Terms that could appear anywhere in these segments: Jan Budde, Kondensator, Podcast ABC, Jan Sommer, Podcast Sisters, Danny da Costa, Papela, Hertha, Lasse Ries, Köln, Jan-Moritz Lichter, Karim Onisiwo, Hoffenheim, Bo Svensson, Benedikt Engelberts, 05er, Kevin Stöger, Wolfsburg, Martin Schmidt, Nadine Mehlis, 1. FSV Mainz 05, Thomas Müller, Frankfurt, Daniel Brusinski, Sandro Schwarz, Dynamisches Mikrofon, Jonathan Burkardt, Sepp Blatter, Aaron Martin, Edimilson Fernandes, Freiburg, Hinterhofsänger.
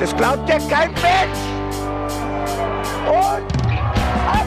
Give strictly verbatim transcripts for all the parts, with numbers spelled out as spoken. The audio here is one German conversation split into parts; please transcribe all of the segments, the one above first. Das glaubt ja kein Mensch! Und ab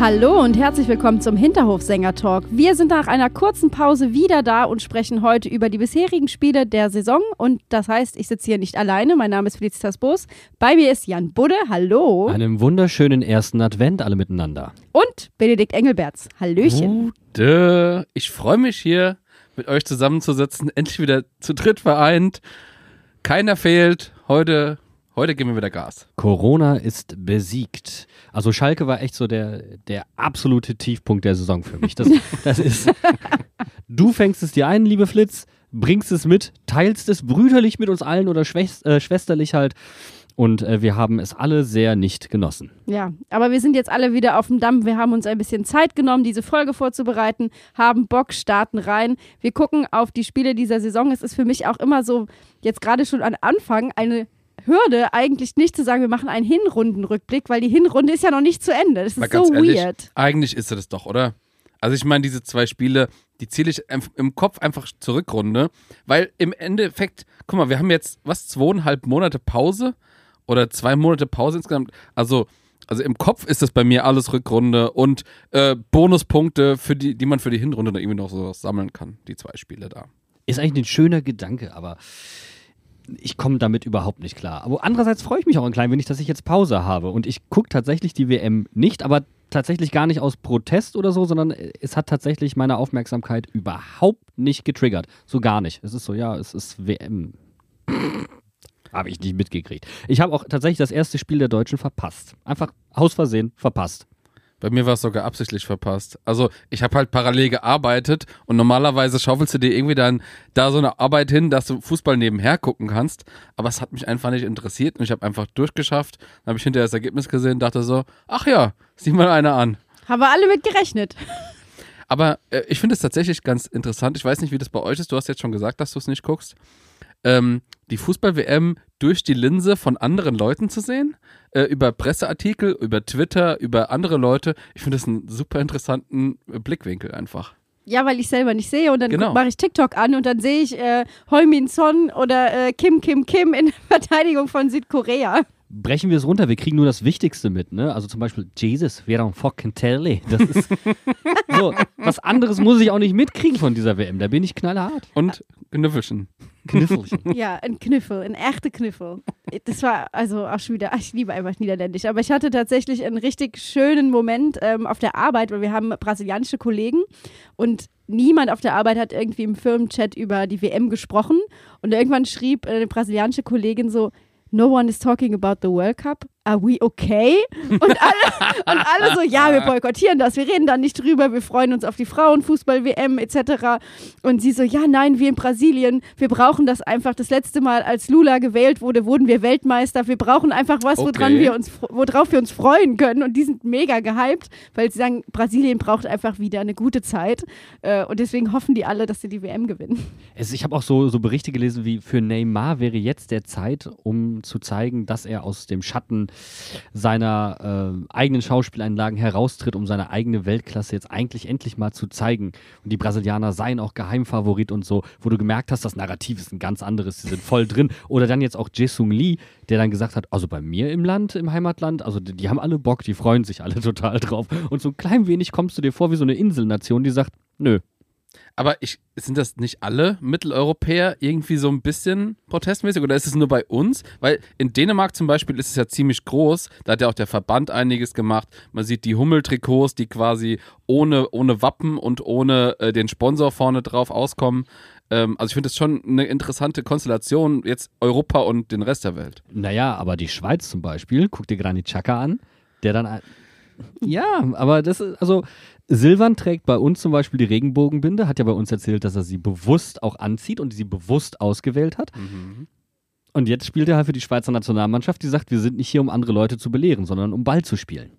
Hallo und herzlich willkommen zum Hinterhof-Sänger-Talk. Wir sind nach einer kurzen Pause wieder da und sprechen heute über die bisherigen Spiele der Saison. Und das heißt, ich sitze hier nicht alleine. Mein Name ist Felicitas Boos. Bei mir ist Jan Budde. Hallo. Einen wunderschönen ersten Advent alle miteinander. Und Benedikt Engelberts. Hallöchen. Gute. Ich freue mich hier, mit euch zusammenzusitzen. Endlich wieder zu dritt vereint. Keiner fehlt. Heute... Heute geben wir wieder Gas. Corona ist besiegt. Also Schalke war echt so der, der absolute Tiefpunkt der Saison für mich. Das, das ist, du fängst es dir ein, liebe Flitz, bringst es mit, teilst es brüderlich mit uns allen oder schwächst, äh, schwesterlich halt. Und äh, wir haben es alle sehr nicht genossen. Ja, aber wir sind jetzt alle wieder auf dem Damm. Wir haben uns ein bisschen Zeit genommen, diese Folge vorzubereiten, haben Bock, starten rein. Wir gucken auf die Spiele dieser Saison. Es ist für mich auch immer so, jetzt gerade schon am Anfang, eine Hürde eigentlich nicht zu sagen, wir machen einen Hinrundenrückblick, weil die Hinrunde ist ja noch nicht zu Ende. Das ist so ehrlich, weird. Eigentlich ist das doch, oder? Also ich meine, diese zwei Spiele, die zähle ich im Kopf einfach zur Rückrunde, weil im Endeffekt, guck mal, wir haben jetzt, was, zweieinhalb Monate Pause oder zwei Monate Pause insgesamt, also, also im Kopf ist das bei mir alles Rückrunde und äh, Bonuspunkte, für die, die man für die Hinrunde dann irgendwie noch so sammeln kann, die zwei Spiele da. Ist eigentlich ein schöner Gedanke, aber... ich komme damit überhaupt nicht klar. Aber andererseits freue ich mich auch ein klein wenig, dass ich jetzt Pause habe. Und ich gucke tatsächlich die W M nicht, aber tatsächlich gar nicht aus Protest oder so, sondern es hat tatsächlich meine Aufmerksamkeit überhaupt nicht getriggert. So gar nicht. Es ist so, ja, es ist W M. Habe ich nicht mitgekriegt. Ich habe auch tatsächlich das erste Spiel der Deutschen verpasst. Einfach aus Versehen verpasst. Bei mir war es sogar absichtlich verpasst. Also ich habe halt parallel gearbeitet und normalerweise schaufelst du dir irgendwie dann da so eine Arbeit hin, dass du Fußball nebenher gucken kannst. Aber es hat mich einfach nicht interessiert und ich habe einfach durchgeschafft. Dann habe ich hinterher das Ergebnis gesehen und dachte so, ach ja, sieh mal einer an. Haben wir alle mit gerechnet. Aber äh, ich finde es tatsächlich ganz interessant. Ich weiß nicht, wie das bei euch ist. Du hast jetzt schon gesagt, dass du es nicht guckst. Ähm, die Fußball-W M durch die Linse von anderen Leuten zu sehen, äh, über Presseartikel, über Twitter, über andere Leute. Ich finde das einen super interessanten Blickwinkel einfach. Ja, weil ich selber nicht sehe und dann genau. mache ich TikTok an und dann sehe ich äh, Heung-min Son oder äh, Kim Kim Kim in der Verteidigung von Südkorea. Brechen wir es runter, wir kriegen nur das Wichtigste mit, ne? Also zum Beispiel, Jesus, we don't fucking tell you. Das ist so, was anderes muss ich auch nicht mitkriegen von dieser W M, da bin ich knallhart. Und Knüffelchen. Kniffelchen. Ja, ein Kniffel, ein echter Kniffel. Das war also auch schon wieder, ich liebe einfach Niederländisch, aber ich hatte tatsächlich einen richtig schönen Moment ähm, auf der Arbeit, weil wir haben brasilianische Kollegen und niemand auf der Arbeit hat irgendwie im Firmenchat über die W M gesprochen und irgendwann schrieb eine brasilianische Kollegin so, no one is talking about the World Cup. Are we okay? Und alle, und alle so, ja, wir boykottieren das, wir reden da nicht drüber, wir freuen uns auf die Frauenfußball-W M et cetera. Und sie so, ja, nein, wir in Brasilien, wir brauchen das einfach. Das letzte Mal, als Lula gewählt wurde, wurden wir Weltmeister. Wir brauchen einfach was, okay. woran wir uns, worauf wir uns freuen können. Und die sind mega gehypt, weil sie sagen, Brasilien braucht einfach wieder eine gute Zeit. Und deswegen hoffen die alle, dass sie die W M gewinnen. Es, ich habe auch so, so Berichte gelesen, wie für Neymar wäre jetzt der Zeit, um zu zeigen, dass er aus dem Schatten seiner äh, eigenen Schauspieleinlagen heraustritt, um seine eigene Weltklasse jetzt eigentlich endlich mal zu zeigen. Und die Brasilianer seien auch Geheimfavorit und so, wo du gemerkt hast, das Narrativ ist ein ganz anderes, die sind voll drin. Oder dann jetzt auch Jae-sung Lee, der dann gesagt hat, also bei mir im Land, im Heimatland, also die, die haben alle Bock, die freuen sich alle total drauf. Und so ein klein wenig kommst du dir vor wie so eine Inselnation, die sagt, nö. Aber ich, sind das nicht alle Mitteleuropäer irgendwie so ein bisschen protestmäßig oder ist es nur bei uns? Weil in Dänemark zum Beispiel ist es ja ziemlich groß, da hat ja auch der Verband einiges gemacht. Man sieht die Hummel-Trikots, die quasi ohne, ohne Wappen und ohne äh, den Sponsor vorne drauf auskommen. Ähm, also ich finde das schon eine interessante Konstellation, jetzt Europa und den Rest der Welt. Naja, aber die Schweiz zum Beispiel, guck dir Granit Xhaka an, der dann... Ja, aber das ist, also Silvan trägt bei uns zum Beispiel die Regenbogenbinde, hat ja bei uns erzählt, dass er sie bewusst auch anzieht und sie bewusst ausgewählt hat. Mhm. Und jetzt spielt er halt für die Schweizer Nationalmannschaft, die sagt, wir sind nicht hier, um andere Leute zu belehren, sondern um Ball zu spielen.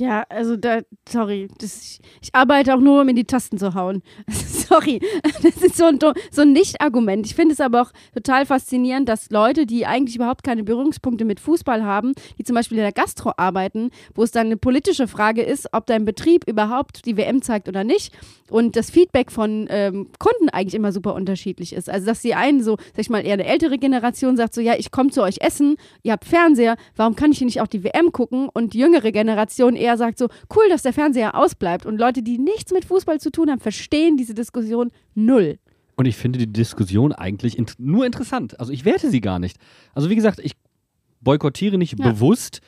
Ja, also da, sorry, das, ich arbeite auch nur, um in die Tasten zu hauen. Sorry, das ist so ein, so ein Nicht-Argument. Ich finde es aber auch total faszinierend, dass Leute, die eigentlich überhaupt keine Berührungspunkte mit Fußball haben, die zum Beispiel in der Gastro arbeiten, wo es dann eine politische Frage ist, ob dein Betrieb überhaupt die W M zeigt oder nicht, und das Feedback von ähm, Kunden eigentlich immer super unterschiedlich ist. Also dass die einen so, sag ich mal, eher eine ältere Generation sagt so, ja, ich komme zu euch essen, ihr habt Fernseher, warum kann ich hier nicht auch die W M gucken? Und die jüngere Generation eher sagt so, cool, dass der Fernseher ausbleibt. Und Leute, die nichts mit Fußball zu tun haben, verstehen diese Diskussion null. Und ich finde die Diskussion eigentlich int- nur interessant. Also ich werte sie gar nicht. Also wie gesagt, ich boykottiere nicht ja. bewusst.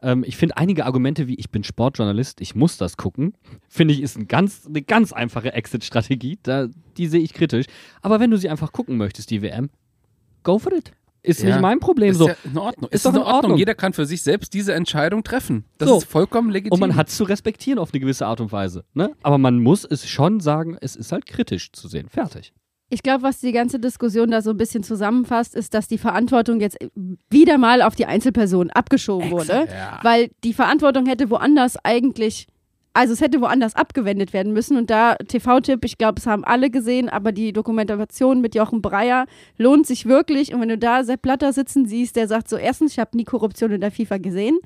Ähm, ich finde einige Argumente wie, ich bin Sportjournalist, ich muss das gucken, finde ich, ist ein ganz, eine ganz einfache Exit-Strategie. Da, die sehe ich kritisch. Aber wenn du sie einfach gucken möchtest, die W M, go for it. Ist ja. nicht mein Problem. Ist so. Ja in Ordnung. Ist, ist doch in Ordnung. Ordnung. Jeder kann für sich selbst diese Entscheidung treffen. Das so. Ist vollkommen legitim. Und man hat es zu respektieren auf eine gewisse Art und Weise. Ne? Aber man muss es schon sagen, es ist halt kritisch zu sehen. Fertig. Ich glaube, was die ganze Diskussion da so ein bisschen zusammenfasst, ist, dass die Verantwortung jetzt wieder mal auf die Einzelperson abgeschoben wurde. Ja. Weil die Verantwortung hätte woanders eigentlich... Also es hätte woanders abgewendet werden müssen, und da T V-Tipp, ich glaube, es haben alle gesehen, aber die Dokumentation mit Jochen Breyer lohnt sich wirklich, und wenn du da Sepp Blatter sitzen siehst, der sagt so, erstens, ich habe nie Korruption in der FIFA gesehen,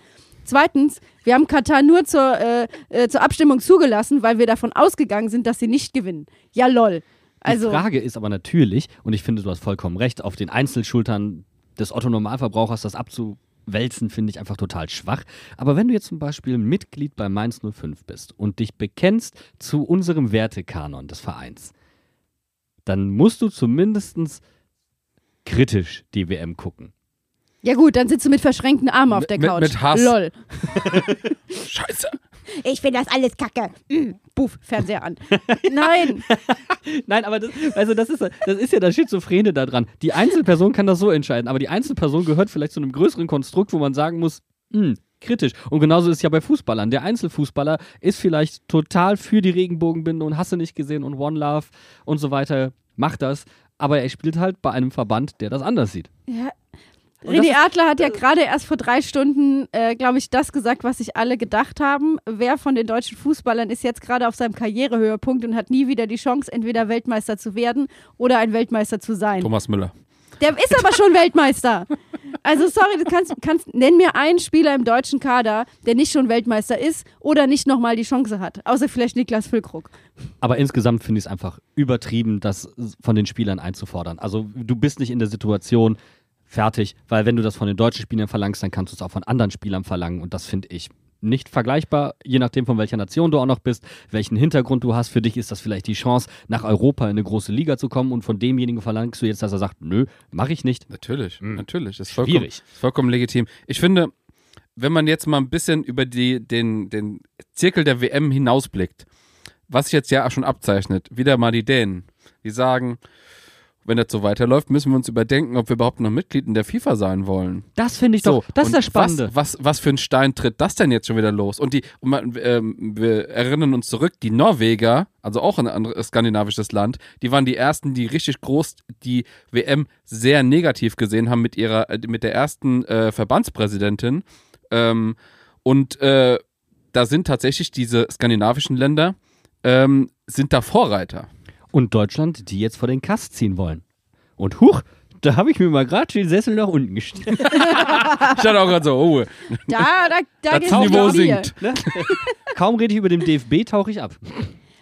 zweitens, wir haben Katar nur zur, äh, äh, zur Abstimmung zugelassen, weil wir davon ausgegangen sind, dass sie nicht gewinnen. Ja, lol. Also, die Frage ist aber natürlich, und ich finde, du hast vollkommen recht, auf den Einzelschultern des Otto-Normalverbrauchers das abzu Wälzen finde ich einfach total schwach. Aber wenn du jetzt zum Beispiel Mitglied bei Mainz null fünf bist und dich bekennst zu unserem Wertekanon des Vereins, dann musst du zumindest kritisch die W M gucken. Ja gut, dann sitzt du mit verschränkten Armen auf der Couch. Mit, mit Hass. Lol. Scheiße. Ich finde das alles kacke. Mm, buff, Fernseher an. Nein. Nein, aber das, also das, ist, das ist ja das Schizophrene daran. Die Einzelperson kann das so entscheiden, aber die Einzelperson gehört vielleicht zu einem größeren Konstrukt, wo man sagen muss, mm, kritisch. Und genauso ist es ja bei Fußballern. Der Einzelfußballer ist vielleicht total für die Regenbogenbinde und Hasse nicht gesehen und One Love und so weiter, macht das. Aber er spielt halt bei einem Verband, der das anders sieht. Ja. René Adler hat ja gerade erst vor drei Stunden, äh, glaube ich, das gesagt, was sich alle gedacht haben. Wer von den deutschen Fußballern ist jetzt gerade auf seinem Karrierehöhepunkt und hat nie wieder die Chance, entweder Weltmeister zu werden oder ein Weltmeister zu sein? Thomas Müller. Der ist aber schon Weltmeister. Also sorry, du kannst, kannst, nenn mir einen Spieler im deutschen Kader, der nicht schon Weltmeister ist oder nicht nochmal die Chance hat. Außer vielleicht Niklas Füllkrug. Aber insgesamt finde ich es einfach übertrieben, das von den Spielern einzufordern. Also du bist nicht in der Situation... Fertig, weil wenn du das von den deutschen Spielern verlangst, dann kannst du es auch von anderen Spielern verlangen, und das finde ich nicht vergleichbar, je nachdem von welcher Nation du auch noch bist, welchen Hintergrund du hast. Für dich ist das vielleicht die Chance, nach Europa in eine große Liga zu kommen, und von demjenigen verlangst du jetzt, dass er sagt, nö, mache ich nicht. Natürlich, mhm. natürlich, das ist vollkommen, schwierig. Vollkommen legitim. Ich finde, wenn man jetzt mal ein bisschen über die, den, den Zirkel der W M hinausblickt, was sich jetzt ja schon abzeichnet, wieder mal die Dänen, die sagen... Wenn das so weiterläuft, müssen wir uns überdenken, ob wir überhaupt noch Mitglied in der FIFA sein wollen. Das finde ich so, doch, das ist das Spannende. Was, was, was für ein Stein tritt das denn jetzt schon wieder los? Und, die, und man, ähm, wir erinnern uns zurück, die Norweger, also auch ein anderes skandinavisches Land, die waren die Ersten, die richtig groß die W M sehr negativ gesehen haben mit, ihrer, mit der ersten äh, Verbandspräsidentin. Ähm, und äh, da sind tatsächlich diese skandinavischen Länder, ähm, sind da Vorreiter. Und Deutschland, die jetzt vor den Kast ziehen wollen. Und huch, da habe ich mir mal gerade den Sessel nach unten gestellt. Ich hatte auch gerade so, oh. Da, da, da das Niveau sinkt. Ne? Kaum rede ich über den D F B, tauche ich ab.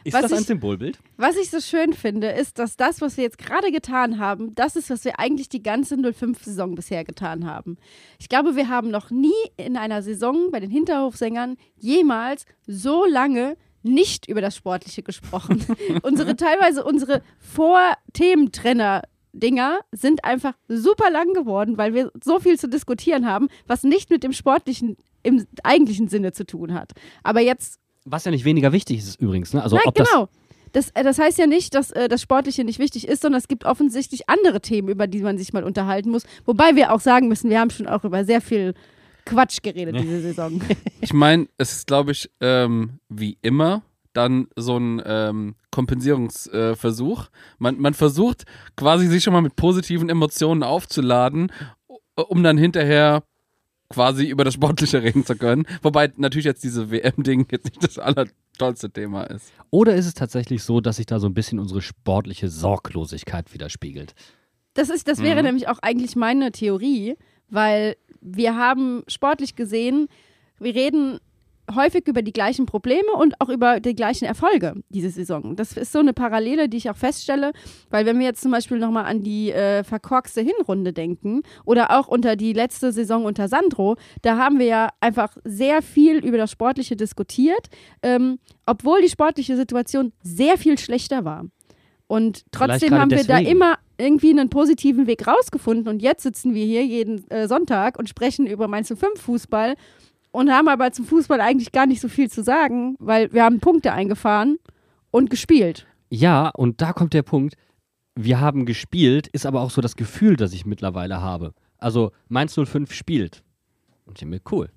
Ist was das ein ich, Symbolbild? Was ich so schön finde, ist, dass das, was wir jetzt gerade getan haben, das ist, was wir eigentlich die ganze null fünf Saison bisher getan haben. Ich glaube, wir haben noch nie in einer Saison bei den Hinterhofsängern jemals so lange nicht über das Sportliche gesprochen. unsere teilweise unsere Vor-Thementrenner-Dinger sind einfach super lang geworden, weil wir so viel zu diskutieren haben, was nicht mit dem Sportlichen im eigentlichen Sinne zu tun hat. Aber jetzt... Was ja nicht weniger wichtig ist, ist übrigens. Ne? Also nein, ob genau. Das, das, das heißt ja nicht, dass äh, das Sportliche nicht wichtig ist, sondern es gibt offensichtlich andere Themen, über die man sich mal unterhalten muss. Wobei wir auch sagen müssen, wir haben schon auch über sehr viel... Quatsch geredet diese Saison. Ich meine, es ist, glaube ich, ähm, wie immer dann so ein ähm, Kompensierungsversuch. Äh, man, man versucht quasi, sich schon mal mit positiven Emotionen aufzuladen, um dann hinterher quasi über das Sportliche reden zu können. Wobei natürlich jetzt diese W M-Ding jetzt nicht das allertollste Thema ist. Oder ist es tatsächlich so, dass sich da so ein bisschen unsere sportliche Sorglosigkeit widerspiegelt? Das ist, das wäre mhm. nämlich auch eigentlich meine Theorie, weil wir haben sportlich gesehen, wir reden häufig über die gleichen Probleme und auch über die gleichen Erfolge diese Saison. Das ist so eine Parallele, die ich auch feststelle, weil wenn wir jetzt zum Beispiel nochmal an die äh, verkorkste Hinrunde denken oder auch unter die letzte Saison unter Sandro, da haben wir ja einfach sehr viel über das Sportliche diskutiert, ähm, obwohl die sportliche Situation sehr viel schlechter war. Und trotzdem haben wir deswegen. da immer irgendwie einen positiven Weg rausgefunden und jetzt sitzen wir hier jeden äh, Sonntag und sprechen über Mainz null fünf Fußball und haben aber zum Fußball eigentlich gar nicht so viel zu sagen, weil wir haben Punkte eingefahren und gespielt. Ja, und da kommt der Punkt, wir haben gespielt, ist aber auch so das Gefühl, das ich mittlerweile habe. Also Mainz null fünf spielt. Und ich denke mir, cool,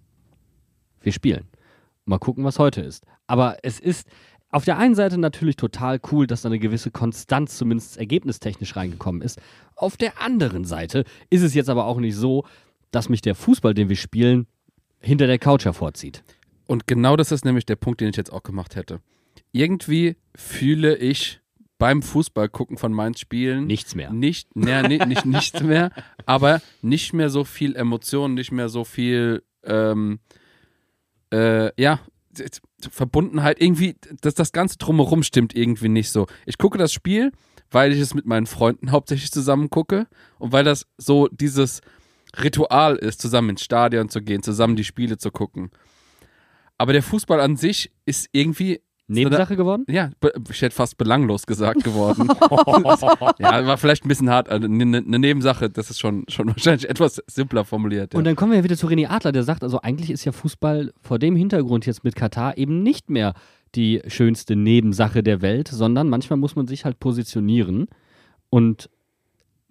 wir spielen. Mal gucken, was heute ist. Aber es ist auf der einen Seite natürlich total cool, dass da eine gewisse Konstanz zumindest ergebnistechnisch reingekommen ist. Auf der anderen Seite ist es jetzt aber auch nicht so, dass mich der Fußball, den wir spielen, hinter der Couch hervorzieht. Und genau das ist nämlich der Punkt, den ich jetzt auch gemacht hätte. Irgendwie fühle ich beim Fußballgucken von Mainz Spielen nichts mehr. Nicht, ne, ne, nicht nichts mehr, aber nicht mehr so viel Emotionen, nicht mehr so viel ähm, äh, ja, Verbundenheit. Irgendwie, dass das Ganze drumherum stimmt irgendwie nicht so. Ich gucke das Spiel, weil ich es mit meinen Freunden hauptsächlich zusammen gucke und weil das so dieses Ritual ist, zusammen ins Stadion zu gehen, zusammen die Spiele zu gucken. Aber der Fußball an sich ist irgendwie Nebensache geworden? Ja, ich hätte fast belanglos gesagt geworden. Ja, war vielleicht ein bisschen hart. Eine Nebensache, das ist schon, schon wahrscheinlich etwas simpler formuliert. Ja. Und dann kommen wir wieder zu René Adler, der sagt, also eigentlich ist ja Fußball vor dem Hintergrund jetzt mit Katar eben nicht mehr die schönste Nebensache der Welt, sondern manchmal muss man sich halt positionieren und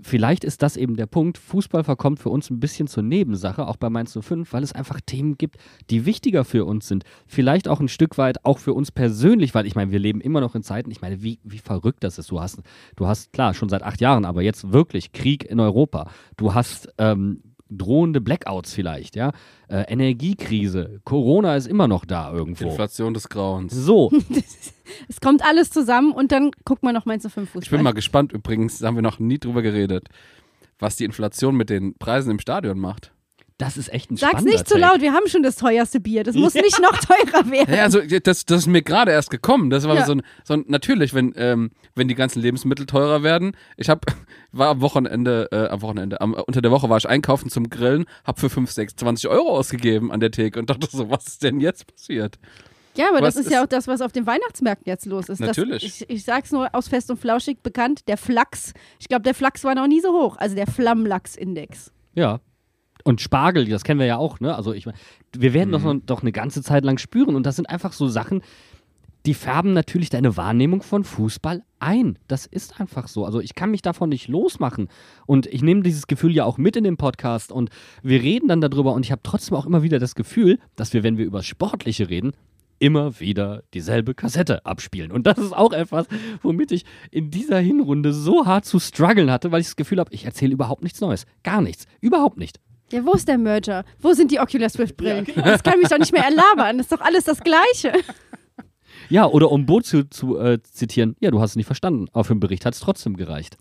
vielleicht ist das eben der Punkt, Fußball verkommt für uns ein bisschen zur Nebensache, auch bei Mainz null fünf, weil es einfach Themen gibt, die wichtiger für uns sind. Vielleicht auch ein Stück weit auch für uns persönlich, weil ich meine, wir leben immer noch in Zeiten, ich meine, wie, wie verrückt das ist. Du hast, du hast, klar, schon seit acht Jahren, aber jetzt wirklich Krieg in Europa. Du hast ähm, drohende Blackouts vielleicht, ja, äh, Energiekrise, Corona ist immer noch da irgendwo. Inflation des Grauens. So. Es kommt alles zusammen und dann guckt man noch Mainz null fünf Fußball. Ich bin mal gespannt übrigens, da haben wir noch nie drüber geredet, was die Inflation mit den Preisen im Stadion macht. Das ist echt ein spannender Sag's nicht zu so laut, wir haben schon das teuerste Bier, das muss ja. nicht noch teurer werden. Ja, also das, das ist mir gerade erst gekommen, das war ja. so, ein, so ein, natürlich, wenn, ähm, wenn die ganzen Lebensmittel teurer werden. Ich hab, war am Wochenende, äh, am Wochenende, am, unter der Woche war ich einkaufen zum Grillen, hab für fünf, sechs, zwanzig Euro ausgegeben an der Theke und dachte so, was ist denn jetzt passiert? Ja, aber was das ist, ist ja auch das, was auf den Weihnachtsmärkten jetzt los ist. Natürlich. Das, ich, ich sag's nur aus Fest und Flauschig bekannt, der Flachs, ich glaube, der Flachs war noch nie so hoch, also der Flammlachsindex. Ja. Und Spargel, das kennen wir ja auch, ne? Also ich meine, wir werden mhm. doch, doch eine ganze Zeit lang spüren und das sind einfach so Sachen, die färben natürlich deine Wahrnehmung von Fußball ein. Das ist einfach so. Also ich kann mich davon nicht losmachen. Und ich nehme dieses Gefühl ja auch mit in den Podcast und wir reden dann darüber und ich habe trotzdem auch immer wieder das Gefühl, dass wir, wenn wir über Sportliche reden, immer wieder dieselbe Kassette abspielen. Und das ist auch etwas, womit ich in dieser Hinrunde so hart zu strugglen hatte, weil ich das Gefühl habe, ich erzähle überhaupt nichts Neues. Gar nichts. Überhaupt nicht. Ja, wo ist der Merger? Wo sind die Oculus Rift-Brillen? Das kann mich doch nicht mehr erlabern. Das ist doch alles das Gleiche. Ja, oder um Bo zu, zu äh, zitieren, ja, du hast es nicht verstanden, aber für den Bericht hat es trotzdem gereicht.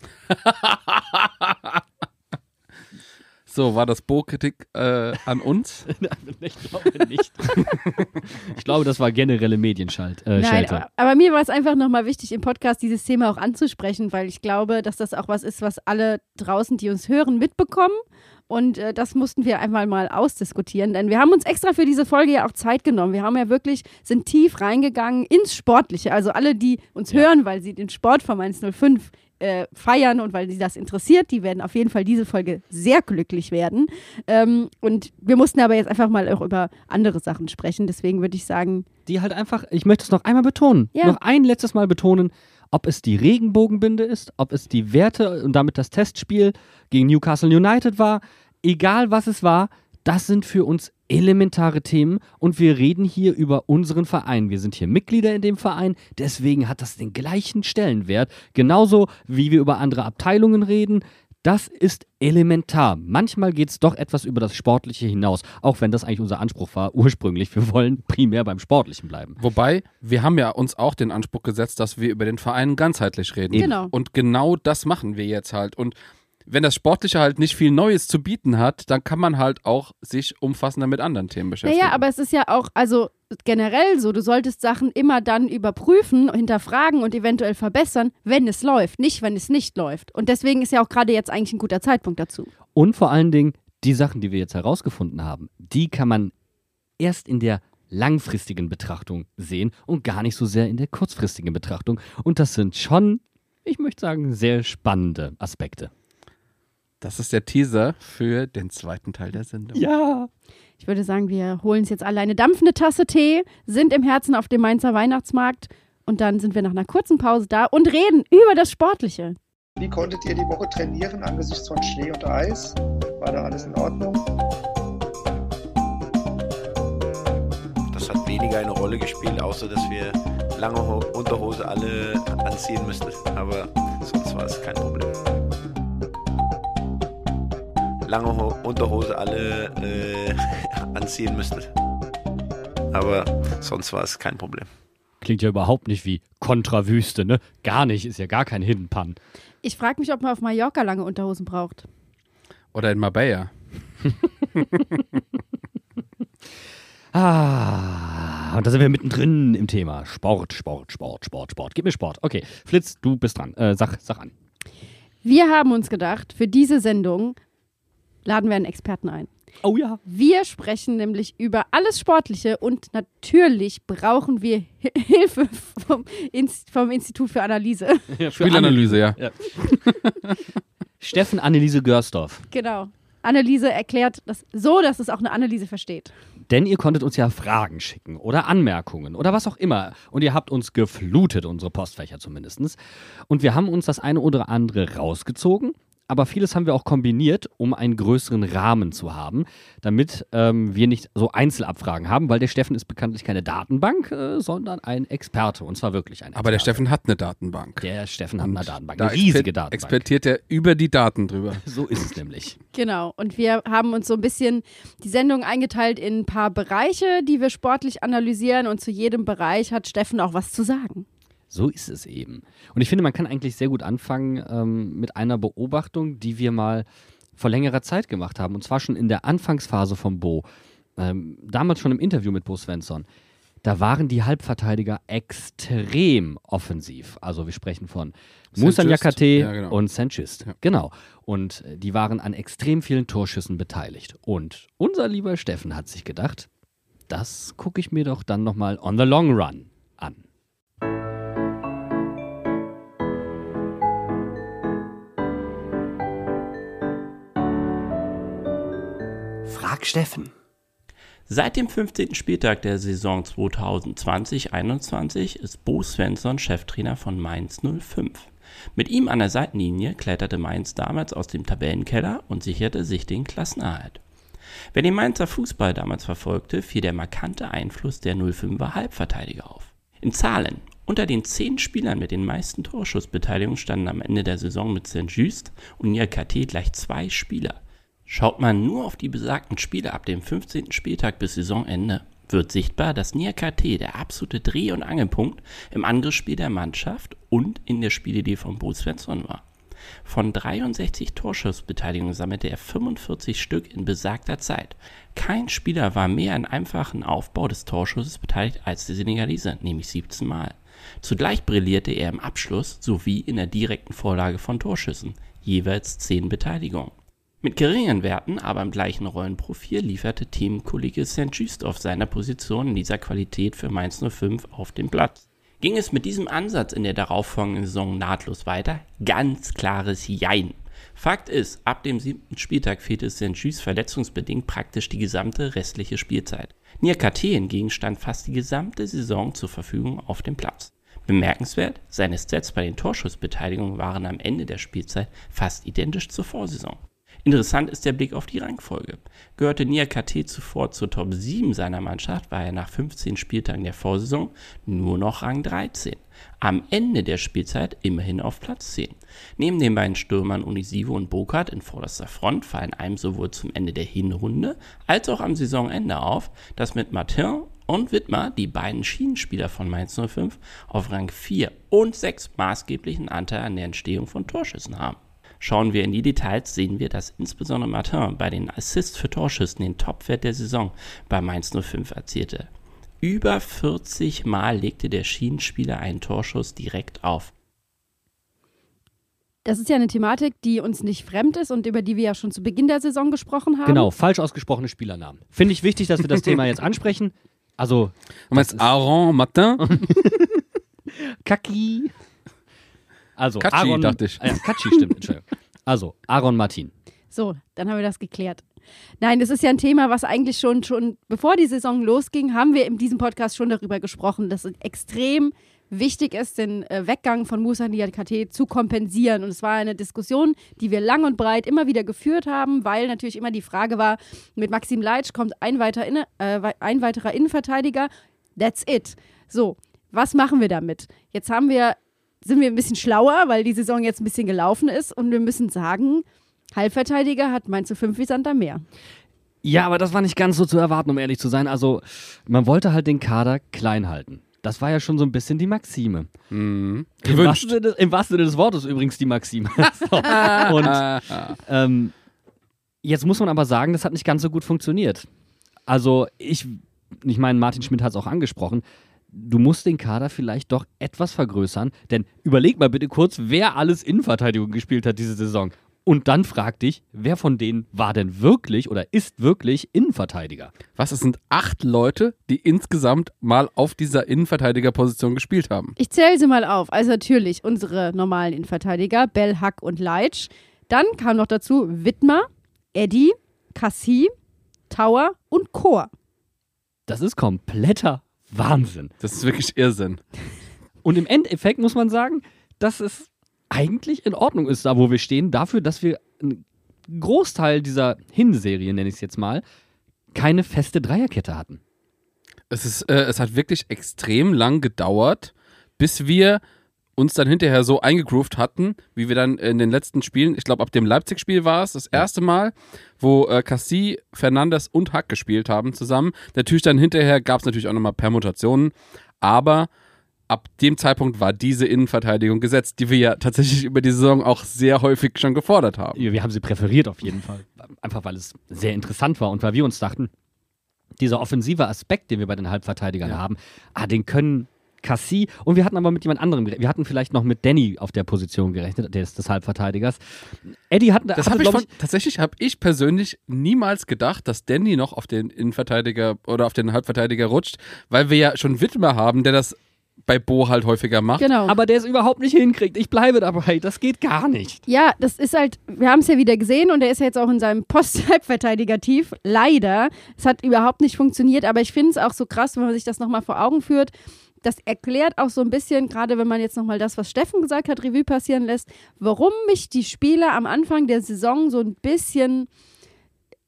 So, war das Bo-Kritik äh, an uns? Ich glaube nicht. Ich glaube, das war generelle Medienschalt. Äh, Nein, aber, aber mir war es einfach nochmal wichtig, im Podcast dieses Thema auch anzusprechen, weil ich glaube, dass das auch was ist, was alle draußen, die uns hören, mitbekommen. Und äh, das mussten wir einmal mal ausdiskutieren, denn wir haben uns extra für diese Folge ja auch Zeit genommen. Wir haben ja wirklich, sind tief reingegangen ins Sportliche. Also alle, die uns ja. hören, weil sie den Sport von Mainz null fünf äh, feiern und weil sie das interessiert, die werden auf jeden Fall diese Folge sehr glücklich werden. Ähm, und wir mussten aber jetzt einfach mal auch über andere Sachen sprechen. Deswegen würde ich sagen... Die halt einfach, ich möchte es noch einmal betonen, ja. noch ein letztes Mal betonen, ob es die Regenbogenbinde ist, ob es die Werte und damit das Testspiel gegen Newcastle United war... Egal was es war, das sind für uns elementare Themen und wir reden hier über unseren Verein. Wir sind hier Mitglieder in dem Verein, deswegen hat das den gleichen Stellenwert. Genauso wie wir über andere Abteilungen reden, Das ist elementar. Manchmal geht es doch etwas über das Sportliche hinaus, auch wenn das eigentlich unser Anspruch war ursprünglich. Wir wollen primär beim Sportlichen bleiben. Wobei, wir haben ja uns auch den Anspruch gesetzt, dass wir über den Verein ganzheitlich reden. Genau. Und genau das machen wir jetzt halt. Und wenn das Sportliche halt nicht viel Neues zu bieten hat, dann kann man halt auch sich umfassender mit anderen Themen beschäftigen. Naja, aber es ist ja auch also generell so, du solltest Sachen immer dann überprüfen, hinterfragen und eventuell verbessern, wenn es läuft, nicht wenn es nicht läuft. Und deswegen ist ja auch gerade jetzt eigentlich ein guter Zeitpunkt dazu. Und vor allen Dingen, die Sachen, die wir jetzt herausgefunden haben, die kann man erst in der langfristigen Betrachtung sehen und gar nicht so sehr in der kurzfristigen Betrachtung. Und das sind schon, ich möchte sagen, sehr spannende Aspekte. Das ist der Teaser für den zweiten Teil der Sendung. Ja! Ich würde sagen, wir holen uns jetzt alle eine dampfende Tasse Tee, sind im Herzen auf dem Mainzer Weihnachtsmarkt und dann sind wir nach einer kurzen Pause da und reden über das Sportliche. Wie konntet ihr die Woche trainieren angesichts von Schnee und Eis? War da alles in Ordnung? Das hat weniger eine Rolle gespielt, außer dass wir lange Unterhose alle anziehen müssten. Aber sonst war es kein Problem. Lange Ho- Unterhose alle äh, anziehen müssen. Aber sonst war es kein Problem. Klingt ja überhaupt nicht wie Kontrawüste, ne? Gar nicht, ist ja gar kein Hidden Pan. Ich frage mich, ob man auf Mallorca lange Unterhosen braucht. Oder in Marbella. Ah, und da sind wir mittendrin im Thema Sport, Sport, Sport, Sport, Sport. Gib mir Sport. Okay, Flitz, du bist dran. Äh, sag, sag an. Wir haben uns gedacht, für diese Sendung laden wir einen Experten ein. Oh ja. Wir sprechen nämlich über alles Sportliche und natürlich brauchen wir Hilfe vom, Inst- vom Institut für Analyse. Ja, für Spielanalyse, An- ja. ja. Steffen Anneliese Görsdorf. Genau. Anneliese erklärt das so, dass es auch eine Anneliese versteht. Denn ihr konntet uns ja Fragen schicken oder Anmerkungen oder was auch immer. Und ihr habt uns geflutet, unsere Postfächer zumindest. Und wir haben uns das eine oder andere rausgezogen. Aber vieles haben wir auch kombiniert, um einen größeren Rahmen zu haben, damit ähm, wir nicht so Einzelabfragen haben, weil der Steffen ist bekanntlich keine Datenbank, äh, sondern ein Experte, und zwar wirklich ein Experte. Aber der Steffen hat eine Datenbank. Der Steffen hat eine Datenbank, eine riesige Datenbank. Expertiert er über die Daten drüber. So ist es nämlich. Genau, und wir haben uns so ein bisschen die Sendung eingeteilt in ein paar Bereiche, die wir sportlich analysieren, und zu jedem Bereich hat Steffen auch was zu sagen. So ist es eben. Und ich finde, man kann eigentlich sehr gut anfangen ähm, mit einer Beobachtung, die wir mal vor längerer Zeit gemacht haben. Und zwar schon in der Anfangsphase von Bo. Ähm, damals schon im Interview mit Bo Svensson. Da waren die Halbverteidiger extrem offensiv. Also wir sprechen von Moussa Niakhaté ja, genau. und Saint-Just. Ja. Genau. Und die waren an extrem vielen Torschüssen beteiligt. Und unser lieber Steffen hat sich gedacht, das gucke ich mir doch dann nochmal on the long run an. Steffen. Seit dem fünfzehnten Spieltag der Saison zwanzig zwanzig einundzwanzig ist Bo Svensson Cheftrainer von Mainz null fünf. Mit ihm an der Seitenlinie kletterte Mainz damals aus dem Tabellenkeller und sicherte sich den Klassenerhalt. Wer den Mainzer Fußball damals verfolgte, fiel der markante Einfluss der null fünfer Halbverteidiger auf. In Zahlen: Unter den zehn Spielern mit den meisten Torschussbeteiligungen standen am Ende der Saison mit Saint-Just und Niakhaté gleich zwei Spieler. Schaut man nur auf die besagten Spiele ab dem fünfzehnten Spieltag bis Saisonende, wird sichtbar, dass Niakhaté der absolute Dreh- und Angelpunkt im Angriffsspiel der Mannschaft und in der Spielidee von Bo Svensson war. Von dreiundsechzig Torschussbeteiligungen sammelte er fünfundvierzig Stück in besagter Zeit. Kein Spieler war mehr an einfachen Aufbau des Torschusses beteiligt als der Senegalese, nämlich siebzehn Mal. Zugleich brillierte er im Abschluss sowie in der direkten Vorlage von Torschüssen, jeweils zehn Beteiligungen. Mit geringen Werten, aber im gleichen Rollenprofil lieferte Teamkollege Saint-Just auf seiner Position in dieser Qualität für Mainz null fünf auf dem Platz. Ging es mit diesem Ansatz in der darauffolgenden Saison nahtlos weiter? Ganz klares Jein. Fakt ist, ab dem siebten Spieltag fehlte Saint-Just verletzungsbedingt praktisch die gesamte restliche Spielzeit. Niakhaté hingegen stand fast die gesamte Saison zur Verfügung auf dem Platz. Bemerkenswert, seine Stats bei den Torschussbeteiligungen waren am Ende der Spielzeit fast identisch zur Vorsaison. Interessant ist der Blick auf die Rangfolge. Gehörte Niakhaté zuvor zur Top sieben seiner Mannschaft, war er nach fünfzehn Spieltagen der Vorsaison nur noch Rang dreizehn. am Ende der Spielzeit immerhin auf Platz zehn. Neben den beiden Stürmern Onisiwo und Burkardt in vorderster Front fallen einem sowohl zum Ende der Hinrunde als auch am Saisonende auf, dass mit Martin und Widmer die beiden Schienenspieler von Mainz null fünf auf Rang vier und sechs maßgeblichen Anteil an der Entstehung von Torschüssen haben. Schauen wir in die Details, sehen wir, dass insbesondere Martin bei den Assists für Torschüssen den Topwert der Saison bei Mainz null fünf erzielte. Über vierzig Mal legte der Schienenspieler einen Torschuss direkt auf. Das ist ja eine Thematik, die uns nicht fremd ist und über die wir ja schon zu Beginn der Saison gesprochen haben. Genau, falsch ausgesprochene Spielernamen. Finde ich wichtig, dass wir das Thema jetzt ansprechen. Also, du meinst Aaron Martin? Kaki. Also, Katschi, Aaron, dachte ich. Äh, Katschi, stimmt, Entschuldigung. Also, Aaron Martin. So, dann haben wir das geklärt. Nein, das ist ja ein Thema, was eigentlich schon, schon bevor die Saison losging, haben wir in diesem Podcast schon darüber gesprochen, dass es extrem wichtig ist, den äh, Weggang von Moussa Niakhaté zu kompensieren. Und es war eine Diskussion, die wir lang und breit immer wieder geführt haben, weil natürlich immer die Frage war, mit Maxim Leitsch kommt ein, weiter inne, äh, ein weiterer Innenverteidiger, that's it. So, was machen wir damit? Jetzt haben wir, sind wir ein bisschen schlauer, weil die Saison jetzt ein bisschen gelaufen ist und wir müssen sagen, Halbverteidiger hat Mainz null fünf wie Sand am Meer. Ja, aber das war nicht ganz so zu erwarten, um ehrlich zu sein. Also, man wollte halt den Kader klein halten. Das war ja schon so ein bisschen die Maxime. Mhm. Im wahrsten Sinne, im wahrsten Sinne des Wortes übrigens die Maxime. So. Und ähm, jetzt muss man aber sagen, das hat nicht ganz so gut funktioniert. Also, ich, ich meine, Martin Schmidt hat es auch angesprochen. Du musst den Kader vielleicht doch etwas vergrößern, denn überleg mal bitte kurz, wer alles Innenverteidigung gespielt hat diese Saison. Und dann frag dich, wer von denen war denn wirklich oder ist wirklich Innenverteidiger? Was, es sind acht Leute, die insgesamt mal auf dieser Innenverteidigerposition gespielt haben. Ich zähle sie mal auf. Also natürlich unsere normalen Innenverteidiger, Bell, Hack und Leitsch. Dann kam noch dazu Widmer, Eddy, Kassi, Tauer und Kohr. Das ist kompletter Wahnsinn. Das ist wirklich Irrsinn. Und im Endeffekt muss man sagen, das ist eigentlich in Ordnung ist, da wo wir stehen, dafür, dass wir einen Großteil dieser Hinserie, nenne ich es jetzt mal, keine feste Dreierkette hatten. Es ist, äh, es hat wirklich extrem lang gedauert, bis wir uns dann hinterher so eingegroovt hatten, wie wir dann in den letzten Spielen, ich glaube ab dem Leipzig-Spiel war es das erste Mal, wo äh, Kassi, Fernandes und Hack gespielt haben zusammen. Natürlich dann hinterher gab es natürlich auch nochmal Permutationen, aber ab dem Zeitpunkt war diese Innenverteidigung gesetzt, die wir ja tatsächlich über die Saison auch sehr häufig schon gefordert haben. Wir haben sie präferiert auf jeden Fall. Einfach weil es sehr interessant war und weil wir uns dachten, dieser offensive Aspekt, den wir bei den Halbverteidigern ja. haben, ah, den können Kassi, und wir hatten aber mit jemand anderem gerechnet. Wir hatten vielleicht noch mit Danny auf der Position gerechnet, des, des Halbverteidigers. Eddy hat, das hatte, hab ich von, ich, tatsächlich habe ich persönlich niemals gedacht, dass Danny noch auf den Innenverteidiger oder auf den Halbverteidiger rutscht, weil wir ja schon Widmer haben, der das bei Bo halt häufiger macht, genau. aber der es überhaupt nicht hinkriegt. Ich bleibe dabei, das geht gar nicht. Ja, das ist halt, wir haben es ja wieder gesehen und er ist ja jetzt auch in seinem Post-Halbverteidiger-Tief. Leider, es hat überhaupt nicht funktioniert, aber ich finde es auch so krass, wenn man sich das nochmal vor Augen führt. Das erklärt auch so ein bisschen, gerade wenn man jetzt nochmal das, was Steffen gesagt hat, Revue passieren lässt, warum mich die Spieler am Anfang der Saison so ein bisschen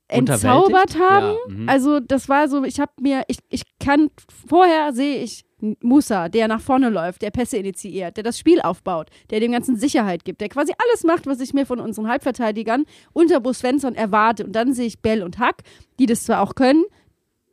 entzaubert haben. Ja, mhm. Also das war so, ich habe mir, ich, ich kann, vorher sehe ich Moussa, der nach vorne läuft, der Pässe initiiert, der das Spiel aufbaut, der dem Ganzen Sicherheit gibt, der quasi alles macht, was ich mir von unseren Halbverteidigern unter Bo Svensson erwarte. Und dann sehe ich Bell und Hack, die das zwar auch können.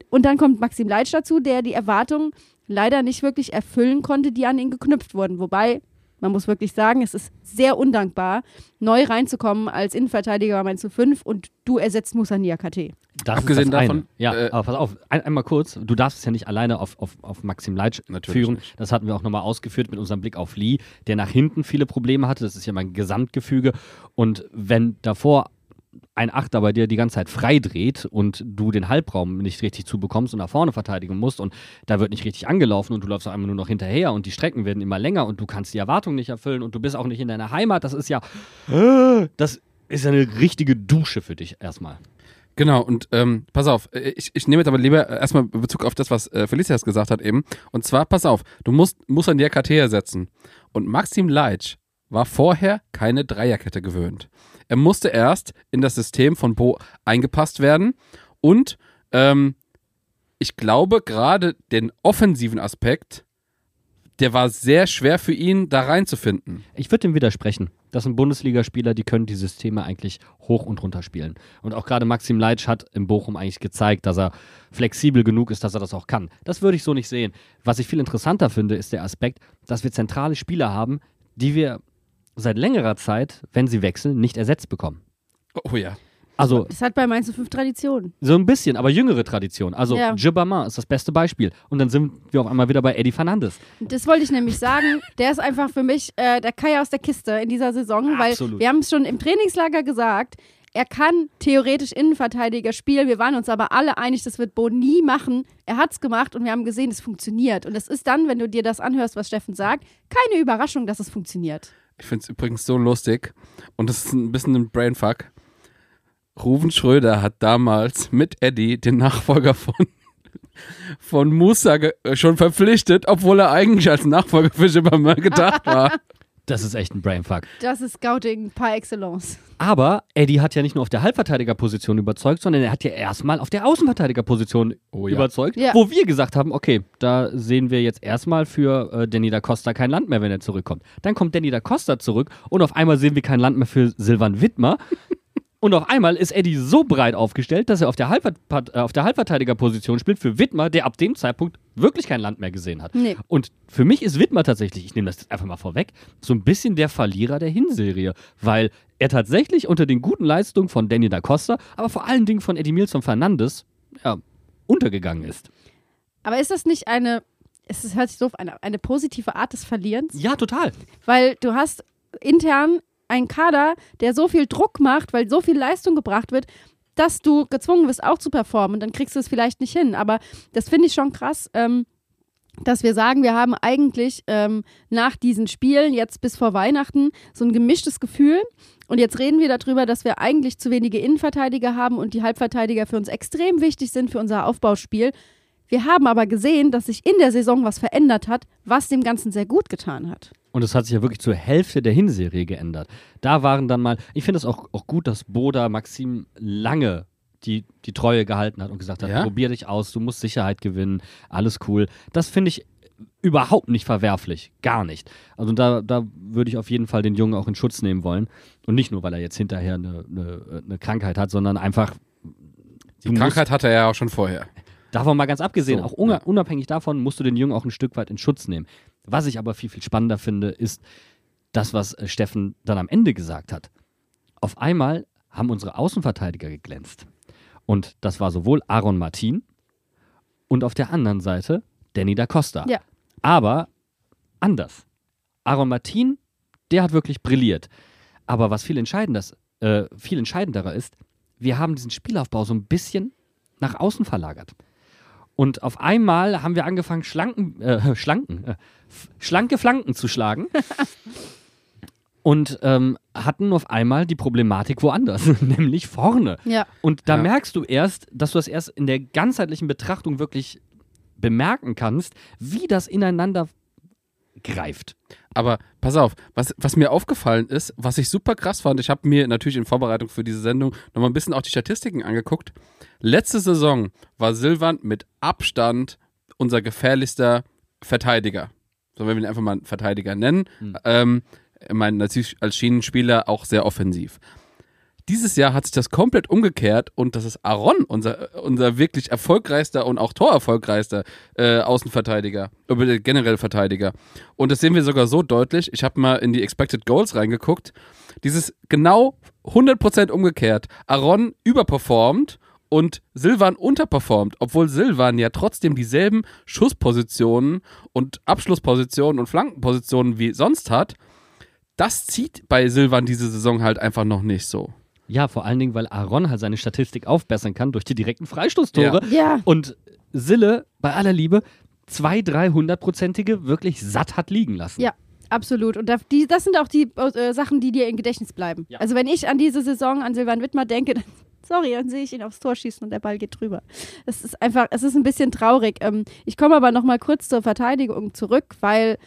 Und dann kommt Maxim Leitsch dazu, der die Erwartungen leider nicht wirklich erfüllen konnte, die an ihn geknüpft wurden. Wobei, man muss wirklich sagen, es ist sehr undankbar, neu reinzukommen als Innenverteidiger bei Mainz null fünf und du ersetzt Moussa Niakhaté. Das Abgesehen das davon, ja, äh, aber pass auf, ein, einmal kurz, du darfst es ja nicht alleine auf, auf, auf Maxim Leitsch führen. Nicht. Das hatten wir auch nochmal ausgeführt mit unserem Blick auf Lee, der nach hinten viele Probleme hatte. Das ist ja mein Gesamtgefüge. Und wenn davor ein Achter bei dir die ganze Zeit frei dreht und du den Halbraum nicht richtig zubekommst und nach vorne verteidigen musst und da wird nicht richtig angelaufen und du läufst einfach nur noch hinterher und die Strecken werden immer länger und du kannst die Erwartungen nicht erfüllen und du bist auch nicht in deiner Heimat, das ist ja, das ist ja eine richtige Dusche für dich erstmal. Genau, und ähm, pass auf, ich, ich nehme jetzt aber lieber erstmal Bezug auf das, was äh, Felicitas gesagt hat eben, und zwar, pass auf, du musst, musst an die K T ersetzen und Maxim Leitsch war vorher keine Dreierkette gewöhnt. Er musste erst in das System von Bo eingepasst werden und ähm, ich glaube gerade den offensiven Aspekt, der war sehr schwer für ihn, da reinzufinden. Ich würde dem widersprechen. Das sind Bundesligaspieler, die können die Systeme eigentlich hoch und runter spielen. Und auch gerade Maxim Leitsch hat in Bochum eigentlich gezeigt, dass er flexibel genug ist, dass er das auch kann. Das würde ich so nicht sehen. Was ich viel interessanter finde, ist der Aspekt, dass wir zentrale Spieler haben, die wir seit längerer Zeit, wenn sie wechseln, nicht ersetzt bekommen. Oh ja. Also, es hat bei Mainz fünf Traditionen. So ein bisschen, aber jüngere Tradition. Also ja. Djibama ist das beste Beispiel. Und dann sind wir auf einmal wieder bei Eddie Fernandes. Das wollte ich nämlich sagen. Der ist einfach für mich äh, der Kai aus der Kiste in dieser Saison. Weil absolut. Wir haben es schon im Trainingslager gesagt, er kann theoretisch Innenverteidiger spielen. Wir waren uns aber alle einig, das wird Bo nie machen. Er hat es gemacht und wir haben gesehen, es funktioniert. Und es ist dann, wenn du dir das anhörst, was Steffen sagt, keine Überraschung, dass es funktioniert. Ich finde es übrigens so lustig. Und das ist ein bisschen ein Brainfuck. Ruven Schröder hat damals mit Eddie den Nachfolger von, von Moussa ge- schon verpflichtet, obwohl er eigentlich als Nachfolger für Schippermann gedacht war. Das ist echt ein Brainfuck. Das ist Scouting par excellence. Aber Eddie hat ja nicht nur auf der Halbverteidigerposition überzeugt, sondern er hat ja erstmal auf der Außenverteidigerposition oh, ja. überzeugt, ja. wo wir gesagt haben, okay, da sehen wir jetzt erstmal für äh, Danny da Costa kein Land mehr, wenn er zurückkommt. Dann kommt Danny da Costa zurück und auf einmal sehen wir kein Land mehr für Silvan Widmer. Und auf einmal ist Eddie so breit aufgestellt, dass er auf der, Halbver- auf der Halbverteidigerposition spielt für Widmer, der ab dem Zeitpunkt wirklich kein Land mehr gesehen hat. Nee. Und für mich ist Widmer tatsächlich, ich nehme das jetzt einfach mal vorweg, so ein bisschen der Verlierer der Hinserie, weil er tatsächlich unter den guten Leistungen von Danny da Costa, aber vor allen Dingen von Edimilson Fernandes, ja, untergegangen ist. Aber ist das nicht eine, es hört sich doof an, eine positive Art des Verlierens? Ja, total. Weil du hast intern ein Kader, der so viel Druck macht, weil so viel Leistung gebracht wird, dass du gezwungen wirst, auch zu performen. Und dann kriegst du es vielleicht nicht hin. Aber das finde ich schon krass, ähm, dass wir sagen, wir haben eigentlich ähm, nach diesen Spielen, jetzt bis vor Weihnachten, so ein gemischtes Gefühl. Und jetzt reden wir darüber, dass wir eigentlich zu wenige Innenverteidiger haben und die Halbverteidiger für uns extrem wichtig sind für unser Aufbauspiel. Wir haben aber gesehen, dass sich in der Saison was verändert hat, was dem Ganzen sehr gut getan hat. Und es hat sich ja wirklich zur Hälfte der Hinserie geändert. Da waren dann mal, ich finde es auch, auch gut, dass Boda Maxim lange die, die Treue gehalten hat und gesagt hat, ja? Probier dich aus, du musst Sicherheit gewinnen, alles cool. Das finde ich überhaupt nicht verwerflich, gar nicht. Also da, da würde ich auf jeden Fall den Jungen auch in Schutz nehmen wollen. Und nicht nur, weil er jetzt hinterher eine, eine, eine Krankheit hat, sondern einfach... Die Krankheit musst, hatte er ja auch schon vorher. Davon mal ganz abgesehen, so, auch unabhängig ja. davon musst du den Jungen auch ein Stück weit in Schutz nehmen. Was ich aber viel, viel spannender finde, ist das, was Steffen dann am Ende gesagt hat. Auf einmal haben unsere Außenverteidiger geglänzt. Und das war sowohl Aaron Martin und auf der anderen Seite Danny da Costa. Ja. Aber anders. Aaron Martin, der hat wirklich brilliert. Aber was viel, äh, viel entscheidenderer ist, wir haben diesen Spielaufbau so ein bisschen nach außen verlagert. Und auf einmal haben wir angefangen, schlanken, äh, schlanken, äh, f- schlanke Flanken zu schlagen und ähm, hatten auf einmal die Problematik woanders, nämlich vorne. Ja. Und da ja. merkst du erst, dass du das erst in der ganzheitlichen Betrachtung wirklich bemerken kannst, wie das ineinander greift. Aber pass auf, was, was mir aufgefallen ist, was ich super krass fand, ich habe mir natürlich in Vorbereitung für diese Sendung nochmal ein bisschen auch die Statistiken angeguckt. Letzte Saison war Silvan mit Abstand unser gefährlichster Verteidiger. So, wenn wir ihn einfach mal einen Verteidiger nennen. Mhm. Ähm, ich meine, natürlich als Schienenspieler auch sehr offensiv. Dieses Jahr hat sich das komplett umgekehrt und das ist Aaron, unser, unser wirklich erfolgreichster und auch torerfolgreichster äh, Außenverteidiger, äh, generell Verteidiger. Und das sehen wir sogar so deutlich. Ich habe mal in die Expected Goals reingeguckt. Dieses genau hundert Prozent umgekehrt. Aaron überperformt und Silvan unterperformt, obwohl Silvan ja trotzdem dieselben Schusspositionen und Abschlusspositionen und Flankenpositionen wie sonst hat. Das zieht bei Silvan diese Saison halt einfach noch nicht so. Ja, vor allen Dingen, weil Aaron halt seine Statistik aufbessern kann durch die direkten Freistoßtore. Ja. Ja. Und Sille, bei aller Liebe, zwei, dreihundertprozentige wirklich satt hat liegen lassen. Ja, absolut. Und das sind auch die äh, Sachen, die dir im Gedächtnis bleiben. Ja. Also wenn ich an diese Saison, an Silvan Widmer denke, dann, sorry, dann sehe ich ihn aufs Tor schießen und der Ball geht drüber. Es ist einfach, es ist ein bisschen traurig. Ähm, ich komme aber nochmal kurz zur Verteidigung zurück, weil...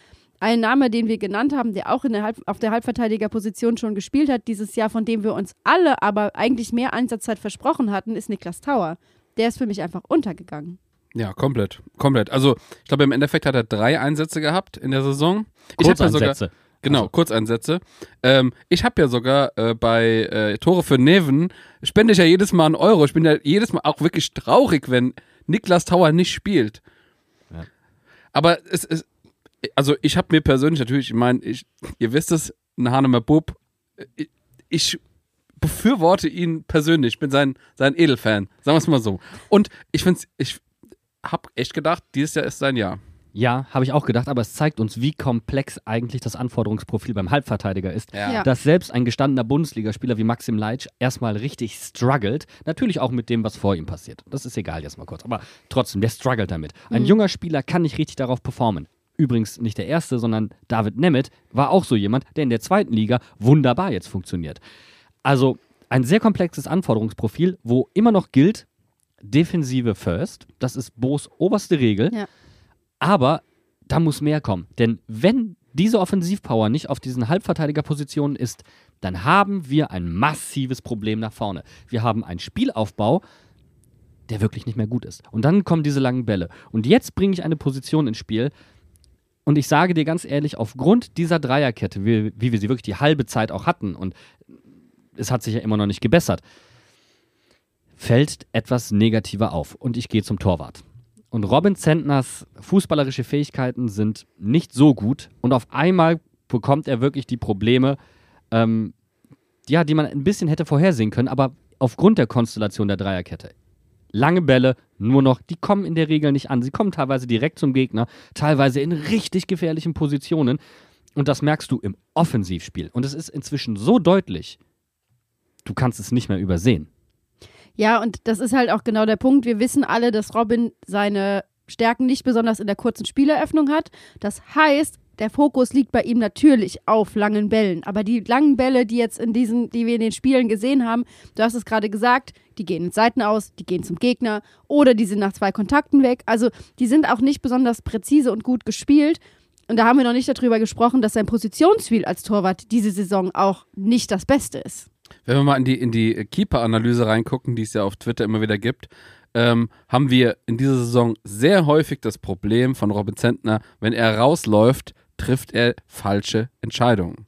Ein Name, den wir genannt haben, der auch in der Halb- auf der Halbverteidigerposition schon gespielt hat dieses Jahr, von dem wir uns alle aber eigentlich mehr Einsatzzeit versprochen hatten, ist Niklas Tauer. Der ist für mich einfach untergegangen. Ja, komplett. Komplett. Also, ich glaube, im Endeffekt hat er drei Einsätze gehabt in der Saison. Kurzeinsätze. Genau, also. Kurzeinsätze. Ähm, ich habe ja sogar äh, bei äh, Tore für Neven, spende ich ja jedes Mal einen Euro. Ich bin ja jedes Mal auch wirklich traurig, wenn Niklas Tauer nicht spielt. Ja. Aber es ist, also ich habe mir persönlich natürlich, ich meine, ich, ihr wisst es, ein Hahnemer Bub, ich, ich befürworte ihn persönlich. Ich bin sein, sein Edelfan, sagen wir es mal so. Und ich finde es, ich habe echt gedacht, dieses Jahr ist sein Jahr. Ja, habe ich auch gedacht, aber es zeigt uns, wie komplex eigentlich das Anforderungsprofil beim Halbverteidiger ist. Ja. Ja. Dass selbst ein gestandener Bundesligaspieler wie Maxim Leitsch erstmal richtig struggelt, natürlich auch mit dem, was vor ihm passiert. Das ist egal jetzt mal kurz, aber trotzdem, der struggelt damit. Ein mhm. junger Spieler kann nicht richtig darauf performen. Übrigens nicht der erste, sondern David Nemeth war auch so jemand, der in der zweiten Liga wunderbar jetzt funktioniert. Also ein sehr komplexes Anforderungsprofil, wo immer noch gilt, Defensive first, das ist Bo's oberste Regel. Ja. Aber da muss mehr kommen. Denn wenn diese Offensivpower nicht auf diesen Halbverteidigerpositionen ist, dann haben wir ein massives Problem nach vorne. Wir haben einen Spielaufbau, der wirklich nicht mehr gut ist. Und dann kommen diese langen Bälle. Und jetzt bringe ich eine Position ins Spiel. Und ich sage dir ganz ehrlich, aufgrund dieser Dreierkette, wie, wie wir sie wirklich die halbe Zeit auch hatten, und es hat sich ja immer noch nicht gebessert, fällt etwas negativer auf. Und ich gehe zum Torwart. Und Robin Zentners fußballerische Fähigkeiten sind nicht so gut. Und auf einmal bekommt er wirklich die Probleme, ähm, ja, die man ein bisschen hätte vorhersehen können, aber aufgrund der Konstellation der Dreierkette. Lange Bälle, nur noch, die kommen in der Regel nicht an. Sie kommen teilweise direkt zum Gegner, teilweise in richtig gefährlichen Positionen. Und das merkst du im Offensivspiel. Und es ist inzwischen so deutlich, du kannst es nicht mehr übersehen. Ja, und das ist halt auch genau der Punkt. Wir wissen alle, dass Robin seine Stärken nicht besonders in der kurzen Spieleröffnung hat. Das heißt, der Fokus liegt bei ihm natürlich auf langen Bällen. Aber die langen Bälle, die jetzt in diesen, die wir in den Spielen gesehen haben, du hast es gerade gesagt, die gehen ins Seitenaus, die gehen zum Gegner oder die sind nach zwei Kontakten weg. Also die sind auch nicht besonders präzise und gut gespielt. Und da haben wir noch nicht darüber gesprochen, dass sein Positionsspiel als Torwart diese Saison auch nicht das Beste ist. Wenn wir mal in die, in die Keeper-Analyse reingucken, die es ja auf Twitter immer wieder gibt, ähm, haben wir in dieser Saison sehr häufig das Problem von Robin Zentner, wenn er rausläuft, trifft er falsche Entscheidungen.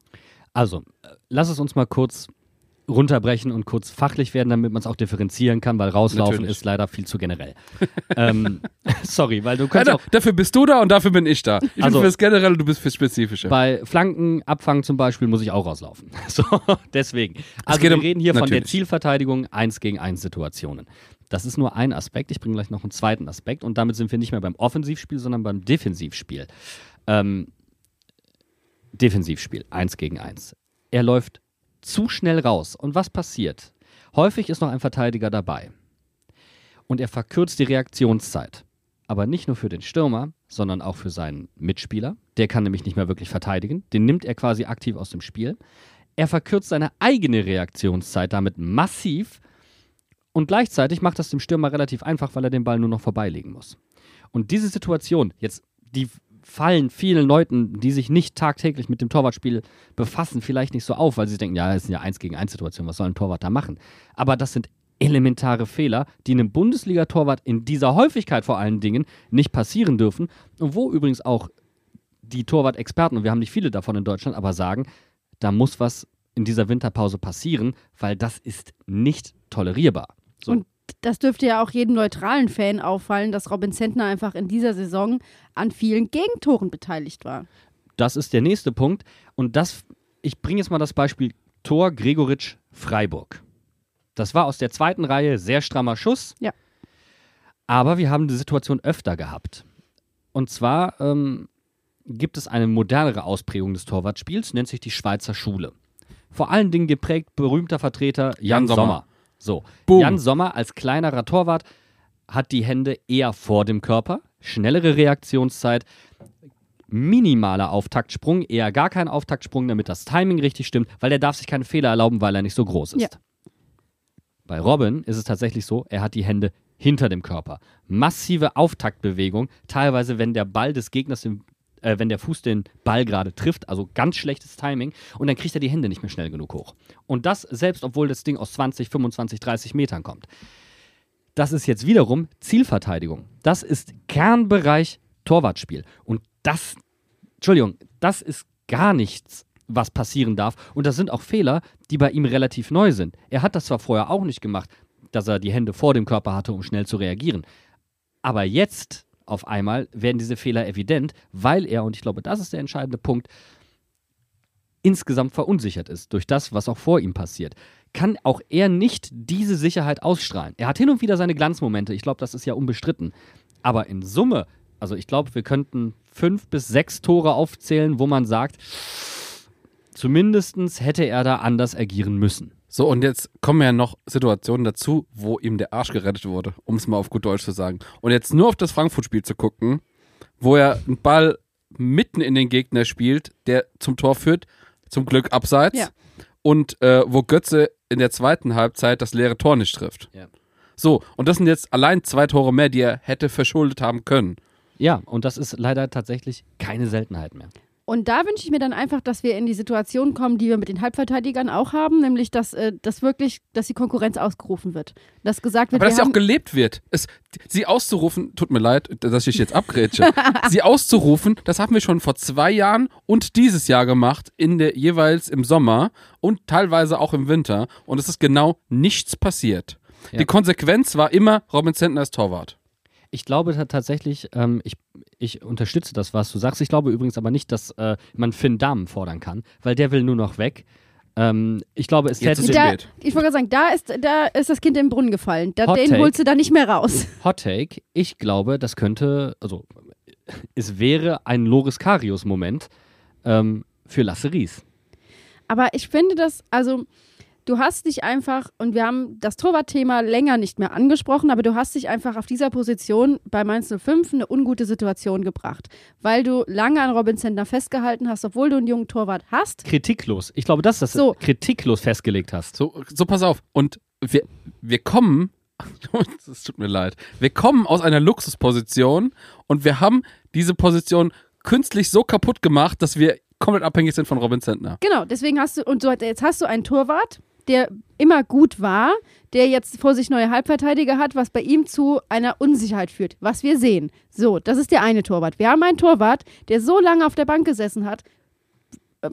Also, lass es uns mal kurz runterbrechen und kurz fachlich werden, damit man es auch differenzieren kann, weil rauslaufen Natürlich. Ist leider viel zu generell. ähm, sorry, weil du kannst ja, auch... Dafür bist du da und dafür bin ich da. Ich also, bin fürs Generelle und du bist fürs Spezifische. Bei Flanken, Abfangen zum Beispiel, muss ich auch rauslaufen. So, deswegen. Also wir um, reden hier natürlich. Von der Zielverteidigung, eins gegen eins Situationen. Das ist nur ein Aspekt. Ich bringe gleich noch einen zweiten Aspekt und damit sind wir nicht mehr beim Offensivspiel, sondern beim Defensivspiel. Ähm, Defensivspiel, eins gegen eins. Er läuft zu schnell raus. Und was passiert? Häufig ist noch ein Verteidiger dabei. Und er verkürzt die Reaktionszeit. Aber nicht nur für den Stürmer, sondern auch für seinen Mitspieler. Der kann nämlich nicht mehr wirklich verteidigen. Den nimmt er quasi aktiv aus dem Spiel. Er verkürzt seine eigene Reaktionszeit damit massiv. Und gleichzeitig macht das dem Stürmer relativ einfach, weil er den Ball nur noch vorbeilegen muss. Und diese Situation, jetzt die... fallen vielen Leuten, die sich nicht tagtäglich mit dem Torwartspiel befassen, vielleicht nicht so auf, weil sie denken, ja, das ist eine eins gegen eins Situation, was soll ein Torwart da machen? Aber das sind elementare Fehler, die einem Bundesliga-Torwart in dieser Häufigkeit vor allen Dingen nicht passieren dürfen und wo übrigens auch die Torwart-Experten, und wir haben nicht viele davon in Deutschland, aber sagen, da muss was in dieser Winterpause passieren, weil das ist nicht tolerierbar. So. Und das dürfte ja auch jedem neutralen Fan auffallen, dass Robin Zentner einfach in dieser Saison an vielen Gegentoren beteiligt war. Das ist der nächste Punkt. Und das, ich bringe jetzt mal das Beispiel Tor Gregoritsch Freiburg. Das war aus der zweiten Reihe sehr strammer Schuss. Ja. Aber wir haben die Situation öfter gehabt. Und zwar ähm, gibt es eine modernere Ausprägung des Torwartspiels, nennt sich die Schweizer Schule. Vor allen Dingen geprägt berühmter Vertreter Jan, Jan Sommer. Sommer. So, Boom. Jan Sommer als kleinerer Torwart hat die Hände eher vor dem Körper, schnellere Reaktionszeit, minimaler Auftaktsprung, eher gar kein Auftaktsprung, damit das Timing richtig stimmt, weil er darf sich keine Fehler erlauben, weil er nicht so groß ist. Ja. Bei Robin ist es tatsächlich so, er hat die Hände hinter dem Körper. Massive Auftaktbewegung, teilweise wenn der Ball des Gegners im Äh, wenn der Fuß den Ball gerade trifft, also ganz schlechtes Timing, und dann kriegt er die Hände nicht mehr schnell genug hoch. Und das selbst, obwohl das Ding aus zwanzig, fünfundzwanzig, dreißig Metern kommt. Das ist jetzt wiederum Zielverteidigung. Das ist Kernbereich Torwartspiel. Und das, Entschuldigung, das ist gar nichts, was passieren darf. Und das sind auch Fehler, die bei ihm relativ neu sind. Er hat das zwar vorher auch nicht gemacht, dass er die Hände vor dem Körper hatte, um schnell zu reagieren. Aber jetzt auf einmal werden diese Fehler evident, weil er, und ich glaube, das ist der entscheidende Punkt, insgesamt verunsichert ist durch das, was auch vor ihm passiert. Kann auch er nicht diese Sicherheit ausstrahlen. Er hat hin und wieder seine Glanzmomente, ich glaube, das ist ja unbestritten. Aber in Summe, also ich glaube, wir könnten fünf bis sechs Tore aufzählen, wo man sagt, zumindest hätte er da anders agieren müssen. So, und jetzt kommen ja noch Situationen dazu, wo ihm der Arsch gerettet wurde, um es mal auf gut Deutsch zu sagen. Und jetzt nur auf das Frankfurt-Spiel zu gucken, wo er einen Ball mitten in den Gegner spielt, der zum Tor führt, zum Glück abseits. Ja. Und äh, wo Götze in der zweiten Halbzeit das leere Tor nicht trifft. Ja. So, und das sind jetzt allein zwei Tore mehr, die er hätte verschuldet haben können. Ja, und das ist leider tatsächlich keine Seltenheit mehr. Und da wünsche ich mir dann einfach, dass wir in die Situation kommen, die wir mit den Halbverteidigern auch haben, nämlich, dass, äh, dass wirklich, dass die Konkurrenz ausgerufen wird. Dass gesagt wird, aber dass sie auch gelebt wird. Es, sie auszurufen, tut mir leid, dass ich jetzt abgrätsche, sie auszurufen, das haben wir schon vor zwei Jahren und dieses Jahr gemacht, in der, jeweils im Sommer und teilweise auch im Winter. Und es ist genau nichts passiert. Ja. Die Konsequenz war immer, Robin Zentner ist Torwart. Ich glaube tatsächlich, ähm, ich, ich unterstütze das, was du sagst. Ich glaube übrigens aber nicht, dass äh, man Finn Dahmen fordern kann, weil der will nur noch weg. Ähm, ich glaube, es hätte... Da, ich wollte gerade sagen, da ist, da ist das Kind in den Brunnen gefallen. Da, den Take, holst du da nicht mehr raus. Hot Take. Ich glaube, das könnte... Also, es wäre ein Loris Karius-Moment ähm, für Lasse Ries. Aber ich finde das... also. Du hast dich einfach, und wir haben das Torwartthema länger nicht mehr angesprochen, aber du hast dich einfach auf dieser Position bei Mainz null fünf eine ungute Situation gebracht, weil du lange an Robin Zentner festgehalten hast, obwohl du einen jungen Torwart hast. Kritiklos. Ich glaube, dass das so kritiklos festgelegt hast. So, so pass auf. Und wir, wir kommen, es tut mir leid, wir kommen aus einer Luxusposition und wir haben diese Position künstlich so kaputt gemacht, dass wir komplett abhängig sind von Robin Zentner. Genau, deswegen hast du, und so, jetzt hast du einen Torwart, der immer gut war, der jetzt vor sich neue Halbverteidiger hat, was bei ihm zu einer Unsicherheit führt, was wir sehen. So, das ist der eine Torwart. Wir haben einen Torwart, der so lange auf der Bank gesessen hat,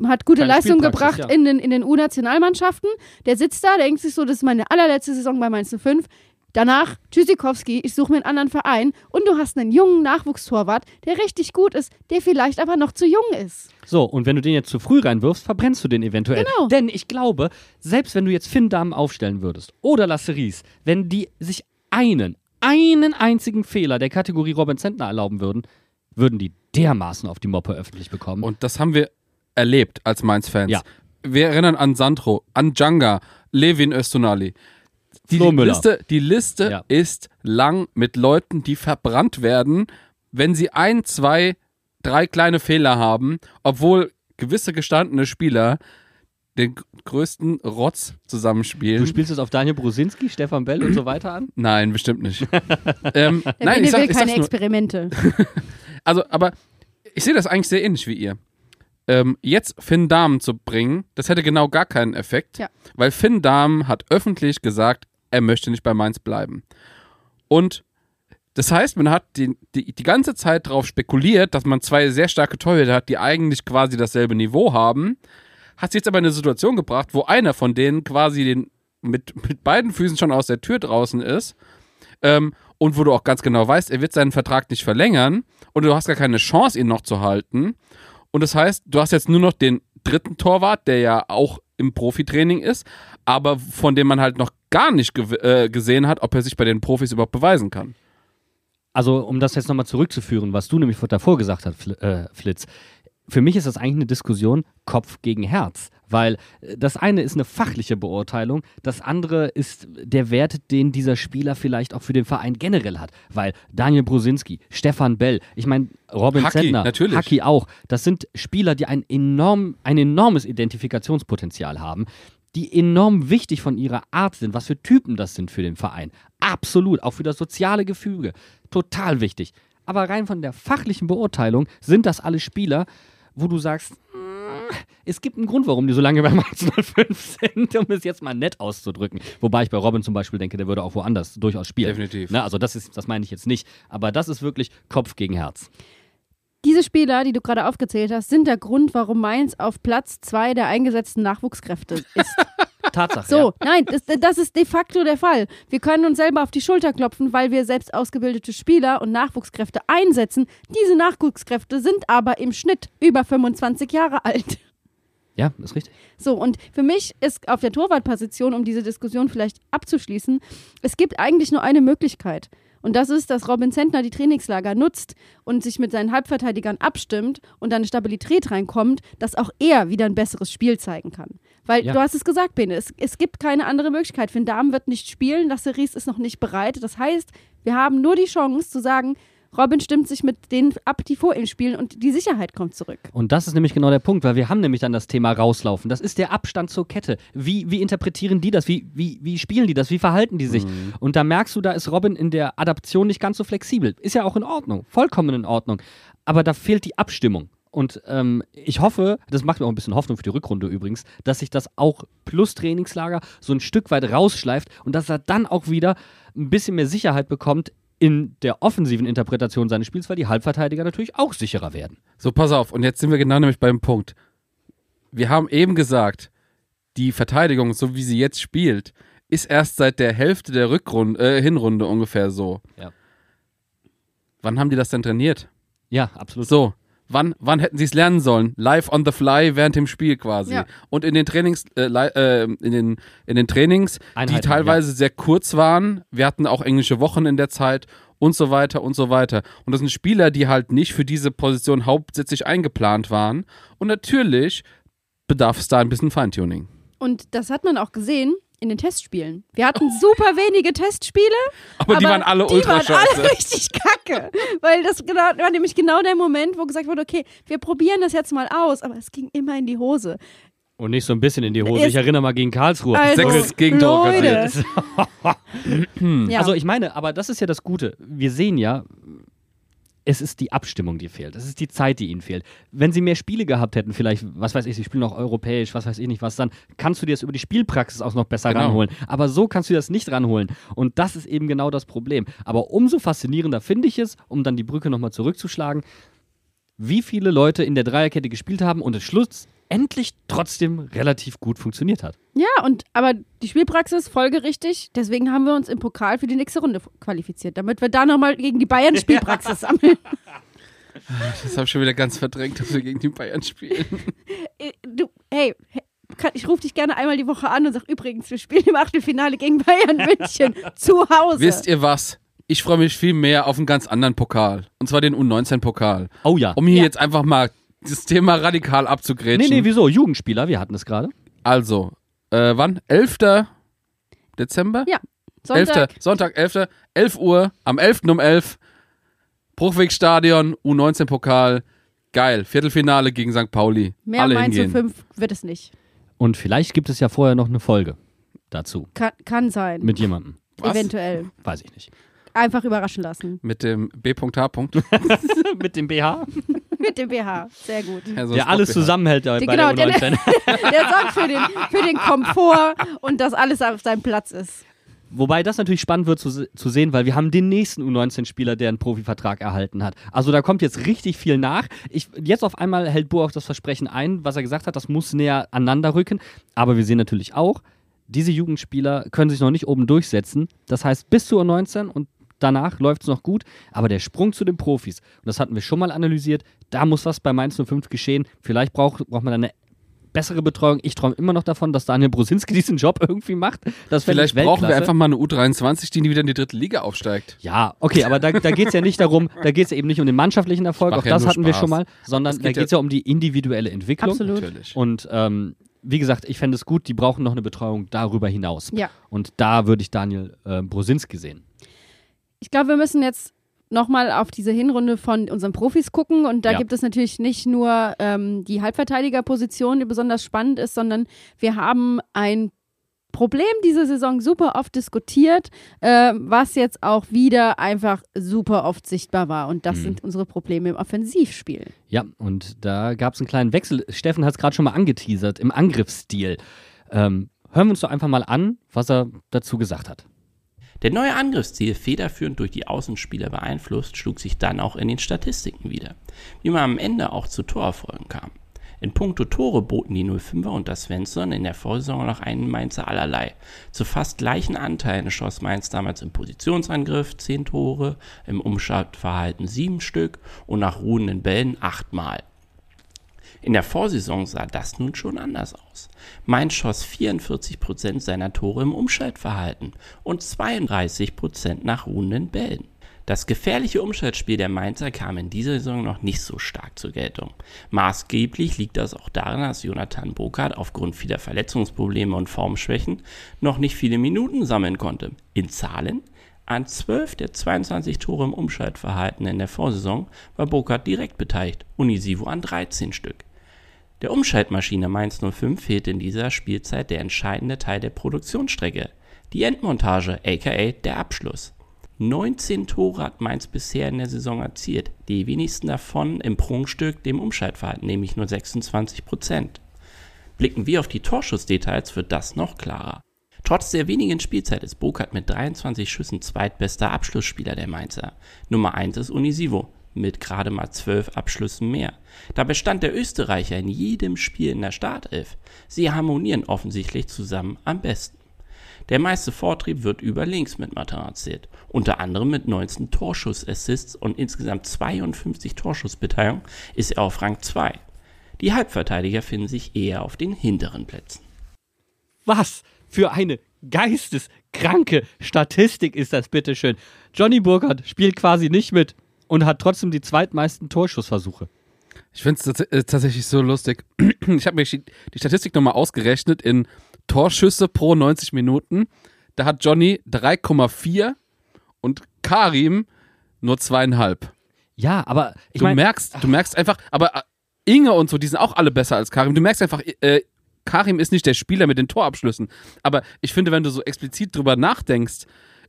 hat gute Keine Leistung gebracht ja. in den, in den U-Nationalmannschaften. Der sitzt da, der denkt sich so, das ist meine allerletzte Saison bei Mainz null fünf. Danach Tschüssikowski, ich suche mir einen anderen Verein. Und du hast einen jungen Nachwuchstorwart, der richtig gut ist, der vielleicht aber noch zu jung ist. So, und wenn du den jetzt zu früh reinwirfst, verbrennst du den eventuell. Genau. Denn ich glaube, selbst wenn du jetzt Finn Dahmen aufstellen würdest oder Lasse Ries, wenn die sich einen, einen einzigen Fehler der Kategorie Robin Zentner erlauben würden, würden die dermaßen auf die Moppe öffentlich bekommen. Und das haben wir erlebt als Mainz-Fans. Ja. Wir erinnern an Sandro, an Djanga, Levin Öztunali. Die, die Liste, die Liste ja. ist lang mit Leuten, die verbrannt werden, wenn sie ein, zwei, drei kleine Fehler haben, obwohl gewisse gestandene Spieler den größten Rotz zusammenspielen. Du spielst es auf Daniel Brusinski, Stefan Bell und so weiter an? Nein, bestimmt nicht. ähm, nein, ich sag, will keine ich sag's Experimente. Nur. Also, aber ich sehe das eigentlich sehr ähnlich wie ihr. Ähm, jetzt Finn Dahmen zu bringen, das hätte genau gar keinen Effekt, ja. weil Finn Dahmen hat öffentlich gesagt, er möchte nicht bei Mainz bleiben. Und das heißt, man hat die, die, die ganze Zeit darauf spekuliert, dass man zwei sehr starke Torhüter hat, die eigentlich quasi dasselbe Niveau haben, hat sich jetzt aber in eine Situation gebracht, wo einer von denen quasi den, mit, mit beiden Füßen schon aus der Tür draußen ist ähm, und wo du auch ganz genau weißt, er wird seinen Vertrag nicht verlängern und du hast gar keine Chance, ihn noch zu halten. Und das heißt, du hast jetzt nur noch den dritten Torwart, der ja auch im Profitraining ist, aber von dem man halt noch gar nicht ge- äh, gesehen hat, ob er sich bei den Profis überhaupt beweisen kann. Also um das jetzt nochmal zurückzuführen, was du nämlich davor gesagt hast, Fl- äh, Flitz, für mich ist das eigentlich eine Diskussion Kopf gegen Herz, weil das eine ist eine fachliche Beurteilung, das andere ist der Wert, den dieser Spieler vielleicht auch für den Verein generell hat, weil Daniel Brusinski, Stefan Bell, ich meine Robin Zentner, Haki auch, das sind Spieler, die ein, enorm, ein enormes Identifikationspotenzial haben, die enorm wichtig von ihrer Art sind, was für Typen das sind für den Verein, absolut, auch für das soziale Gefüge, total wichtig, aber rein von der fachlichen Beurteilung sind das alle Spieler, wo du sagst, es gibt einen Grund, warum die so lange bei Mainz null fünf sind, um es jetzt mal nett auszudrücken. Wobei ich bei Robin zum Beispiel denke, der würde auch woanders durchaus spielen. Definitiv. Na, also das ist, das meine ich jetzt nicht. Aber das ist wirklich Kopf gegen Herz. Diese Spieler, die du gerade aufgezählt hast, sind der Grund, warum Mainz auf Platz zwei der eingesetzten Nachwuchskräfte ist. Tatsache. So, ja. Nein, das, das ist de facto der Fall. Wir können uns selber auf die Schulter klopfen, weil wir selbst ausgebildete Spieler und Nachwuchskräfte einsetzen. Diese Nachwuchskräfte sind aber im Schnitt über fünfundzwanzig Jahre alt. Ja, ist richtig. So, und für mich ist auf der Torwartposition, um diese Diskussion vielleicht abzuschließen, es gibt eigentlich nur eine Möglichkeit. Und das ist, dass Robin Zentner die Trainingslager nutzt und sich mit seinen Halbverteidigern abstimmt und dann eine Stabilität reinkommt, dass auch er wieder ein besseres Spiel zeigen kann. Weil, ja. Du hast es gesagt, Bene, es, es gibt keine andere Möglichkeit. Finn Dahmen wird nicht spielen, Lasseris ist noch nicht bereit. Das heißt, wir haben nur die Chance zu sagen, Robin stimmt sich mit denen ab, die vor ihm spielen, und die Sicherheit kommt zurück. Und das ist nämlich genau der Punkt, weil wir haben nämlich dann das Thema rauslaufen. Das ist der Abstand zur Kette. Wie, wie interpretieren die das? Wie, wie, wie spielen die das? Wie verhalten die sich? Mhm. Und da merkst du, da ist Robin in der Adaption nicht ganz so flexibel. Ist ja auch in Ordnung, vollkommen in Ordnung. Aber da fehlt die Abstimmung. Und ähm, ich hoffe, das macht mir auch ein bisschen Hoffnung für die Rückrunde übrigens, dass sich das auch plus Trainingslager so ein Stück weit rausschleift und dass er dann auch wieder ein bisschen mehr Sicherheit bekommt in der offensiven Interpretation seines Spiels, weil die Halbverteidiger natürlich auch sicherer werden. So, pass auf. Und jetzt sind wir genau nämlich beim Punkt. Wir haben eben gesagt, die Verteidigung, so wie sie jetzt spielt, ist erst seit der Hälfte der Rückrunde, äh, Hinrunde ungefähr so. Ja. Wann haben die das denn trainiert? Ja, absolut. So, wann, wann hätten sie es lernen sollen? Live on the fly während dem Spiel quasi. Ja. Und in den Trainings, äh, äh, in den, in den Trainings, Einheiten, die teilweise ja. sehr kurz waren. Wir hatten auch englische Wochen in der Zeit und so weiter und so weiter. Und das sind Spieler, die halt nicht für diese Position hauptsächlich eingeplant waren. Und natürlich bedarf es da ein bisschen Feintuning. Und das hat man auch gesehen in den Testspielen. Wir hatten super wenige Testspiele. Aber, aber die waren alle die ultra waren scheiße. Alle richtig kacke. Weil das genau, war nämlich genau der Moment, wo gesagt wurde, okay, wir probieren das jetzt mal aus. Aber es ging immer in die Hose. Und nicht so ein bisschen in die Hose. Ich erinnere mal gegen Karlsruhe. Also, Sechstes Gegentor kassiert. Ja. Also ich meine, aber das ist ja das Gute. Wir sehen ja, es ist die Abstimmung, die fehlt. Es ist die Zeit, die ihnen fehlt. Wenn sie mehr Spiele gehabt hätten, vielleicht, was weiß ich, sie spielen noch europäisch, was weiß ich nicht was, dann kannst du dir das über die Spielpraxis auch noch besser genau. ranholen. Aber so kannst du das nicht ranholen. Und das ist eben genau das Problem. Aber umso faszinierender finde ich es, um dann die Brücke nochmal zurückzuschlagen, wie viele Leute in der Dreierkette gespielt haben und es Schluss endlich trotzdem relativ gut funktioniert hat. Ja, und aber die Spielpraxis folgerichtig, deswegen haben wir uns im Pokal für die nächste Runde qualifiziert, damit wir da nochmal gegen die Bayern Spielpraxis sammeln. Das habe ich schon wieder ganz verdrängt, dass wir gegen die Bayern spielen. Du, hey, ich rufe dich gerne einmal die Woche an und sag übrigens, wir spielen im Achtelfinale gegen Bayern München zu Hause. Wisst ihr was? Ich freue mich viel mehr auf einen ganz anderen Pokal, und zwar den U neunzehn Pokal. Oh ja. Um hier ja. jetzt einfach mal das Thema radikal abzugrätschen. Nee, nee, wieso? Jugendspieler, wir hatten es gerade. Also, äh, wann? elfter Dezember? Ja, Sonntag. elfter Sonntag, elfter elf Uhr, am elften um elf, Bruchwegstadion, U neunzehn Pokal, geil, Viertelfinale gegen Sankt Pauli. Mehr Mainz null fünf wird es nicht. Und vielleicht gibt es ja vorher noch eine Folge dazu. Kann, kann sein. Mit jemandem. Was? Eventuell. Weiß ich nicht. Einfach überraschen lassen. Mit dem B H. Mit dem B H? Mit dem B H, sehr gut. Ja, so der alles B H zusammenhält bei genau, der U neunzehn. Der, der, der sorgt für den, für den Komfort und dass alles auf seinem Platz ist. Wobei das natürlich spannend wird zu, zu sehen, weil wir haben den nächsten U neunzehn Spieler, der einen Profivertrag erhalten hat. Also da kommt jetzt richtig viel nach. Ich, jetzt auf einmal hält Bo auch das Versprechen ein, was er gesagt hat, das muss näher aneinander rücken. Aber wir sehen natürlich auch, diese Jugendspieler können sich noch nicht oben durchsetzen. Das heißt, bis zu U neunzehn und danach läuft es noch gut, aber der Sprung zu den Profis, und das hatten wir schon mal analysiert, da muss was bei Mainz null fünf geschehen. Vielleicht braucht, braucht man eine bessere Betreuung. Ich träume immer noch davon, dass Daniel Brusinski diesen Job irgendwie macht. Das Vielleicht brauchen wir einfach mal eine U dreiundzwanzig, die wieder in die dritte Liga aufsteigt. Ja, okay, aber da, da geht es ja nicht darum, da geht es ja eben nicht um den mannschaftlichen Erfolg, auch ja das hatten Spaß. wir schon mal, sondern geht da geht es ja, ja um die individuelle Entwicklung. Absolut. Natürlich. Und ähm, wie gesagt, ich fände es gut, die brauchen noch eine Betreuung darüber hinaus. Ja. Und da würde ich Daniel äh, Brusinski sehen. Ich glaube, wir müssen jetzt nochmal auf diese Hinrunde von unseren Profis gucken. Und da ja. gibt es natürlich nicht nur ähm, die Halbverteidigerposition, die besonders spannend ist, sondern wir haben ein Problem diese Saison super oft diskutiert, äh, was jetzt auch wieder einfach super oft sichtbar war. Und das mhm. sind unsere Probleme im Offensivspiel. Ja, und da gab es einen kleinen Wechsel. Steffen hat es gerade schon mal angeteasert, im Angriffsstil. Ähm, hören wir uns doch einfach mal an, was er dazu gesagt hat. Der neue Angriffsstil, federführend durch die Außenspieler beeinflusst, schlug sich dann auch in den Statistiken wider, wie man am Ende auch zu Torerfolgen kam. In puncto Tore boten die Null Fünfer und das Svensson in der Vorsaison noch einen Mainzer allerlei. Zu fast gleichen Anteilen schoss Mainz damals im Positionsangriff zehn Tore, im Umschaltverhalten sieben Stück und nach ruhenden Bällen achtmal. In der Vorsaison sah das nun schon anders aus. Mainz schoss vierundvierzig Prozent seiner Tore im Umschaltverhalten und zweiunddreißig Prozent nach ruhenden Bällen. Das gefährliche Umschaltspiel der Mainzer kam in dieser Saison noch nicht so stark zur Geltung. Maßgeblich liegt das auch daran, dass Jonathan Burkardt aufgrund vieler Verletzungsprobleme und Formschwächen noch nicht viele Minuten sammeln konnte. In Zahlen: an zwölf der zweiundzwanzig Tore im Umschaltverhalten in der Vorsaison war Burkardt direkt beteiligt, Onisiwo an dreizehn Stück. Der Umschaltmaschine Mainz null fünf fehlte in dieser Spielzeit der entscheidende Teil der Produktionsstrecke, die Endmontage, aka der Abschluss. neunzehn Tore hat Mainz bisher in der Saison erzielt, die wenigsten davon im Prunkstück dem Umschaltverhalten, nämlich nur sechsundzwanzig Prozent. Blicken wir auf die Torschussdetails, wird das noch klarer. Trotz der wenigen Spielzeit ist Burkardt mit dreiundzwanzig Schüssen zweitbester Abschlussspieler der Mainzer. Nummer eins ist Onisiwo mit gerade mal zwölf Abschlüssen mehr. Dabei stand der Österreicher in jedem Spiel in der Startelf. Sie harmonieren offensichtlich zusammen am besten. Der meiste Vortrieb wird über links mit Martin erzielt, unter anderem mit neunzehn Torschussassists und insgesamt zweiundfünfzig Torschussbeteiligung ist er auf Rang zwei. Die Halbverteidiger finden sich eher auf den hinteren Plätzen. Was für eine geisteskranke Statistik ist das, bitteschön. Johnny Burkardt spielt quasi nicht mit und hat trotzdem die zweitmeisten Torschussversuche. Ich finde es tats- tatsächlich so lustig. Ich habe mir die Statistik nochmal ausgerechnet in Torschüsse pro neunzig Minuten. Da hat Johnny drei Komma vier und Karim nur zweieinhalb. Ja, aber ich meine... Du merkst, du merkst einfach, aber Inge und so, die sind auch alle besser als Karim. Du merkst einfach, äh, Karim ist nicht der Spieler mit den Torabschlüssen. Aber ich finde, wenn du so explizit drüber nachdenkst,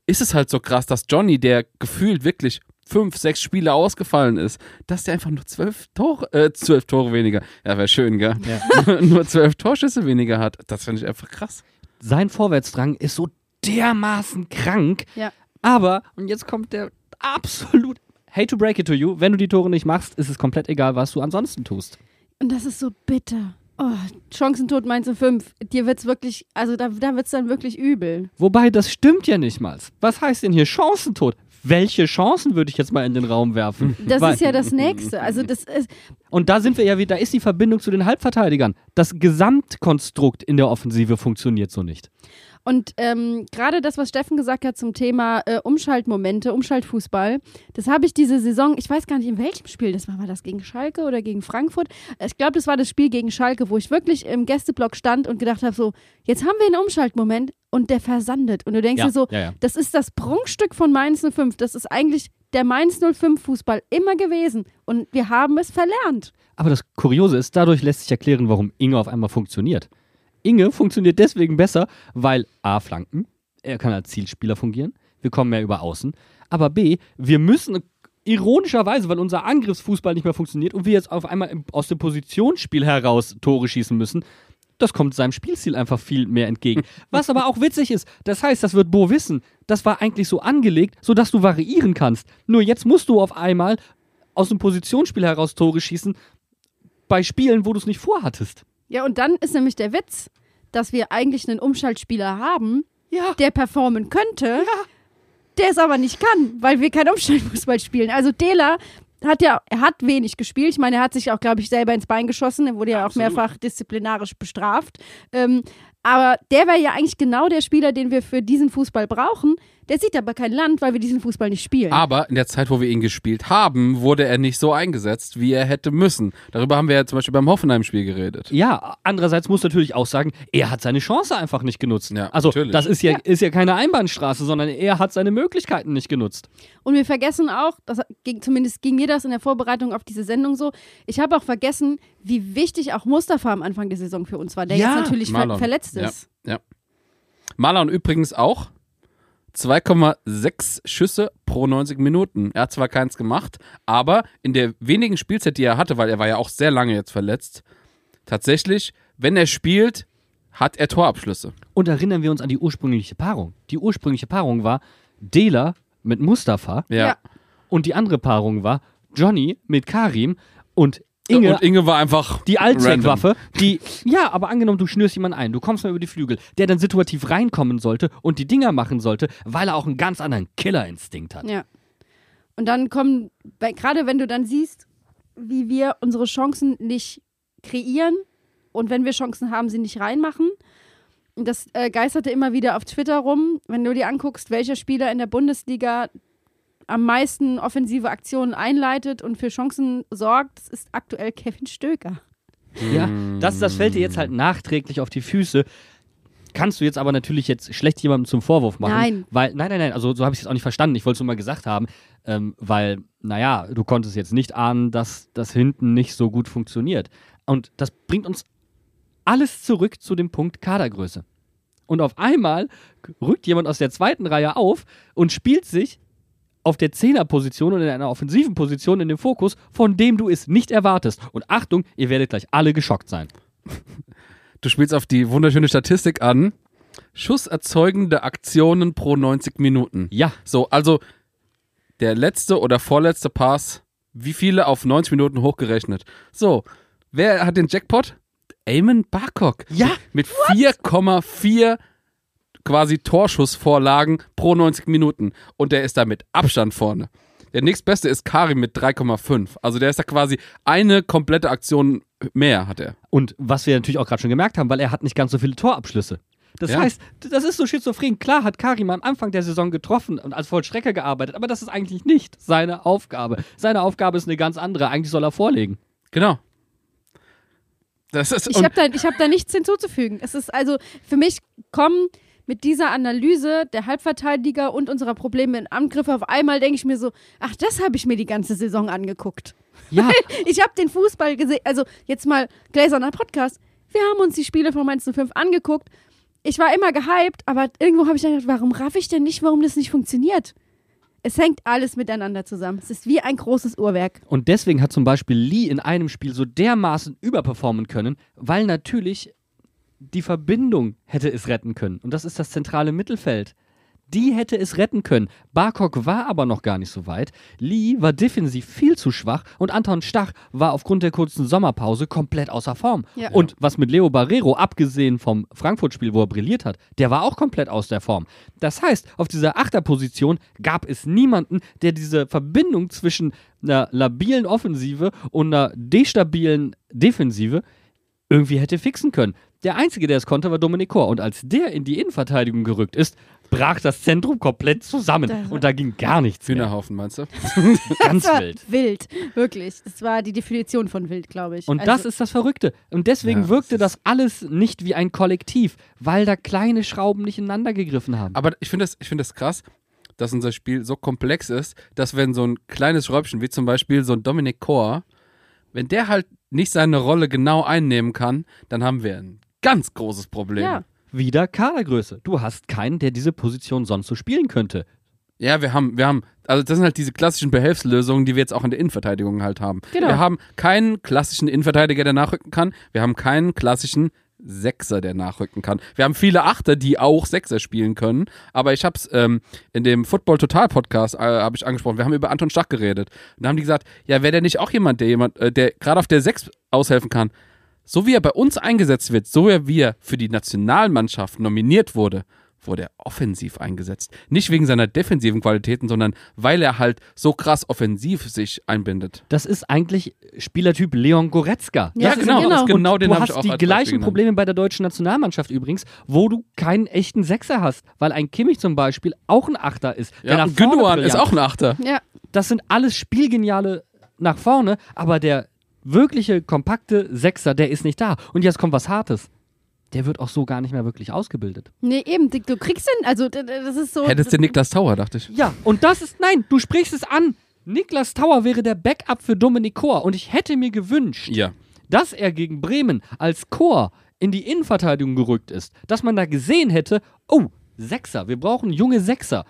ist es halt so krass, dass Johnny, der gefühlt wirklich fünf, sechs Spiele ausgefallen ist, dass der einfach nur zwölf Tore, äh, zwölf Tore weniger, ja, wäre schön, gell? Ja. nur zwölf Torschüsse weniger hat. Das finde ich einfach krass. Sein Vorwärtsdrang ist so dermaßen krank, ja. Aber, und jetzt kommt der absolut, hate to break it to you, wenn du die Tore nicht machst, ist es komplett egal, was du ansonsten tust. Und das ist so bitter. Oh, Chancentod Mainz null fünf. Dir wird's wirklich, also da, da wird's dann wirklich übel. Wobei, das stimmt ja nicht mal. Was heißt denn hier Chancentod? Welche Chancen würde ich jetzt mal in den Raum werfen? Das Weil, ist ja das Nächste. Also das ist und da sind wir ja wieder, da ist die Verbindung zu den Halbverteidigern. Das Gesamtkonstrukt in der Offensive funktioniert so nicht. Und ähm, gerade das, was Steffen gesagt hat zum Thema äh, Umschaltmomente, Umschaltfußball, das habe ich diese Saison, ich weiß gar nicht, in welchem Spiel das war, war das gegen Schalke oder gegen Frankfurt? Ich glaube, das war das Spiel gegen Schalke, wo ich wirklich im Gästeblock stand und gedacht habe, so, jetzt haben wir einen Umschaltmoment und der versandet. Und du denkst ja, dir so, ja, ja. das ist das Prunkstück von Mainz null fünf, das ist eigentlich der Mainz null fünf-Fußball immer gewesen und wir haben es verlernt. Aber das Kuriose ist, dadurch lässt sich erklären, warum Inge auf einmal funktioniert. Inge funktioniert deswegen besser, weil A, Flanken, er kann als Zielspieler fungieren, wir kommen mehr über Außen, aber B, wir müssen ironischerweise, weil unser Angriffsfußball nicht mehr funktioniert und wir jetzt auf einmal aus dem Positionsspiel heraus Tore schießen müssen, das kommt seinem Spielstil einfach viel mehr entgegen. Was aber auch witzig ist, das heißt, das wird Bo wissen, das war eigentlich so angelegt, sodass du variieren kannst. Nur jetzt musst du auf einmal aus dem Positionsspiel heraus Tore schießen, bei Spielen, wo du es nicht vorhattest. Ja, und dann ist nämlich der Witz, dass wir eigentlich einen Umschaltspieler haben, ja. der performen könnte, ja. der es aber nicht kann, weil wir keinen Umschaltfußball spielen. Also Dela hat ja, er hat wenig gespielt. Ich meine, er hat sich auch, glaube ich, selber ins Bein geschossen. Er wurde ja Absolut. auch mehrfach disziplinarisch bestraft. Ähm, aber der wäre ja eigentlich genau der Spieler, den wir für diesen Fußball brauchen. Der sieht aber kein Land, weil wir diesen Fußball nicht spielen. Aber in der Zeit, wo wir ihn gespielt haben, wurde er nicht so eingesetzt, wie er hätte müssen. Darüber haben wir ja zum Beispiel beim Hoffenheim-Spiel geredet. Ja, andererseits muss natürlich auch sagen, er hat seine Chance einfach nicht genutzt. Ja, also natürlich. das ist ja, ja. ist ja keine Einbahnstraße, sondern er hat seine Möglichkeiten nicht genutzt. Und wir vergessen auch, das ging, zumindest ging mir das in der Vorbereitung auf diese Sendung so, ich habe auch vergessen, wie wichtig auch Mustapha am Anfang der Saison für uns war, der ja. jetzt natürlich ver- verletzt ist. Ja, ja. Malan übrigens auch. zwei Komma sechs Schüsse pro neunzig Minuten. Er hat zwar keins gemacht, aber in der wenigen Spielzeit, die er hatte, weil er war ja auch sehr lange jetzt verletzt, tatsächlich, wenn er spielt, hat er Torabschlüsse. Und erinnern wir uns an die ursprüngliche Paarung. Die ursprüngliche Paarung war Dela mit Mustapha. Ja. Und die andere Paarung war Johnny mit Karim und Inge. Und Inge war einfach die Allzweckwaffe, die, ja, aber angenommen, du schnürst jemanden ein, du kommst mal über die Flügel, der dann situativ reinkommen sollte und die Dinger machen sollte, weil er auch einen ganz anderen Killerinstinkt hat. Ja. Und dann kommen, gerade wenn du dann siehst, wie wir unsere Chancen nicht kreieren und wenn wir Chancen haben, sie nicht reinmachen. Das äh, geisterte immer wieder auf Twitter rum. Wenn du dir anguckst, welcher Spieler in der Bundesliga am meisten offensive Aktionen einleitet und für Chancen sorgt, das ist aktuell Kevin Stöger. Ja, das, das fällt dir jetzt halt nachträglich auf die Füße. Kannst du jetzt aber natürlich jetzt schlecht jemandem zum Vorwurf machen. Nein. Weil, nein, nein, nein, also so habe ich es jetzt auch nicht verstanden. Ich wollte es nur mal gesagt haben, ähm, weil, naja, du konntest jetzt nicht ahnen, dass das hinten nicht so gut funktioniert. Und das bringt uns alles zurück zu dem Punkt Kadergröße. Und auf einmal rückt jemand aus der zweiten Reihe auf und spielt sich auf der Zehnerposition und in einer offensiven Position in den Fokus, von dem du es nicht erwartest. Und Achtung, ihr werdet gleich alle geschockt sein. Du spielst auf die wunderschöne Statistik an. Schusserzeugende Aktionen pro neunzig Minuten. Ja. So, also der letzte oder vorletzte Pass, wie viele auf neunzig Minuten hochgerechnet. So, wer hat den Jackpot? Aymen Barkok. Ja. Mit vier Komma vier quasi Torschussvorlagen pro neunzig Minuten. Und der ist da mit Abstand vorne. Der nächstbeste ist Karim mit drei Komma fünf. Also der ist da quasi eine komplette Aktion mehr hat er. Und was wir natürlich auch gerade schon gemerkt haben, weil er hat nicht ganz so viele Torabschlüsse. Das ja. heißt, das ist so schizophren. Klar hat Karim am Anfang der Saison getroffen und als Vollstrecker gearbeitet, aber das ist eigentlich nicht seine Aufgabe. Seine Aufgabe ist eine ganz andere. Eigentlich soll er vorlegen. Genau. Das ist ich habe da, hab da nichts hinzuzufügen. Es ist also, für mich kommen mit dieser Analyse der Halbverteidiger und unserer Probleme in Angriff auf einmal denke ich mir so, ach, das habe ich mir die ganze Saison angeguckt. Ja. Ich habe den Fußball gesehen, also jetzt mal gläserner Podcast, wir haben uns die Spiele von Mainz null fünf angeguckt. Ich war immer gehypt, aber irgendwo habe ich dann gedacht, warum raff ich denn nicht, warum das nicht funktioniert? Es hängt alles miteinander zusammen. Es ist wie ein großes Uhrwerk. Und deswegen hat zum Beispiel Lee in einem Spiel so dermaßen überperformen können, weil natürlich die Verbindung hätte es retten können. Und das ist das zentrale Mittelfeld. Die hätte es retten können. Barkok war aber noch gar nicht so weit. Lee war defensiv viel zu schwach und Anton Stach war aufgrund der kurzen Sommerpause komplett außer Form. Ja. Und was mit Leo Barreiro, abgesehen vom Frankfurt-Spiel, wo er brilliert hat, der war auch komplett aus der Form. Das heißt, auf dieser Achterposition gab es niemanden, der diese Verbindung zwischen einer labilen Offensive und einer destabilen Defensive irgendwie hätte fixen können. Der Einzige, der es konnte, war Dominik Kohr. Und als der in die Innenverteidigung gerückt ist, brach das Zentrum komplett zusammen. Und da ging gar nichts mehr. Hühnerhaufen, meinst du? Ganz wild. Wild, wirklich. Das war die Definition von wild, glaube ich. Und also das ist das Verrückte. Und deswegen ja, wirkte das alles nicht wie ein Kollektiv, weil da kleine Schrauben nicht ineinander gegriffen haben. Aber ich finde das, ich find das krass, dass unser Spiel so komplex ist, dass wenn so ein kleines Schräubchen, wie zum Beispiel so ein Dominik Kohr, wenn der halt nicht seine Rolle genau einnehmen kann, dann haben wir einen ganz großes Problem. Ja. Wieder Kadergröße. Du hast keinen, der diese Position sonst so spielen könnte. Ja, wir haben, wir haben, also das sind halt diese klassischen Behelfslösungen, die wir jetzt auch in der Innenverteidigung halt haben. Genau. Wir haben keinen klassischen Innenverteidiger, der nachrücken kann. Wir haben keinen klassischen Sechser, der nachrücken kann. Wir haben viele Achter, die auch Sechser spielen können. Aber ich habe es ähm, in dem Football-Total-Podcast äh, habe ich angesprochen. Wir haben über Anton Stach geredet. Und da haben die gesagt, ja, wäre der nicht auch jemand, der jemand, äh, der gerade auf der Sechs aushelfen kann? So wie er bei uns eingesetzt wird, so wie er für die Nationalmannschaft nominiert wurde, wurde er offensiv eingesetzt. Nicht wegen seiner defensiven Qualitäten, sondern weil er halt so krass offensiv sich einbindet. Das ist eigentlich Spielertyp Leon Goretzka. Ja, das genau. Ist genau. Das genau den du hast ich auch die gleichen Probleme bei der deutschen Nationalmannschaft übrigens, wo du keinen echten Sechser hast, weil ein Kimmich zum Beispiel auch ein Achter ist. Ja, und Gündogan ist auch ein Achter. Ja. Das sind alles spielgeniale nach vorne, aber der wirkliche, kompakte Sechser, der ist nicht da. Und jetzt kommt was Hartes. Der wird auch so gar nicht mehr wirklich ausgebildet. Nee, eben. Du kriegst den, also das ist so... Hättest du Niklas Tauer, dachte ich. Ja, und das ist, nein, du sprichst es an. Niklas Tauer wäre der Backup für Dominik Kohr. Und ich hätte mir gewünscht, ja. dass er gegen Bremen als Kohr in die Innenverteidigung gerückt ist, dass man da gesehen hätte, oh, Sechser, wir brauchen junge Sechser.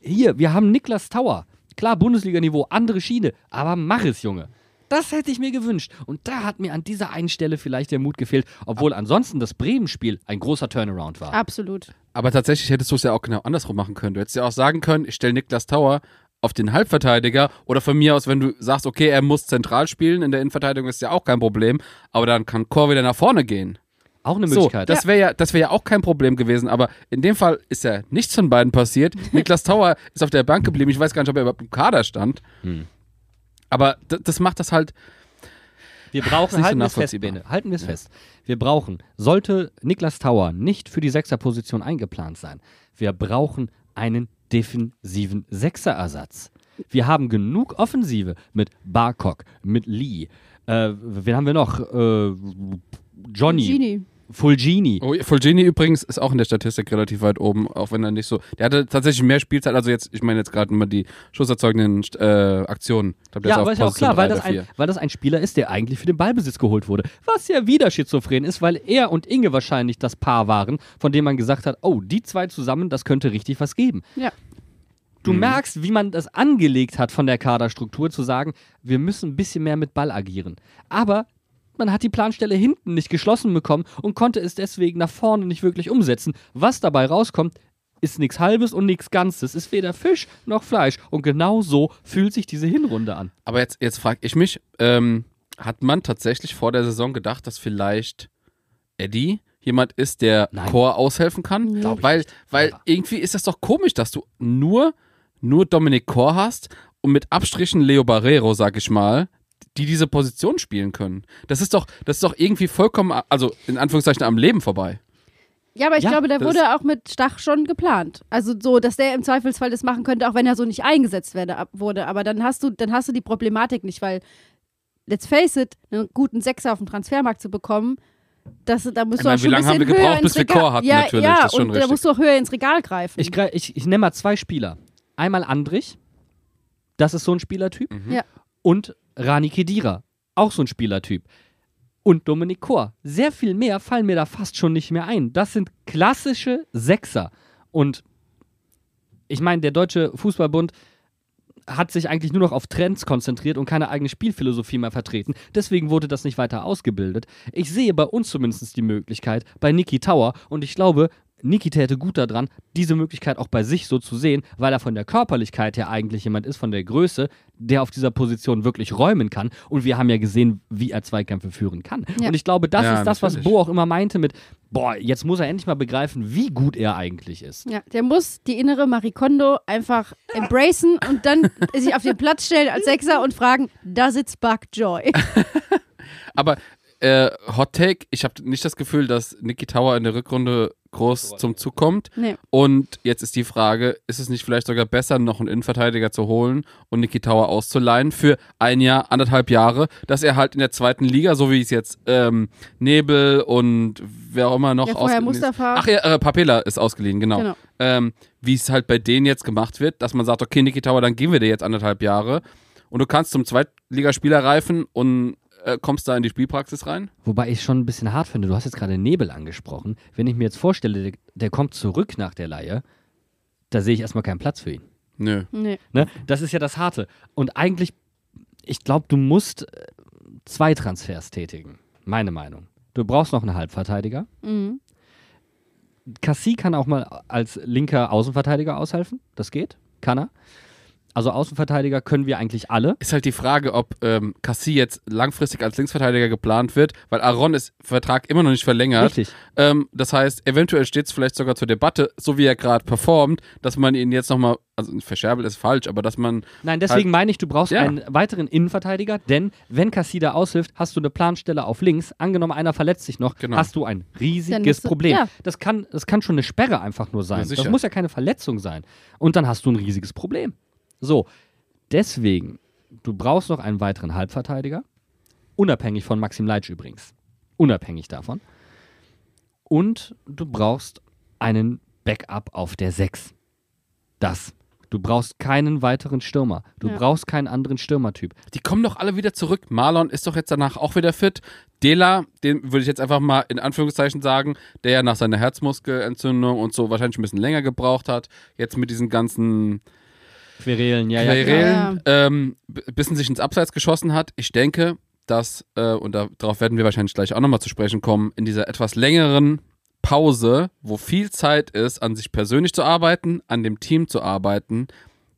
Hier, wir haben Niklas Tauer. Klar, Bundesliga-Niveau, andere Schiene, aber mach es, Junge. Das hätte ich mir gewünscht. Und da hat mir an dieser einen Stelle vielleicht der Mut gefehlt, obwohl Ab- ansonsten das Bremen-Spiel ein großer Turnaround war. Absolut. Aber tatsächlich hättest du es ja auch genau andersrum machen können. Du hättest ja auch sagen können, ich stelle Niklas Tauer auf den Halbverteidiger, oder von mir aus, wenn du sagst, okay, er muss zentral spielen, in der Innenverteidigung ist ja auch kein Problem, aber dann kann Kohr wieder nach vorne gehen. Auch eine Möglichkeit. So, das wäre ja, das wär ja auch kein Problem gewesen, aber in dem Fall ist ja nichts von beiden passiert. Niklas Tauer ist auf der Bank geblieben, ich weiß gar nicht, ob er überhaupt im Kader stand. Hm. Aber d- das macht das halt... Wir brauchen, halten wir es fest, Bene, halten wir es ja. fest. Wir brauchen, sollte Niklas Tauer nicht für die Sechserposition eingeplant sein, wir brauchen einen defensiven Sechserersatz. Wir haben genug Offensive mit Barkok, mit Lee. Äh, wen haben wir noch? Äh, Johnny. Genie. Fulgini. Oh, Fulgini übrigens ist auch in der Statistik relativ weit oben, auch wenn er nicht so... Der hatte tatsächlich mehr Spielzeit, also jetzt, ich meine jetzt gerade immer die schusserzeugenden äh, Aktionen. Ich glaub, der ja, aber ist ja auch klar, weil das, ein, weil das ein Spieler ist, der eigentlich für den Ballbesitz geholt wurde. Was ja wieder schizophren ist, weil er und Inge wahrscheinlich das Paar waren, von dem man gesagt hat, oh, die zwei zusammen, das könnte richtig was geben. Ja. Du mhm. merkst, wie man das angelegt hat von der Kaderstruktur, zu sagen, wir müssen ein bisschen mehr mit Ball agieren. Aber... Man hat die Planstelle hinten nicht geschlossen bekommen und konnte es deswegen nach vorne nicht wirklich umsetzen. Was dabei rauskommt, ist nichts Halbes und nichts Ganzes. Ist weder Fisch noch Fleisch. Und genau so fühlt sich diese Hinrunde an. Aber jetzt, jetzt frage ich mich, ähm, hat man tatsächlich vor der Saison gedacht, dass vielleicht Eddie jemand ist, der Chor aushelfen kann? Nee, weil weil irgendwie ist das doch komisch, dass du nur, nur Dominik Kohr hast und mit Abstrichen Leo Barreiro, sag ich mal, die diese Position spielen können. Das ist doch, das ist doch irgendwie vollkommen, also in Anführungszeichen, am Leben vorbei. Ja, aber ich ja, glaube, da wurde auch mit Stach schon geplant. Also so, dass der im Zweifelsfall das machen könnte, auch wenn er so nicht eingesetzt werde, wurde. Aber dann hast du, dann hast du die Problematik nicht, weil, let's face it, einen guten Sechser auf dem Transfermarkt zu bekommen, das, da musst ich du meine, auch schon ein bisschen haben wir gebraucht, höher bis ins Regal. Wir Chor hatten, ja, natürlich. Ja, das ist schon und richtig. Da musst du auch höher ins Regal greifen. Ich, ich, ich nenne mal zwei Spieler. Einmal Andrich, das ist so ein Spielertyp. Mhm. Ja. Und Rani Kedira, auch so ein Spielertyp. Und Dominik Kohr. Sehr viel mehr fallen mir da fast schon nicht mehr ein. Das sind klassische Sechser. Und ich meine, der Deutsche Fußballbund hat sich eigentlich nur noch auf Trends konzentriert und keine eigene Spielphilosophie mehr vertreten. Deswegen wurde das nicht weiter ausgebildet. Ich sehe bei uns zumindest die Möglichkeit, bei Niki Tauer, und ich glaube, Niki täte gut daran, diese Möglichkeit auch bei sich so zu sehen, weil er von der Körperlichkeit her eigentlich jemand ist, von der Größe, der auf dieser Position wirklich räumen kann. Und wir haben ja gesehen, wie er Zweikämpfe führen kann. Ja. Und ich glaube, das ja, ist das, natürlich. Was Bo auch immer meinte mit, boah, jetzt muss er endlich mal begreifen, wie gut er eigentlich ist. Ja, der muss die innere Marie Kondo einfach embracen und dann sich auf den Platz stellen als Sechser und fragen, da sitzt Buck Joy. Aber äh, Hot Take, ich habe nicht das Gefühl, dass Niki Tauer in der Rückrunde groß zum Zug kommt. Nee. Und jetzt ist die Frage, ist es nicht vielleicht sogar besser, noch einen Innenverteidiger zu holen und Niki Tauer auszuleihen für ein Jahr, anderthalb Jahre, dass er halt in der zweiten Liga, so wie es jetzt ähm, Nebel und wer auch immer noch... Ja, vorher Mustapha. Ach ja, äh, Papela ist ausgeliehen, genau. genau. Ähm, wie es halt bei denen jetzt gemacht wird, dass man sagt, okay, Niki Tauer, dann geben wir dir jetzt anderthalb Jahre und du kannst zum Zweitligaspieler reifen und kommst da in die Spielpraxis rein? Wobei ich schon ein bisschen hart finde, du hast jetzt gerade Nebel angesprochen. Wenn ich mir jetzt vorstelle, der, der kommt zurück nach der Leihe, da sehe ich erstmal keinen Platz für ihn. Nö. Nee. Ne? Das ist ja das Harte. Und eigentlich, ich glaube, du musst zwei Transfers tätigen. Meine Meinung. Du brauchst noch einen Halbverteidiger. Mhm. Cassie kann auch mal als linker Außenverteidiger aushelfen. Das geht. Kann er. Also Außenverteidiger können wir eigentlich alle. Ist halt die Frage, ob ähm, Cassie jetzt langfristig als Linksverteidiger geplant wird, weil Aaron ist Vertrag immer noch nicht verlängert. Richtig. Ähm, das heißt, eventuell steht es vielleicht sogar zur Debatte, so wie er gerade performt, dass man ihn jetzt nochmal, also verscherbelt ist falsch, aber dass man... Nein, deswegen halt, meine ich, du brauchst ja. einen weiteren Innenverteidiger, denn wenn Cassie da aushilft, hast du eine Planstelle auf links, angenommen einer verletzt sich noch, genau. hast du ein riesiges du, Problem. Ja. Das kann, das kann schon eine Sperre einfach nur sein. Ja, das muss ja keine Verletzung sein. Und dann hast du ein riesiges Problem. So, deswegen, du brauchst noch einen weiteren Halbverteidiger, unabhängig von Maxim Leitsch übrigens, unabhängig davon. Und du brauchst einen Backup auf der sechs. Das Du brauchst keinen weiteren Stürmer. Du ja. brauchst keinen anderen Stürmertyp. Die kommen doch alle wieder zurück. Marlon ist doch jetzt danach auch wieder fit. Dela, den würde ich jetzt einfach mal in Anführungszeichen sagen, der ja nach seiner Herzmuskelentzündung und so wahrscheinlich ein bisschen länger gebraucht hat. Jetzt mit diesen ganzen Querelen, ja, Querelen, ja. Ähm, bisschen sich ins Abseits geschossen hat. Ich denke, dass, äh, und darauf werden wir wahrscheinlich gleich auch nochmal zu sprechen kommen, in dieser etwas längeren Pause, wo viel Zeit ist, an sich persönlich zu arbeiten, an dem Team zu arbeiten,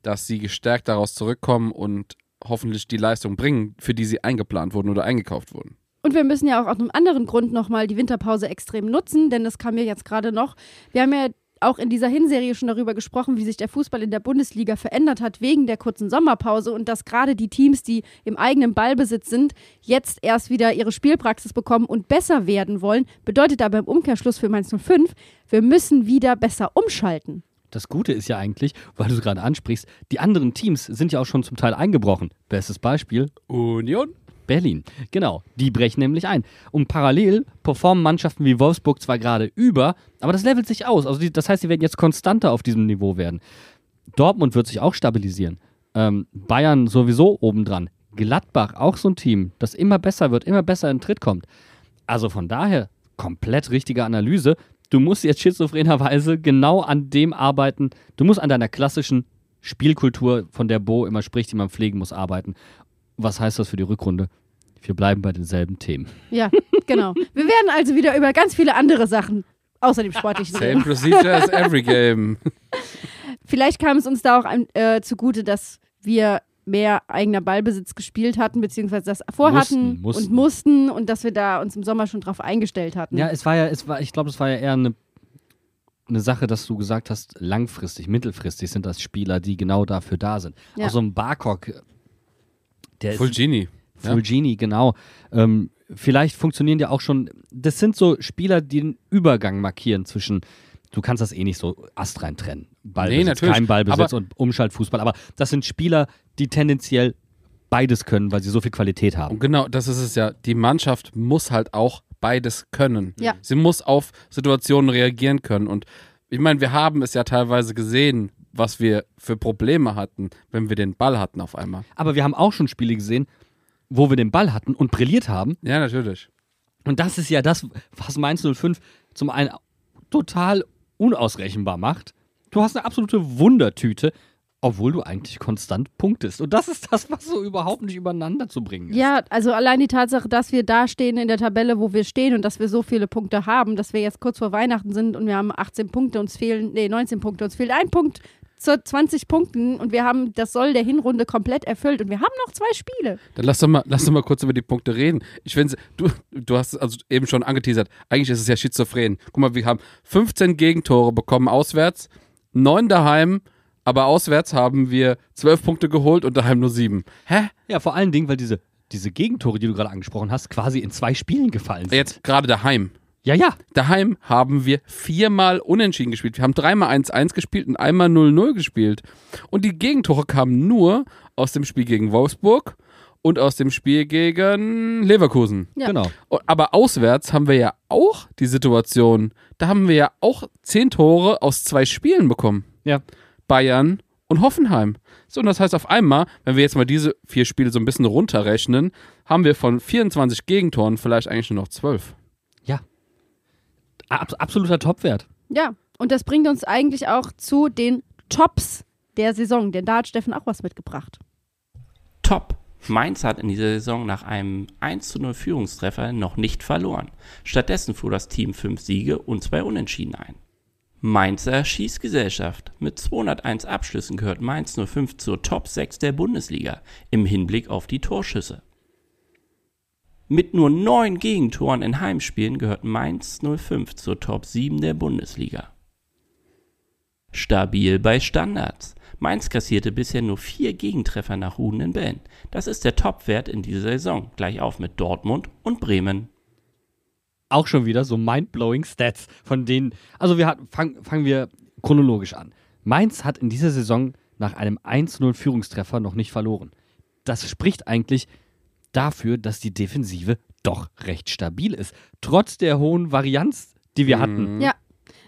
dass sie gestärkt daraus zurückkommen und hoffentlich die Leistung bringen, für die sie eingeplant wurden oder eingekauft wurden. Und wir müssen ja auch aus einem anderen Grund nochmal die Winterpause extrem nutzen, denn das kam mir jetzt gerade noch. Wir haben ja auch in dieser Hinserie schon darüber gesprochen, wie sich der Fußball in der Bundesliga verändert hat wegen der kurzen Sommerpause und dass gerade die Teams, die im eigenen Ballbesitz sind, jetzt erst wieder ihre Spielpraxis bekommen und besser werden wollen, bedeutet aber im Umkehrschluss für Mainz null fünf, wir müssen wieder besser umschalten. Das Gute ist ja eigentlich, weil du es gerade ansprichst, die anderen Teams sind ja auch schon zum Teil eingebrochen. Bestes Beispiel: Union Berlin. Genau, die brechen nämlich ein. Und parallel performen Mannschaften wie Wolfsburg zwar gerade über, aber das levelt sich aus. Also die, das heißt, sie werden jetzt konstanter auf diesem Niveau werden. Dortmund wird sich auch stabilisieren. Ähm, Bayern sowieso obendran. Gladbach, auch so ein Team, das immer besser wird, immer besser in den Tritt kommt. Also von daher, komplett richtige Analyse. Du musst jetzt schizophrenerweise genau an dem arbeiten. Du musst an deiner klassischen Spielkultur, von der Bo immer spricht, die man pflegen muss, arbeiten. Was heißt das für die Rückrunde? Wir bleiben bei denselben Themen. Ja, genau. Wir werden also wieder über ganz viele andere Sachen, außer dem sportlichen Same procedure as every game. Vielleicht kam es uns da auch äh, zugute, dass wir mehr eigener Ballbesitz gespielt hatten, beziehungsweise das vorhatten mussten, mussten. und mussten und dass wir da uns im Sommer schon drauf eingestellt hatten. Ja, es war ja, es war, ich glaube, es war ja eher eine, eine Sache, dass du gesagt hast, langfristig, mittelfristig sind das Spieler, die genau dafür da sind. Ja. Auch so ein Barkok, der Full ist, Genie. Full ja. Genie, genau. Ähm, vielleicht funktionieren ja auch schon, das sind so Spieler, die den Übergang markieren zwischen, du kannst das eh nicht so astrein trennen. Ballbesitz, nee, natürlich. Kein Ballbesitz aber und Umschaltfußball. Aber das sind Spieler, die tendenziell beides können, weil sie so viel Qualität haben. Und genau, das ist es ja. Die Mannschaft muss halt auch beides können. Ja. Sie muss auf Situationen reagieren können. Und ich meine, wir haben es ja teilweise gesehen, was wir für Probleme hatten, wenn wir den Ball hatten auf einmal. Aber wir haben auch schon Spiele gesehen, wo wir den Ball hatten und brilliert haben. Ja, natürlich. Und das ist ja das, was Mainz null fünf zum einen total unausrechenbar macht. Du hast eine absolute Wundertüte, obwohl du eigentlich konstant punktest. Und das ist das, was so überhaupt nicht übereinander zu bringen ist. Ja, also allein die Tatsache, dass wir da stehen in der Tabelle, wo wir stehen und dass wir so viele Punkte haben, dass wir jetzt kurz vor Weihnachten sind und wir haben achtzehn Punkte, uns fehlen, nee, neunzehn Punkte, uns fehlt ein Punkt. Zu zwanzig Punkten und wir haben das Soll der Hinrunde komplett erfüllt und wir haben noch zwei Spiele. Dann lass doch mal, lass doch mal kurz über die Punkte reden. Ich finde, du, du hast also eben schon angeteasert, eigentlich ist es ja schizophren. Guck mal, wir haben fünfzehn Gegentore bekommen auswärts, neun daheim, aber auswärts haben wir zwölf Punkte geholt und daheim nur sieben. Hä? Ja, vor allen Dingen, weil diese, diese Gegentore, die du gerade angesprochen hast, quasi in zwei Spielen gefallen sind. Jetzt gerade daheim. Ja, ja. Daheim haben wir viermal unentschieden gespielt. Wir haben dreimal eins eins gespielt und einmal null null gespielt. Und die Gegentore kamen nur aus dem Spiel gegen Wolfsburg und aus dem Spiel gegen Leverkusen. Ja. Genau. Aber auswärts haben wir ja auch die Situation, da haben wir ja auch zehn Tore aus zwei Spielen bekommen. Ja. Bayern und Hoffenheim. So, und das heißt auf einmal, wenn wir jetzt mal diese vier Spiele so ein bisschen runterrechnen, haben wir von vierundzwanzig Gegentoren vielleicht eigentlich nur noch zwölf. Absoluter Topwert. Ja, und das bringt uns eigentlich auch zu den Tops der Saison, denn da hat Steffen auch was mitgebracht. Top. Mainz hat in dieser Saison nach einem eins zu null Führungstreffer noch nicht verloren. Stattdessen fuhr das Team fünf Siege und zwei Unentschieden ein. Mainzer Schießgesellschaft. Mit zweihunderteins Abschlüssen gehört Mainz null fünf zur Top sechs der Bundesliga im Hinblick auf die Torschüsse. Mit nur neun Gegentoren in Heimspielen gehört Mainz null fünf zur Top sieben der Bundesliga. Stabil bei Standards. Mainz kassierte bisher nur vier Gegentreffer nach ruhenden Bällen. Das ist der Topwert in dieser Saison, gleichauf mit Dortmund und Bremen. Auch schon wieder so mindblowing Stats, von denen, also wir hatten, fang, fangen wir chronologisch an. Mainz hat in dieser Saison nach einem eins null Führungstreffer noch nicht verloren. Das spricht eigentlich dafür, dass die Defensive doch recht stabil ist. Trotz der hohen Varianz, die wir mhm. hatten. Ja,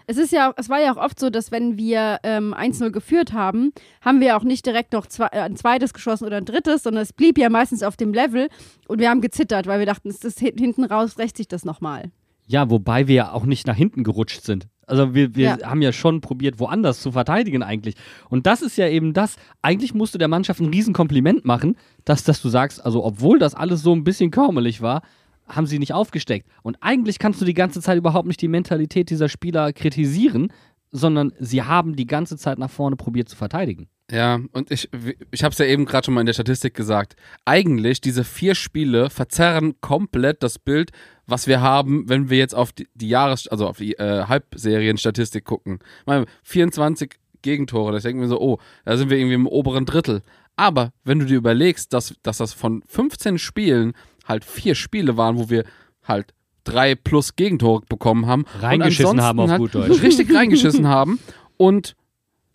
es ist ja, es war ja auch oft so, dass wenn wir ähm, eins null geführt haben, haben wir auch nicht direkt noch zwei, ein zweites geschossen oder ein drittes, sondern es blieb ja meistens auf dem Level und wir haben gezittert, weil wir dachten, es ist hinten raus, rächt sich das nochmal. Ja, wobei wir ja auch nicht nach hinten gerutscht sind. Also wir, wir ja. haben ja schon probiert, woanders zu verteidigen eigentlich. Und das ist ja eben das, eigentlich musst du der Mannschaft ein Riesenkompliment machen, dass, dass du sagst, also obwohl das alles so ein bisschen körmelig war, haben sie nicht aufgesteckt. Und eigentlich kannst du die ganze Zeit überhaupt nicht die Mentalität dieser Spieler kritisieren, sondern sie haben die ganze Zeit nach vorne probiert zu verteidigen. Ja, und ich, ich habe es ja eben gerade schon mal in der Statistik gesagt. Eigentlich, diese vier Spiele verzerren komplett das Bild, was wir haben, wenn wir jetzt auf die, die Jahres-, also auf die äh, Halbserien-Statistik gucken. Ich meine, vierundzwanzig Gegentore, da denken wir so, oh, da sind wir irgendwie im oberen Drittel. Aber wenn du dir überlegst, dass, dass das von fünfzehn Spielen halt vier Spiele waren, wo wir halt drei plus Gegentore bekommen haben. Reingeschissen haben auf gut Deutsch. Richtig reingeschissen haben und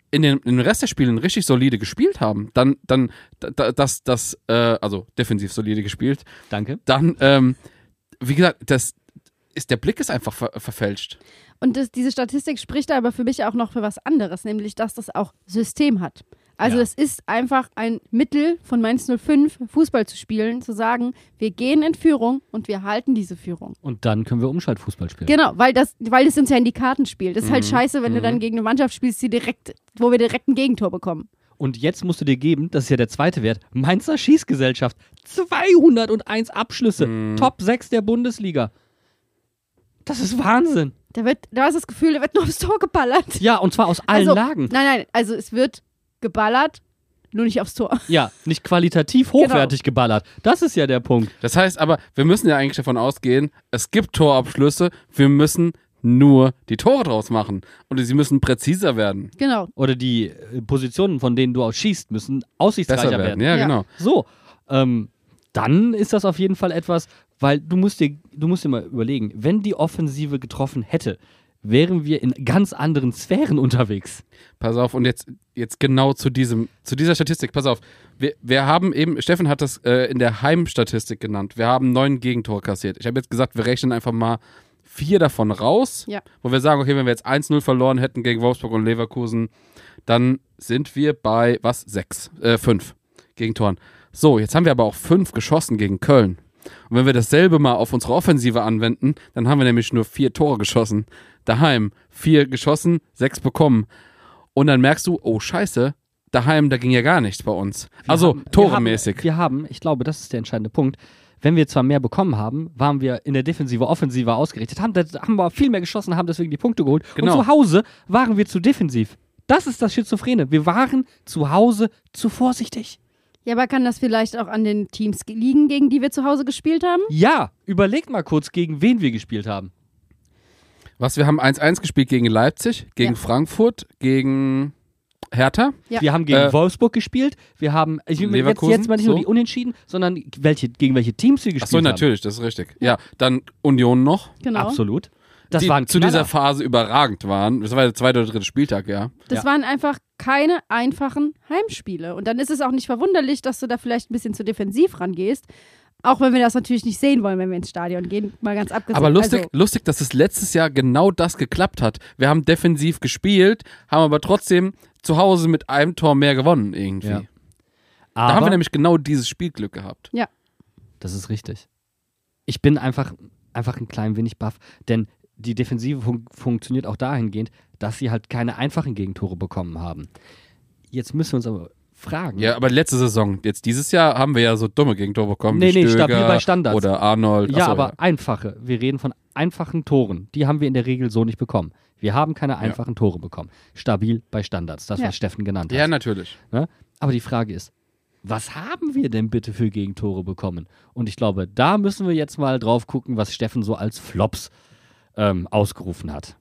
in den, in den Rest der Spielen richtig solide gespielt haben, dann, dann, da, das, das, äh, also defensiv solide gespielt. Danke. Dann, ähm, wie gesagt, das ist, der Blick ist einfach ver- verfälscht. Und das, diese Statistik spricht aber für mich auch noch für was anderes, nämlich, dass das auch System hat. Also ja. Es ist einfach ein Mittel von Mainz null fünf, Fußball zu spielen, zu sagen, wir gehen in Führung und wir halten diese Führung. Und dann können wir Umschaltfußball spielen. Genau, weil das, weil das uns ja in die Karten spielt. Das ist mhm. halt scheiße, wenn mhm. du dann gegen eine Mannschaft spielst, die direkt, wo wir direkt ein Gegentor bekommen. Und jetzt musst du dir geben, das ist ja der zweite Wert, Mainzer Schießgesellschaft, zweihunderteins Abschlüsse, mhm. Top sechs der Bundesliga. Das ist Wahnsinn. Da wird, da hast du das Gefühl, da wird nur aufs Tor geballert. Ja, und zwar aus allen also, Lagen. Nein, nein, also es wird geballert, nur nicht aufs Tor. Ja, nicht qualitativ hochwertig genau. geballert. Das ist ja der Punkt. Das heißt aber, wir müssen ja eigentlich davon ausgehen, es gibt Torabschlüsse, wir müssen nur die Tore draus machen. Und sie müssen präziser werden. Genau. Oder die Positionen, von denen du aus schießt, müssen aussichtsreicher werden. werden. Ja, ja, genau. So, ähm, dann ist das auf jeden Fall etwas, weil du musst dir, du musst dir mal überlegen, wenn die Offensive getroffen hätte, wären wir in ganz anderen Sphären unterwegs. Pass auf, und jetzt, jetzt genau zu diesem, zu dieser Statistik, pass auf, wir, wir haben eben, Steffen hat das äh, in der Heimstatistik genannt, wir haben neun Gegentore kassiert. Ich habe jetzt gesagt, wir rechnen einfach mal vier davon raus, ja. wo wir sagen, okay, wenn wir jetzt eins null verloren hätten gegen Wolfsburg und Leverkusen, dann sind wir bei, was, sechs, äh, fünf Gegentoren. So, jetzt haben wir aber auch fünf geschossen gegen Köln. Und wenn wir dasselbe mal auf unsere Offensive anwenden, dann haben wir nämlich nur vier Tore geschossen. Daheim vier geschossen, sechs bekommen. Und dann merkst du, oh Scheiße, daheim, da ging ja gar nichts bei uns. Wir also haben, toremäßig. Wir haben, wir haben, ich glaube, das ist der entscheidende Punkt, wenn wir zwar mehr bekommen haben, waren wir in der Defensive, Offensive ausgerichtet, haben, haben wir viel mehr geschossen, haben deswegen die Punkte geholt. Genau. Und zu Hause waren wir zu defensiv. Das ist das Schizophrene. Wir waren zu Hause zu vorsichtig. Ja, aber kann das vielleicht auch an den Teams liegen, gegen die wir zu Hause gespielt haben? Ja, überlegt mal kurz, gegen wen wir gespielt haben. Was, wir haben eins eins gespielt gegen Leipzig, gegen ja. Frankfurt, gegen Hertha. Ja. Wir haben gegen äh, Wolfsburg gespielt, wir haben, ich will jetzt, jetzt mal nicht so. nur die Unentschieden, sondern welche, gegen welche Teams wir gespielt haben. Ach so, natürlich, haben. Das ist richtig. Ja, ja, dann Union noch. Genau. Absolut. Das die waren zu dieser Phase überragend waren. Das war der zweite oder dritte Spieltag, ja. Das ja. waren einfach keine einfachen Heimspiele. Und dann ist es auch nicht verwunderlich, dass du da vielleicht ein bisschen zu defensiv rangehst. Auch wenn wir das natürlich nicht sehen wollen, wenn wir ins Stadion gehen, mal ganz abgesehen. Aber lustig, also. lustig, dass es letztes Jahr genau das geklappt hat. Wir haben defensiv gespielt, haben aber trotzdem zu Hause mit einem Tor mehr gewonnen irgendwie. Ja. Da haben wir nämlich genau dieses Spielglück gehabt. Ja. Das ist richtig. Ich bin einfach, einfach ein klein wenig baff, denn die Defensive fun- funktioniert auch dahingehend, dass sie halt keine einfachen Gegentore bekommen haben. Jetzt müssen wir uns aber fragen. Ja, aber letzte Saison, jetzt dieses Jahr haben wir ja so dumme Gegentore bekommen. Nee, nee, Stöger stabil bei Standards. Oder Arnold. Ja, so, aber ja. einfache. Wir reden von einfachen Toren. Die haben wir in der Regel so nicht bekommen. Wir haben keine einfachen ja. Tore bekommen. Stabil bei Standards, das, ja. was Steffen genannt hat. Ja, natürlich. Ja? Aber die Frage ist, was haben wir denn bitte für Gegentore bekommen? Und ich glaube, da müssen wir jetzt mal drauf gucken, was Steffen so als Flops Ähm, ausgerufen hat.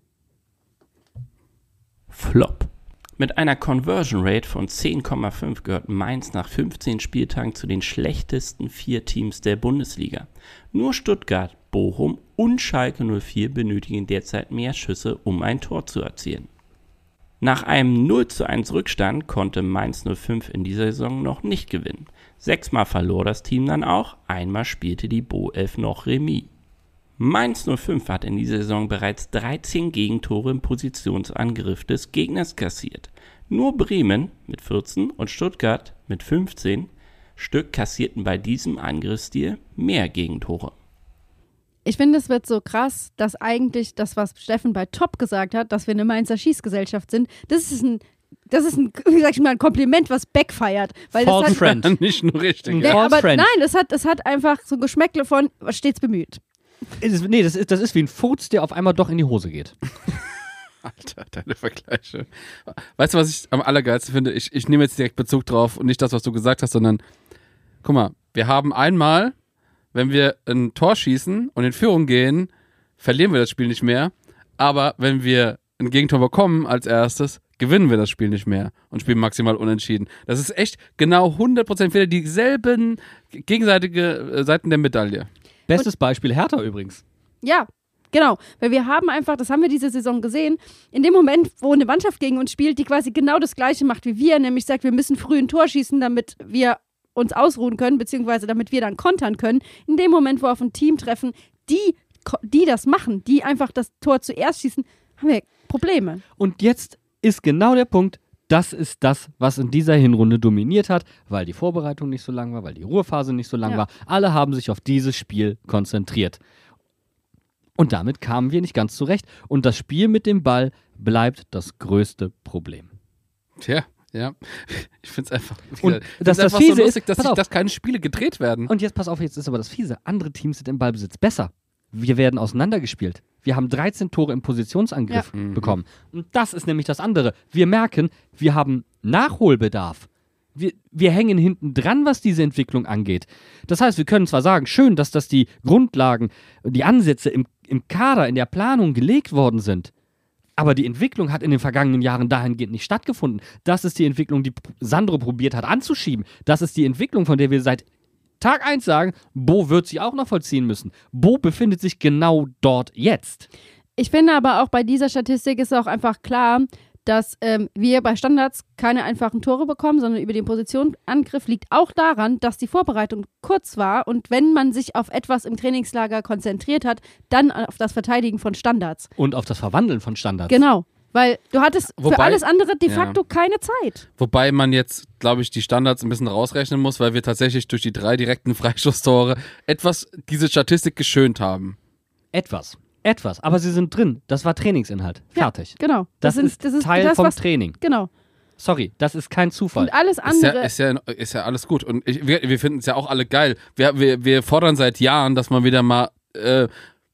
Flop. Mit einer Conversion Rate von zehn Komma fünf gehört Mainz nach fünfzehn Spieltagen zu den schlechtesten vier Teams der Bundesliga. Nur Stuttgart, Bochum und Schalke null vier benötigen derzeit mehr Schüsse, um ein Tor zu erzielen. Nach einem null zu eins Rückstand konnte Mainz null fünf in dieser Saison noch nicht gewinnen. Sechsmal verlor das Team dann auch, einmal spielte die Bo elf noch Remis. Mainz null fünf hat in dieser Saison bereits dreizehn Gegentore im Positionsangriff des Gegners kassiert. Nur Bremen mit vierzehn und Stuttgart mit fünfzehn Stück kassierten bei diesem Angriffsstil mehr Gegentore. Ich finde, es wird so krass, dass eigentlich das, was Steffen bei Top gesagt hat, dass wir eine Mainzer Schießgesellschaft sind, das ist ein, das ist ein, sag ich mal, ein Kompliment, was backfeiert. Weil False das hat, friend, man, nicht nur richtig. Nee, False aber, friend. Nein, das hat, das hat einfach so ein Geschmäckle von stets bemüht. Ist, nee, das ist, das ist wie ein Furz, der auf einmal doch in die Hose geht. Alter, deine Vergleiche. Weißt du, was ich am allergeilsten finde? Ich, ich nehme jetzt direkt Bezug drauf und nicht das, was du gesagt hast, sondern guck mal, wir haben einmal... Wenn wir ein Tor schießen und in Führung gehen, verlieren wir das Spiel nicht mehr. Aber wenn wir ein Gegentor bekommen als erstes, gewinnen wir das Spiel nicht mehr und spielen maximal unentschieden. Das ist echt genau hundert Prozent wieder dieselben gegenseitige Seiten der Medaille. Bestes Beispiel Hertha übrigens. Ja, genau. Weil wir haben einfach, das haben wir diese Saison gesehen, in dem Moment, wo eine Mannschaft gegen uns spielt, die quasi genau das Gleiche macht wie wir, nämlich sagt, wir müssen früh ein Tor schießen, damit wir uns ausruhen können, beziehungsweise damit wir dann kontern können, in dem Moment, wo wir auf ein Team treffen, die, die das machen, die einfach das Tor zuerst schießen, haben wir Probleme. Und jetzt ist genau der Punkt, das ist das, was in dieser Hinrunde dominiert hat, weil die Vorbereitung nicht so lang war, weil die Ruhephase nicht so lang ja. war. Alle haben sich auf dieses Spiel konzentriert. Und damit kamen wir nicht ganz zurecht. Und das Spiel mit dem Ball bleibt das größte Problem. Tja. Ja, ich finde es einfach, und das einfach so lustig, ist, dass, ich, dass keine Spiele gedreht werden. Und jetzt pass auf, jetzt ist aber das Fiese. Andere Teams sind im Ballbesitz besser. Wir werden auseinandergespielt. Wir haben dreizehn Tore im Positionsangriff ja. bekommen. Und das ist nämlich das andere. Wir merken, wir haben Nachholbedarf. Wir, wir hängen hinten dran, was diese Entwicklung angeht. Das heißt, wir können zwar sagen, schön, dass das die Grundlagen, die Ansätze im, im Kader, in der Planung gelegt worden sind. Aber die Entwicklung hat in den vergangenen Jahren dahingehend nicht stattgefunden. Das ist die Entwicklung, die Sandro probiert hat anzuschieben. Das ist die Entwicklung, von der wir seit Tag eins sagen, Bo wird sie auch noch vollziehen müssen. Bo befindet sich genau dort jetzt. Ich finde aber auch bei dieser Statistik ist auch einfach klar, dass ähm, wir bei Standards keine einfachen Tore bekommen, sondern über den Positionenangriff liegt auch daran, dass die Vorbereitung kurz war. Und wenn man sich auf etwas im Trainingslager konzentriert hat, dann auf das Verteidigen von Standards. Und auf das Verwandeln von Standards. Genau, weil du hattest Wobei, für alles andere de facto ja. keine Zeit. Wobei man jetzt, glaube ich, die Standards ein bisschen rausrechnen muss, weil wir tatsächlich durch die drei direkten Freistoßtore etwas diese Statistik geschönt haben. Etwas. Etwas, aber sie sind drin. Das war Trainingsinhalt. Fertig. Ja, genau. Das, das ist, das ist Teil das, vom was, Training. Genau. Sorry, das ist kein Zufall. Und alles andere... Ist ja, ist ja, ist ja alles gut. Und ich, wir, wir finden es ja auch alle geil. Wir, wir, wir fordern seit Jahren, dass man wieder mal äh,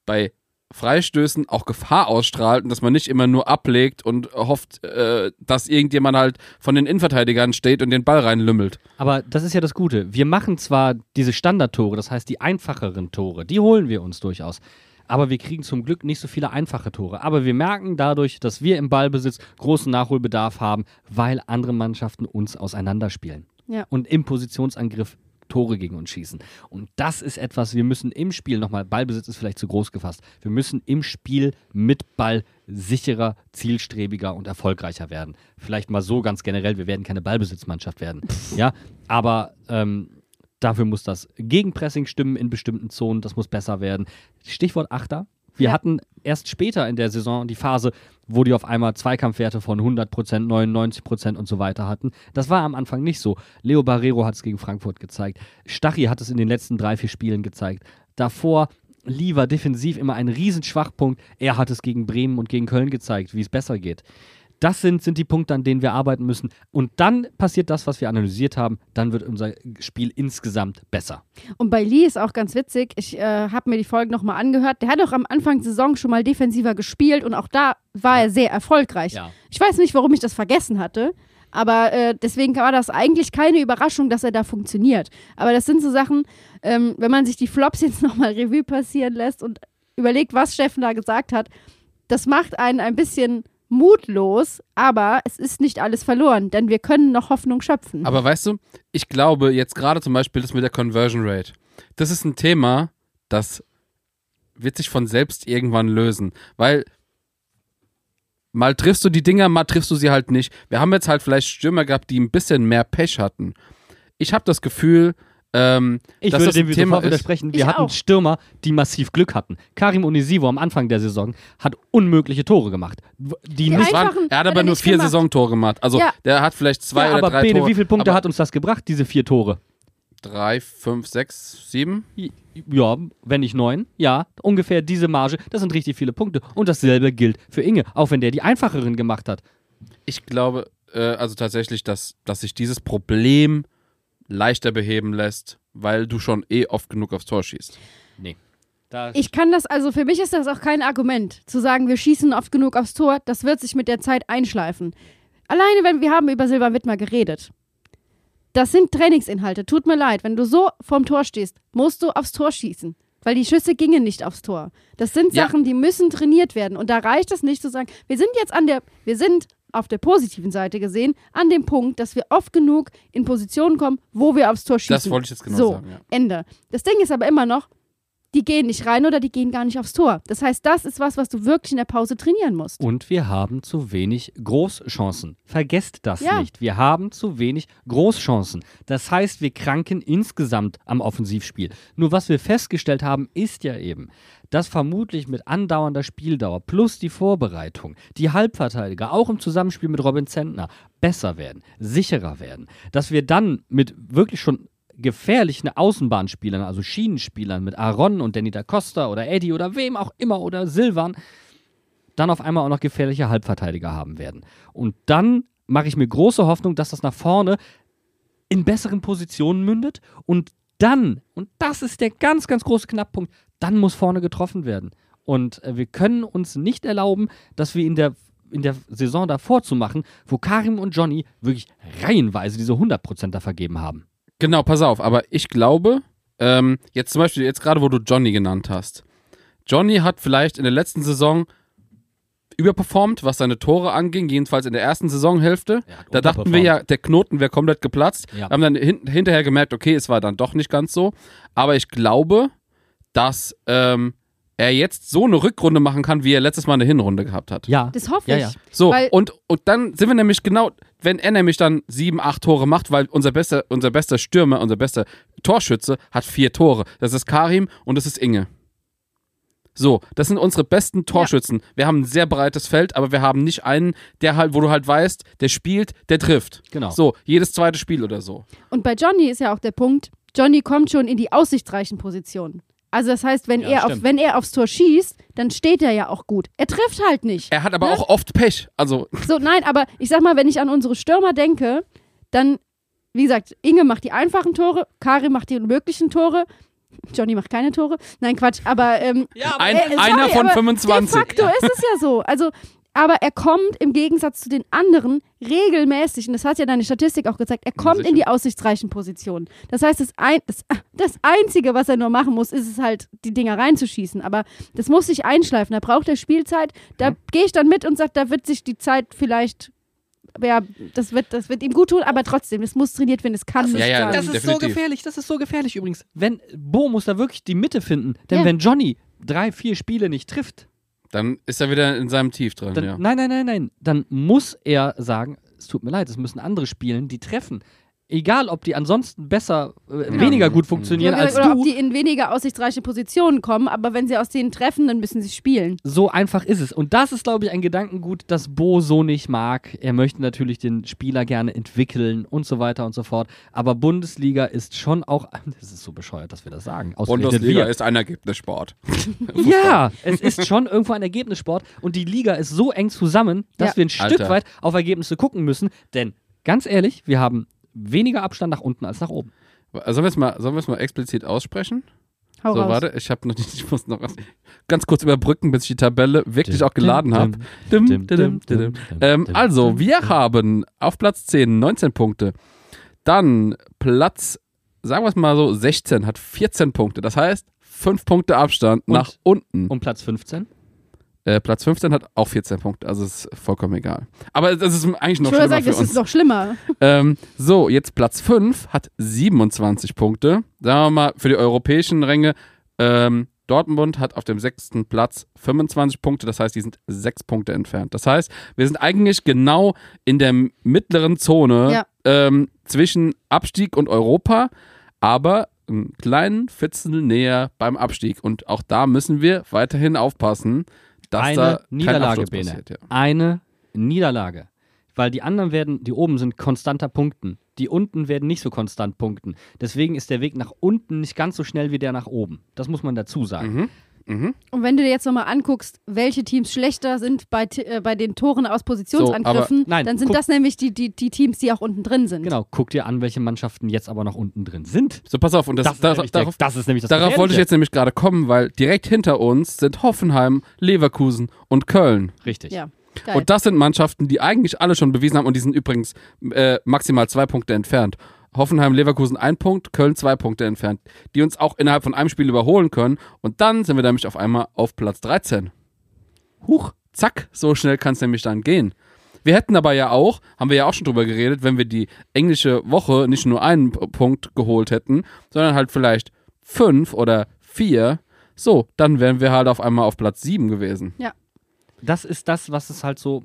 bei Freistößen auch Gefahr ausstrahlt und dass man nicht immer nur ablegt und hofft, äh, dass irgendjemand halt von den Innenverteidigern steht und den Ball reinlümmelt. Aber das ist ja das Gute. Wir machen zwar diese Standardtore, das heißt die einfacheren Tore, die holen wir uns durchaus. Aber wir kriegen zum Glück nicht so viele einfache Tore. Aber wir merken dadurch, dass wir im Ballbesitz großen Nachholbedarf haben, weil andere Mannschaften uns auseinanderspielen. Ja. Und im Positionsangriff Tore gegen uns schießen. Und das ist etwas, wir müssen im Spiel, nochmal, Ballbesitz ist vielleicht zu groß gefasst, wir müssen im Spiel mit Ball sicherer, zielstrebiger und erfolgreicher werden. Vielleicht mal so ganz generell, wir werden keine Ballbesitzmannschaft werden. Ja, aber... Ähm, Dafür muss das Gegenpressing stimmen in bestimmten Zonen, das muss besser werden. Stichwort Achter. Wir ja. hatten erst später in der Saison die Phase, wo die auf einmal Zweikampfwerte von hundert Prozent, neunundneunzig Prozent und so weiter hatten. Das war am Anfang nicht so. Leo Barreiro hat es gegen Frankfurt gezeigt. Stachy hat es in den letzten drei, vier Spielen gezeigt. Davor Lee war defensiv immer ein Riesenschwachpunkt. Er hat es gegen Bremen und gegen Köln gezeigt, wie es besser geht. Das sind, sind die Punkte, an denen wir arbeiten müssen. Und dann passiert das, was wir analysiert haben. Dann wird unser Spiel insgesamt besser. Und bei Lee ist auch ganz witzig. Ich äh, habe mir die Folge nochmal angehört. Der hat auch am Anfang der Saison schon mal defensiver gespielt. Und auch da war er sehr erfolgreich. Ja. Ich weiß nicht, warum ich das vergessen hatte. Aber äh, deswegen war das eigentlich keine Überraschung, dass er da funktioniert. Aber das sind so Sachen, ähm, wenn man sich die Flops jetzt nochmal Revue passieren lässt und überlegt, was Steffen da gesagt hat. Das macht einen ein bisschen... mutlos, aber es ist nicht alles verloren, denn wir können noch Hoffnung schöpfen. Aber weißt du, ich glaube jetzt gerade zum Beispiel das mit der Conversion Rate, das ist ein Thema, das wird sich von selbst irgendwann lösen, weil mal triffst du die Dinger, mal triffst du sie halt nicht. Wir haben jetzt halt vielleicht Stürmer gehabt, die ein bisschen mehr Pech hatten. Ich habe das Gefühl, Ähm, ich würde dem sofort widersprechen. Wir ich hatten auch. Stürmer, die massiv Glück hatten. Karim Onisiwo am Anfang der Saison hat unmögliche Tore gemacht. Die die nicht waren, er hat aber hat nur vier gemacht. Saisontore gemacht. Also ja. der hat vielleicht zwei ja, oder aber drei Bene, Tore. Wie viele Punkte aber hat uns das gebracht, diese vier Tore? Drei, fünf, sechs, sieben? Ja, wenn nicht neun. Ja, ungefähr diese Marge. Das sind richtig viele Punkte. Und dasselbe gilt für Inge, auch wenn der die einfacheren gemacht hat. Ich glaube äh, also tatsächlich, dass, dass sich dieses Problem leichter beheben lässt, weil du schon eh oft genug aufs Tor schießt. Nee. Ich kann das, also für mich ist das auch kein Argument, zu sagen, wir schießen oft genug aufs Tor, das wird sich mit der Zeit einschleifen. Alleine, wenn wir haben über Silvan Widmer geredet. Das sind Trainingsinhalte, tut mir leid, wenn du so vorm Tor stehst, musst du aufs Tor schießen, weil die Schüsse gingen nicht aufs Tor. Das sind ja. Sachen, die müssen trainiert werden und da reicht es nicht zu sagen, wir sind jetzt an der, wir sind auf der positiven Seite gesehen, an dem Punkt, dass wir oft genug in Positionen kommen, wo wir aufs Tor schießen. Das wollte ich jetzt genau so, sagen. Ja. Ende. Das Ding ist aber immer noch, die gehen nicht rein oder die gehen gar nicht aufs Tor. Das heißt, das ist was, was du wirklich in der Pause trainieren musst. Und wir haben zu wenig Großchancen. Vergesst das ja. nicht. Wir haben zu wenig Großchancen. Das heißt, wir kranken insgesamt am Offensivspiel. Nur was wir festgestellt haben, ist ja eben, dass vermutlich mit andauernder Spieldauer plus die Vorbereitung die Halbverteidiger auch im Zusammenspiel mit Robin Zentner besser werden, sicherer werden. Dass wir dann mit wirklich schon gefährlichen Außenbahnspielern, also Schienenspielern mit Aaron und Danny da Costa oder Eddie oder wem auch immer oder Silvan, dann auf einmal auch noch gefährliche Halbverteidiger haben werden. Und dann mache ich mir große Hoffnung, dass das nach vorne in besseren Positionen mündet und dann, und das ist der ganz, ganz große Knackpunkt, dann muss vorne getroffen werden. Und wir können uns nicht erlauben, dass wir in der in der Saison davor zu machen, wo Karim und Johnny wirklich reihenweise diese hundert Prozent da vergeben haben. Genau, pass auf, aber ich glaube, ähm, jetzt zum Beispiel, jetzt gerade wo du Johnny genannt hast, Johnny hat vielleicht in der letzten Saison überperformt, was seine Tore anging, jedenfalls in der ersten Saisonhälfte. Ja, da dachten wir ja, der Knoten wäre komplett geplatzt. Ja. Haben dann hin- hinterher gemerkt, okay, es war dann doch nicht ganz so. Aber ich glaube, dass ähm, er jetzt so eine Rückrunde machen kann, wie er letztes Mal eine Hinrunde gehabt hat. Ja, das hoffe ja, ich. Ja. So, und, und dann sind wir nämlich genau, wenn er nämlich dann sieben, acht Tore macht, weil unser bester, unser bester Stürmer, unser bester Torschütze hat vier Tore. Das ist Karim und das ist Inge. So, das sind unsere besten Torschützen. Ja. Wir haben ein sehr breites Feld, aber wir haben nicht einen, der halt, wo du halt weißt, der spielt, der trifft. Genau. So, jedes zweite Spiel oder so. Und bei Johnny ist ja auch der Punkt, Johnny kommt schon in die aussichtsreichen Positionen. Also das heißt, wenn, ja, er auf, wenn er aufs Tor schießt, dann steht er ja auch gut. Er trifft halt nicht. Er hat aber ne? auch oft Pech. Also. So, nein, aber ich sag mal, wenn ich an unsere Stürmer denke, dann, wie gesagt, Inge macht die einfachen Tore, Karim macht die möglichen Tore, Johnny macht keine Tore. Nein, Quatsch, aber... Ähm, ja, aber äh, sorry, einer von fünfundzwanzig. Aber de facto ist es ja so. Also, aber er kommt im Gegensatz zu den anderen regelmäßig, und das hat ja deine Statistik auch gezeigt, er kommt Sicher. in die aussichtsreichen Positionen. Das heißt, das, ein, das, das Einzige, was er nur machen muss, ist es halt, die Dinger reinzuschießen. Aber das muss sich einschleifen, da braucht er Spielzeit. Da ja. gehe ich dann mit und sage, da wird sich die Zeit vielleicht... Ja, das wird, das wird ihm gut tun, aber trotzdem, es muss trainiert werden, es kann das nicht sein. Ja, das ist definitiv. so gefährlich, das ist so gefährlich übrigens. Wenn Bo muss da wirklich die Mitte finden, denn ja. wenn Johnny drei, vier Spiele nicht trifft, dann ist er wieder in seinem Tief drin. Dann, ja. Nein, nein, nein, nein. Dann muss er sagen, es tut mir leid, es müssen andere spielen, die treffen. Egal, ob die ansonsten besser, äh, ja. weniger gut funktionieren ja, als oder du. Oder ob die in weniger aussichtsreiche Positionen kommen, aber wenn sie aus denen treffen, dann müssen sie spielen. So einfach ist es. Und das ist, glaube ich, ein Gedankengut, das Bo so nicht mag. Er möchte natürlich den Spieler gerne entwickeln und so weiter und so fort. Aber Bundesliga ist schon auch, das ist so bescheuert, dass wir das sagen. Bundesliga ist ein Ergebnissport. Ja, es ist schon irgendwo ein Ergebnissport. Und die Liga ist so eng zusammen, dass ja. wir ein Alter. Stück weit auf Ergebnisse gucken müssen. Denn, ganz ehrlich, wir haben weniger Abstand nach unten als nach oben. Sollen wir es mal, sollen wir es mal explizit aussprechen? Hau so, raus. Warte, ich habe noch nicht, ich muss noch was, ganz kurz überbrücken, bis ich die Tabelle wirklich dim, auch geladen habe. Ähm, also, wir dim, haben auf Platz zehn neunzehn Punkte. Dann Platz, sagen wir es mal so, sechzehn hat vierzehn Punkte. Das heißt, fünf Punkte Abstand und, nach unten. Und Platz fünfzehn? Äh, Platz fünfzehn hat auch vierzehn Punkte, also ist vollkommen egal. Aber das ist eigentlich noch ich schlimmer sagen, für uns. Ich würde sagen, das ist noch schlimmer. Ähm, so, jetzt Platz fünf hat siebenundzwanzig Punkte. Sagen wir mal, für die europäischen Ränge, ähm, Dortmund hat auf dem sechsten Platz fünfundzwanzig Punkte, das heißt, die sind sechs Punkte entfernt. Das heißt, wir sind eigentlich genau in der mittleren Zone ja. ähm, zwischen Abstieg und Europa. aber einen kleinen Fetzen näher beim Abstieg. Und auch da müssen wir weiterhin aufpassen, dass eine da Niederlage kein passiert. Ja. Eine Niederlage. Weil die anderen werden, die oben sind, konstanter punkten. Die unten werden nicht so konstant punkten. Deswegen ist der Weg nach unten nicht ganz so schnell wie der nach oben. Das muss man dazu sagen. Mhm. Mhm. Und wenn du dir jetzt nochmal anguckst, welche Teams schlechter sind bei, äh, bei den Toren aus Positionsangriffen, so, nein, dann sind guck, das nämlich die, die, die Teams, die auch unten drin sind. Genau, guck dir an, welche Mannschaften jetzt aber noch unten drin sind. So, pass auf, und das, das, ist, darauf, der, das ist nämlich das Darauf wollte ich jetzt nämlich gerade kommen, weil direkt hinter uns sind Hoffenheim, Leverkusen und Köln. Richtig. Ja. Geil. Und das sind Mannschaften, die eigentlich alle schon bewiesen haben, und die sind übrigens äh, maximal zwei Punkte entfernt. Hoffenheim, Leverkusen ein Punkt, Köln zwei Punkte entfernt, die uns auch innerhalb von einem Spiel überholen können. Und dann sind wir nämlich auf einmal auf Platz dreizehn. Huch, zack, so schnell kann es nämlich dann gehen. Wir hätten aber ja auch, haben wir ja auch schon drüber geredet, wenn wir die englische Woche nicht nur einen Punkt geholt hätten, sondern halt vielleicht fünf oder vier, so, dann wären wir halt auf einmal auf Platz sieben gewesen. Ja. Das ist das, was es halt so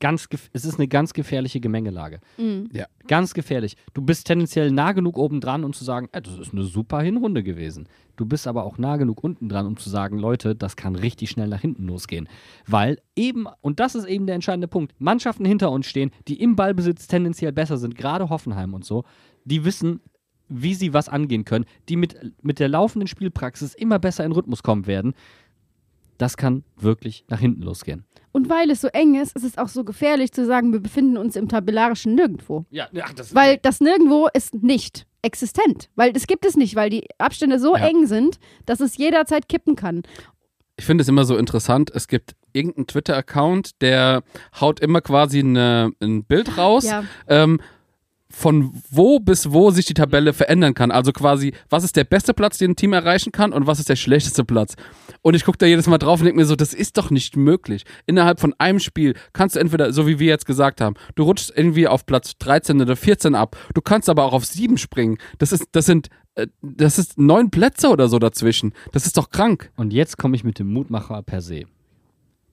ganz, gef- es ist eine ganz gefährliche Gemengelage. Mhm. Ja. Ganz gefährlich. Du bist tendenziell nah genug oben dran, um zu sagen, ey, das ist eine super Hinrunde gewesen. Du bist aber auch nah genug unten dran, um zu sagen, Leute, das kann richtig schnell nach hinten losgehen. Weil eben, und das ist eben der entscheidende Punkt, Mannschaften hinter uns stehen, die im Ballbesitz tendenziell besser sind, gerade Hoffenheim und so, die wissen, wie sie was angehen können, die mit, mit der laufenden Spielpraxis immer besser in Rhythmus kommen werden. Das kann wirklich nach hinten losgehen. Und weil es so eng ist, ist es auch so gefährlich zu sagen, wir befinden uns im tabellarischen Nirgendwo. Ja, ach, das weil das Nirgendwo ist nicht existent. Weil das gibt es nicht, weil die Abstände so ja. eng sind, dass es jederzeit kippen kann. Ich finde es immer so interessant, es gibt irgendeinen Twitter-Account, der haut immer quasi eine, ein Bild raus, ja. ähm, von wo bis wo sich die Tabelle verändern kann. Also quasi, was ist der beste Platz, den ein Team erreichen kann, und was ist der schlechteste Platz. Und ich gucke da jedes Mal drauf und denke mir so, das ist doch nicht möglich. Innerhalb von einem Spiel kannst du entweder, so wie wir jetzt gesagt haben, du rutschst irgendwie auf Platz dreizehn oder vierzehn ab, du kannst aber auch auf sieben springen. Das ist, das sind, das ist neun Plätze oder so dazwischen. Das ist doch krank. Und jetzt komme ich mit dem Mutmacher per se.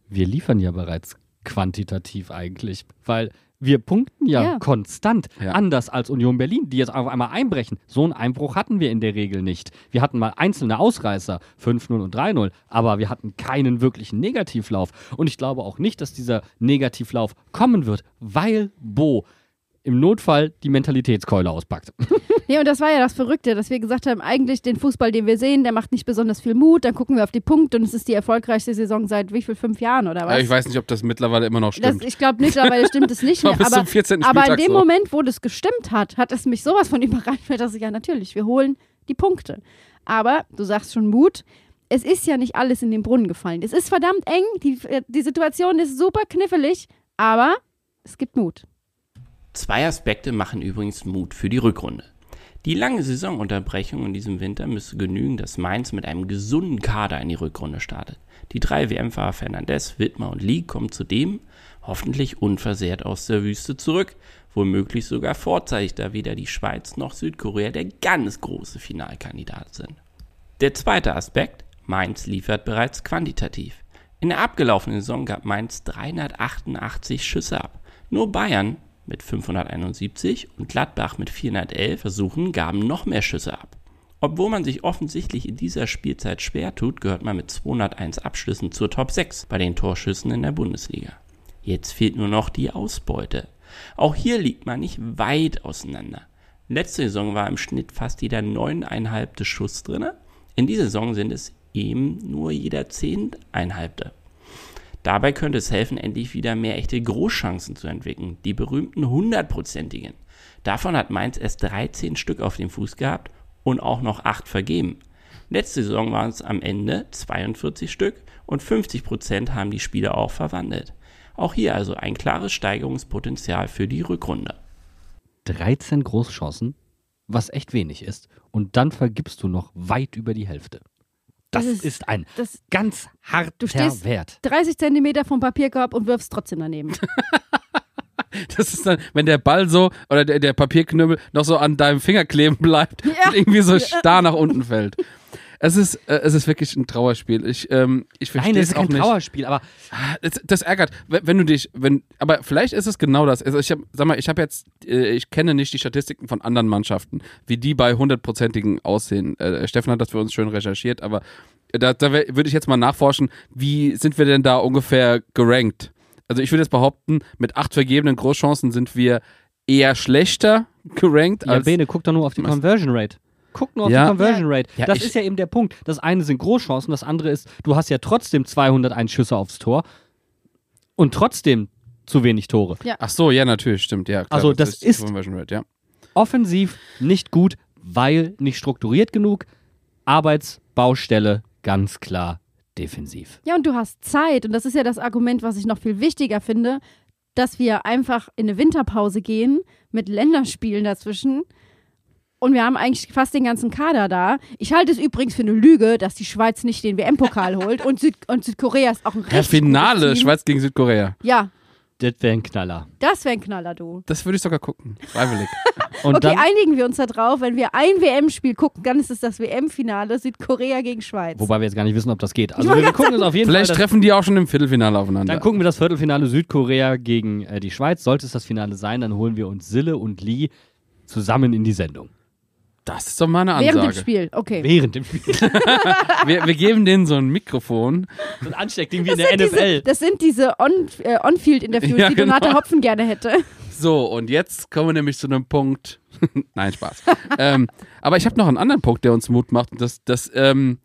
Wir liefern ja bereits quantitativ eigentlich, weil wir punkten ja, ja. konstant, ja. anders als Union Berlin, die jetzt auf einmal einbrechen. So einen Einbruch hatten wir in der Regel nicht. Wir hatten mal einzelne Ausreißer, fünf null und drei null, aber wir hatten keinen wirklichen Negativlauf. Und ich glaube auch nicht, dass dieser Negativlauf kommen wird, weil Bo im Notfall die Mentalitätskeule auspackt. Ja, und das war ja das Verrückte, dass wir gesagt haben, eigentlich den Fußball, den wir sehen, der macht nicht besonders viel Mut, dann gucken wir auf die Punkte und es ist die erfolgreichste Saison seit wie viel, fünf Jahren oder was? Aber ich weiß nicht, ob das mittlerweile immer noch stimmt. Das, ich glaube, mittlerweile stimmt es nicht mehr, bis aber, zum vierzehnten Spieltag aber in dem so. Moment, wo das gestimmt hat, hat es mich sowas von überrascht, dass ich, ja natürlich, wir holen die Punkte. Aber, du sagst schon Mut, es ist ja nicht alles in den Brunnen gefallen. Es ist verdammt eng, die, die Situation ist super knifflig, aber es gibt Mut. Zwei Aspekte machen übrigens Mut für die Rückrunde. Die lange Saisonunterbrechung in diesem Winter müsste genügen, dass Mainz mit einem gesunden Kader in die Rückrunde startet. Die drei W M-Fahrer Fernandes, Widmer und Lee kommen zudem hoffentlich unversehrt aus der Wüste zurück, womöglich sogar vorzeitig, da weder die Schweiz noch Südkorea der ganz große Finalkandidat sind. Der zweite Aspekt, Mainz liefert bereits quantitativ. In der abgelaufenen Saison gab Mainz dreihundertachtundachtzig Schüsse ab, nur Bayern mit fünfhunderteinundsiebzig und Gladbach mit vierhundertelf Versuchen gaben noch mehr Schüsse ab. Obwohl man sich offensichtlich in dieser Spielzeit schwer tut, gehört man mit zweihunderteins Abschlüssen zur Top sechs bei den Torschüssen in der Bundesliga. Jetzt fehlt nur noch die Ausbeute. Auch hier liegt man nicht weit auseinander. Letzte Saison war im Schnitt fast jeder neuneinhalbte Schuss drin. In dieser Saison sind es eben nur jeder zehneinhalbte. Dabei könnte es helfen, endlich wieder mehr echte Großchancen zu entwickeln, die berühmten hundertprozentigen. Davon hat Mainz erst dreizehn Stück auf dem Fuß gehabt und auch noch acht vergeben. Letzte Saison waren es am Ende zweiundvierzig Stück und fünfzig Prozent haben die Spieler auch verwandelt. Auch hier also ein klares Steigerungspotenzial für die Rückrunde. dreizehn Großchancen, was echt wenig ist, und dann vergibst du noch weit über die Hälfte. Das, das ist, ist ein das, ganz harter Wert. Du stehst Wert. dreißig Zentimeter vom Papierkorb und wirfst trotzdem daneben. Das ist dann, wenn der Ball so, oder der, der Papierknüppel noch so an deinem Finger kleben bleibt, ja, und irgendwie so starr nach unten fällt. Es ist, äh, es ist wirklich ein Trauerspiel. Ich, ähm, ich verstehe es auch nicht. Nein, es ist kein Trauerspiel, aber das, das ärgert, wenn, wenn du dich, wenn, aber vielleicht ist es genau das. Also ich hab, sag mal, ich habe jetzt, äh, ich kenne nicht die Statistiken von anderen Mannschaften, wie die bei hundertprozentigen aussehen. Äh, Steffen hat das für uns schön recherchiert, aber da, da würde ich jetzt mal nachforschen, wie sind wir denn da ungefähr gerankt? Also ich würde jetzt behaupten, mit acht vergebenen Großchancen sind wir eher schlechter gerankt. Ja, als Bene, guck doch nur auf die Conversion Rate. Guck nur auf ja. die Conversion Rate. Ja, das ist ja eben der Punkt. Das eine sind Großchancen, das andere ist, du hast ja trotzdem zweihunderteins Schüsse aufs Tor und trotzdem zu wenig Tore. Ja. Ach so, ja, natürlich, stimmt. Ja, klar, also das, das ist, ist Conversion Rate, ja. offensiv nicht gut, weil nicht strukturiert genug. Arbeitsbaustelle ganz klar defensiv. Ja, und du hast Zeit. Und das ist ja das Argument, was ich noch viel wichtiger finde, dass wir einfach in eine Winterpause gehen mit Länderspielen dazwischen. Und wir haben eigentlich fast den ganzen Kader da. Ich halte es übrigens für eine Lüge, dass die Schweiz nicht den W M-Pokal holt. Und, Süd- und Südkorea ist auch ein richtig. Das Finale, Schweiz gegen Südkorea. Ja. Das wäre ein Knaller. Das wäre ein Knaller, du. Das würde ich sogar gucken. Freiwillig. Und okay, dann einigen wir uns da drauf. Wenn wir ein W M-Spiel gucken, dann ist es das W M-Finale Südkorea gegen Schweiz. Wobei wir jetzt gar nicht wissen, ob das geht. Also wir gucken uns auf jeden Vielleicht Fall. Vielleicht treffen die auch schon im Viertelfinale aufeinander. Dann gucken wir das Viertelfinale Südkorea gegen äh, die Schweiz. Sollte es das Finale sein, dann holen wir uns Sille und Lee zusammen in die Sendung. Das ist doch mal eine Ansage. Während dem Spiel, okay. Während dem Spiel. wir, wir geben denen so ein Mikrofon. So ein Ansteckding wie das in der N F L. Diese, das sind diese On, äh, On-Field-Interviews, ja, die genau. Donate Hopfen gerne hätte. So, und jetzt kommen wir nämlich zu einem Punkt. Nein, Spaß. ähm, aber ich habe noch einen anderen Punkt, der uns Mut macht. Das, das ähm,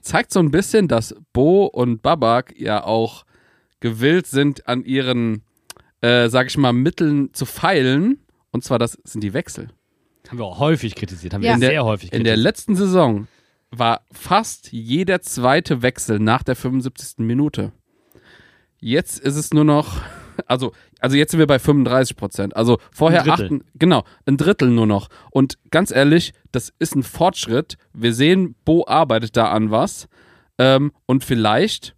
zeigt so ein bisschen, dass Bo und Babak ja auch gewillt sind, an ihren, äh, sag ich mal, Mitteln zu feilen. Und zwar, das sind die Wechsel. Haben wir auch häufig kritisiert, haben ja. wir sehr der, häufig kritisiert. In der letzten Saison war fast jeder zweite Wechsel nach der fünfundsiebzigsten Minute. Jetzt ist es nur noch, also, also jetzt sind wir bei fünfunddreißig Prozent. Also vorher ein achten, genau, ein Drittel nur noch. Und ganz ehrlich, das ist ein Fortschritt. Wir sehen, Bo arbeitet da an was. Ähm, und vielleicht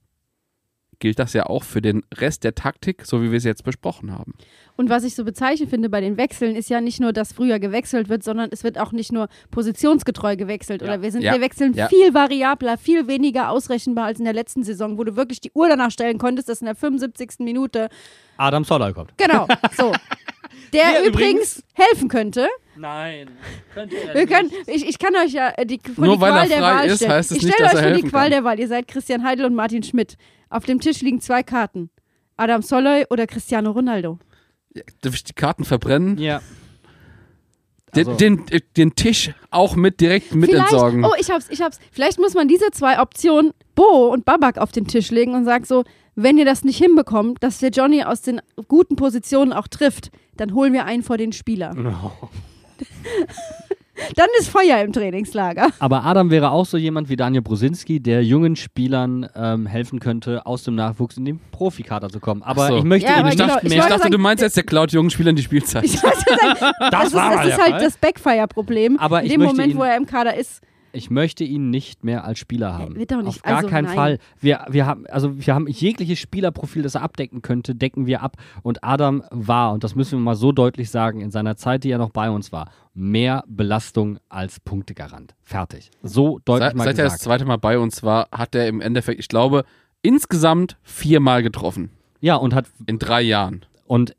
gilt das ja auch für den Rest der Taktik, so wie wir es jetzt besprochen haben. Und was ich so bezeichnend finde bei den Wechseln, ist ja nicht nur, dass früher gewechselt wird, sondern es wird auch nicht nur positionsgetreu gewechselt. Ja. Oder wir, sind, ja. wir wechseln ja. viel variabler, viel weniger ausrechenbar als in der letzten Saison, wo du wirklich die Uhr danach stellen konntest, dass in der fünfundsiebzigsten Minute Adam Soller kommt. Genau, so. Der, der übrigens helfen könnte. Nein, könnt ihr ja wir können, ich, ich kann euch ja die, von Nur die Qual der Wahl ist, stellen. Heißt es ich stelle euch von die Qual kann. Der Wahl. Ihr seid Christian Heidel und Martin Schmidt. Auf dem Tisch liegen zwei Karten. Adam Soloy oder Cristiano Ronaldo. Ja, darf ich die Karten verbrennen? Ja. Also. Den, den, den Tisch auch mit direkt mit Vielleicht, entsorgen. Oh, ich hab's, ich hab's. Vielleicht muss man diese zwei Optionen, Bo und Babak, auf den Tisch legen und sagt so, wenn ihr das nicht hinbekommt, dass der Johnny aus den guten Positionen auch trifft, dann holen wir einen vor den Spieler. No. Dann ist Feuer im Trainingslager. Aber Adam wäre auch so jemand wie Daniel Brusinski, der jungen Spielern ähm, helfen könnte, aus dem Nachwuchs in den Profikader zu kommen. Aber so. ich möchte ja, ihn nicht genau, mehr. Ich dachte, sagen, du meinst jetzt, der klaut jungen Spielern die Spielzeit. Ich sagen, das, das ist, das ist halt Fall. Das Backfire-Problem. Aber in dem Moment, ihn, wo er im Kader ist. Ich möchte ihn nicht mehr als Spieler haben. Wird doch nicht. Auf gar also, keinen nein. Fall. Wir, wir haben, also wir haben jegliches Spielerprofil, das er abdecken könnte, decken wir ab. Und Adam war, und das müssen wir mal so deutlich sagen, in seiner Zeit, die er noch bei uns war, mehr Belastung als Punktegarant. Fertig. So deutlich Se- mal seit gesagt. Seit er das zweite Mal bei uns war, hat er im Endeffekt, ich glaube, insgesamt viermal getroffen. Ja, und hat... In drei Jahren. Und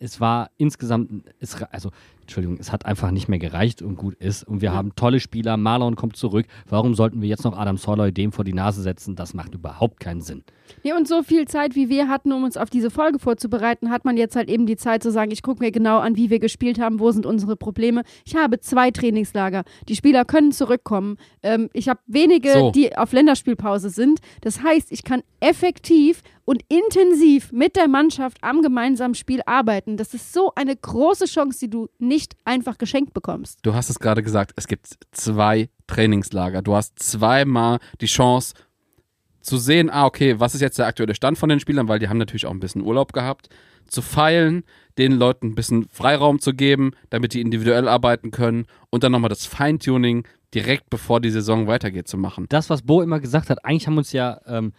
es war insgesamt... Es, also, Entschuldigung, es hat einfach nicht mehr gereicht und gut ist. Und wir ja. haben tolle Spieler. Marlon kommt zurück. Warum sollten wir jetzt noch Adam Soloy dem vor die Nase setzen? Das macht überhaupt keinen Sinn. Nee, und so viel Zeit, wie wir hatten, um uns auf diese Folge vorzubereiten, hat man jetzt halt eben die Zeit zu sagen, ich gucke mir genau an, wie wir gespielt haben, wo sind unsere Probleme. Ich habe zwei Trainingslager. Die Spieler können zurückkommen. Ähm, ich habe wenige, so. die auf Länderspielpause sind. Das heißt, ich kann effektiv und intensiv mit der Mannschaft am gemeinsamen Spiel arbeiten. Das ist so eine große Chance, die du nicht nicht einfach geschenkt bekommst. Du hast es gerade gesagt, es gibt zwei Trainingslager. Du hast zweimal die Chance zu sehen, ah okay, was ist jetzt der aktuelle Stand von den Spielern, weil die haben natürlich auch ein bisschen Urlaub gehabt, zu feilen, den Leuten ein bisschen Freiraum zu geben, damit die individuell arbeiten können und dann nochmal das Feintuning direkt bevor die Saison weitergeht zu machen. Das, was Bo immer gesagt hat, eigentlich haben uns ja ähm,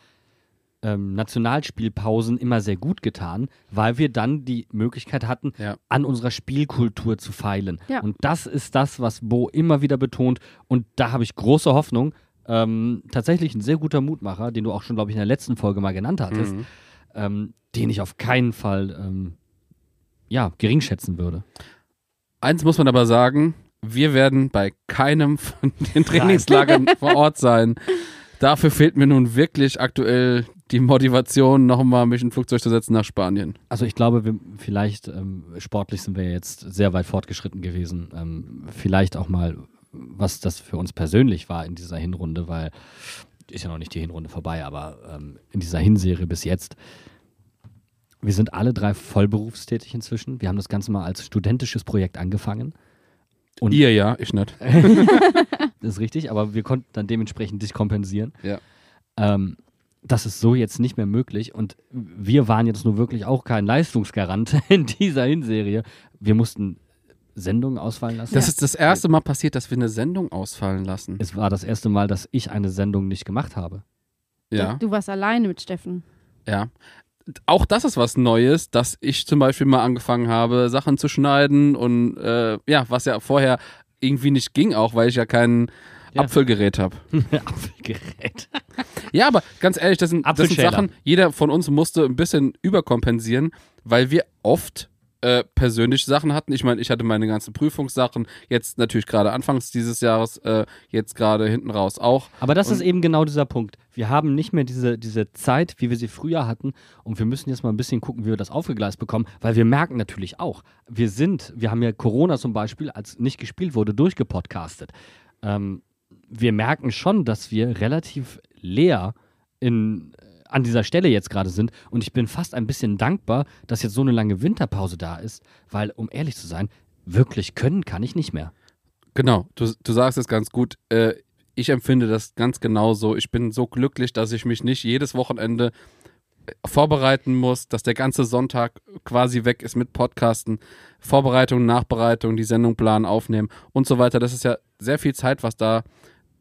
ähm, Nationalspielpausen immer sehr gut getan, weil wir dann die Möglichkeit hatten, ja. an unserer Spielkultur zu feilen. Ja. Und das ist das, was Bo immer wieder betont. Und da habe ich große Hoffnung, Ähm, tatsächlich ein sehr guter Mutmacher, den du auch schon, glaube ich, in der letzten Folge mal genannt hattest, mhm. ähm, den ich auf keinen Fall ähm, ja, gering schätzen würde. Eins muss man aber sagen, wir werden bei keinem von den Trainingslagern vor Ort sein. Dafür fehlt mir nun wirklich aktuell die Motivation, nochmal mich in ein Flugzeug zu setzen nach Spanien. Also ich glaube, wir, vielleicht ähm, sportlich sind wir jetzt sehr weit fortgeschritten gewesen. Ähm, vielleicht auch mal, was das für uns persönlich war in dieser Hinrunde, weil ist ja noch nicht die Hinrunde vorbei, aber ähm, in dieser Hinserie bis jetzt. Wir sind alle drei vollberufstätig inzwischen. Wir haben das Ganze mal als studentisches Projekt angefangen. Und Ihr ja, ich nicht. Das ist richtig, aber wir konnten dann dementsprechend dich kompensieren. Ja. Ähm, das ist so jetzt nicht mehr möglich und wir waren jetzt nur wirklich auch kein Leistungsgarant in dieser Hinserie. Wir mussten Sendungen ausfallen lassen. Das ist das erste Mal passiert, dass wir eine Sendung ausfallen lassen. Es war das erste Mal, dass ich eine Sendung nicht gemacht habe. Ja. Du, du warst alleine mit Steffen. Ja. Auch das ist was Neues, dass ich zum Beispiel mal angefangen habe, Sachen zu schneiden und äh, ja, was ja vorher irgendwie nicht ging auch, weil ich ja kein ja. Apfelgerät habe. Apfelgerät. Ja, aber ganz ehrlich, das sind, das sind Sachen, jeder von uns musste ein bisschen überkompensieren, weil wir oft äh, persönliche Sachen hatten. Ich meine, ich hatte meine ganzen Prüfungssachen, jetzt natürlich gerade anfangs dieses Jahres, äh, jetzt gerade hinten raus auch. Aber das und ist eben genau dieser Punkt. Wir haben nicht mehr diese, diese Zeit, wie wir sie früher hatten und wir müssen jetzt mal ein bisschen gucken, wie wir das aufgegleist bekommen, weil wir merken natürlich auch, wir sind, wir haben ja Corona zum Beispiel, als nicht gespielt wurde, durchgepodcastet. Ähm, wir merken schon, dass wir relativ leer in, an dieser Stelle jetzt gerade sind und ich bin fast ein bisschen dankbar, dass jetzt so eine lange Winterpause da ist, weil, um ehrlich zu sein, wirklich können kann ich nicht mehr. Genau, du, du sagst es ganz gut, äh, ich empfinde das ganz genauso. Ich bin so glücklich, dass ich mich nicht jedes Wochenende vorbereiten muss, dass der ganze Sonntag quasi weg ist mit Podcasten, Vorbereitung, Nachbereitung, die Sendung planen, aufnehmen und so weiter. Das ist ja sehr viel Zeit, was da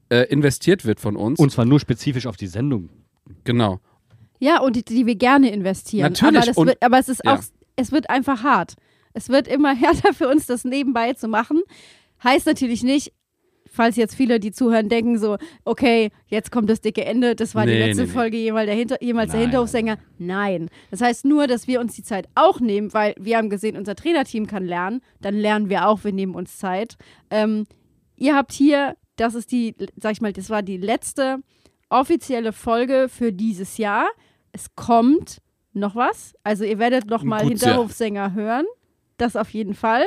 äh, investiert wird von uns. Und zwar nur spezifisch auf die Sendung. Genau. Ja, und die, die wir gerne investieren. Natürlich. Aber, das und, wird, aber es ist ja. auch, es wird einfach hart. Es wird immer härter für uns, das nebenbei zu machen. Heißt natürlich nicht, falls jetzt viele, die zuhören, denken so, okay, jetzt kommt das dicke Ende, das war nee, die letzte nee, Folge nee. Jemals der, Hinter- jemals der Hinterhof-Sänger. Nein. Das heißt nur, dass wir uns die Zeit auch nehmen, weil wir haben gesehen, unser Trainerteam kann lernen, dann lernen wir auch, wir nehmen uns Zeit. Ähm, ihr habt hier, das ist die, sag ich mal, das war die letzte offizielle Folge für dieses Jahr. Es kommt noch was. Also ihr werdet noch mal Hinterhof-Sänger hören. Das auf jeden Fall.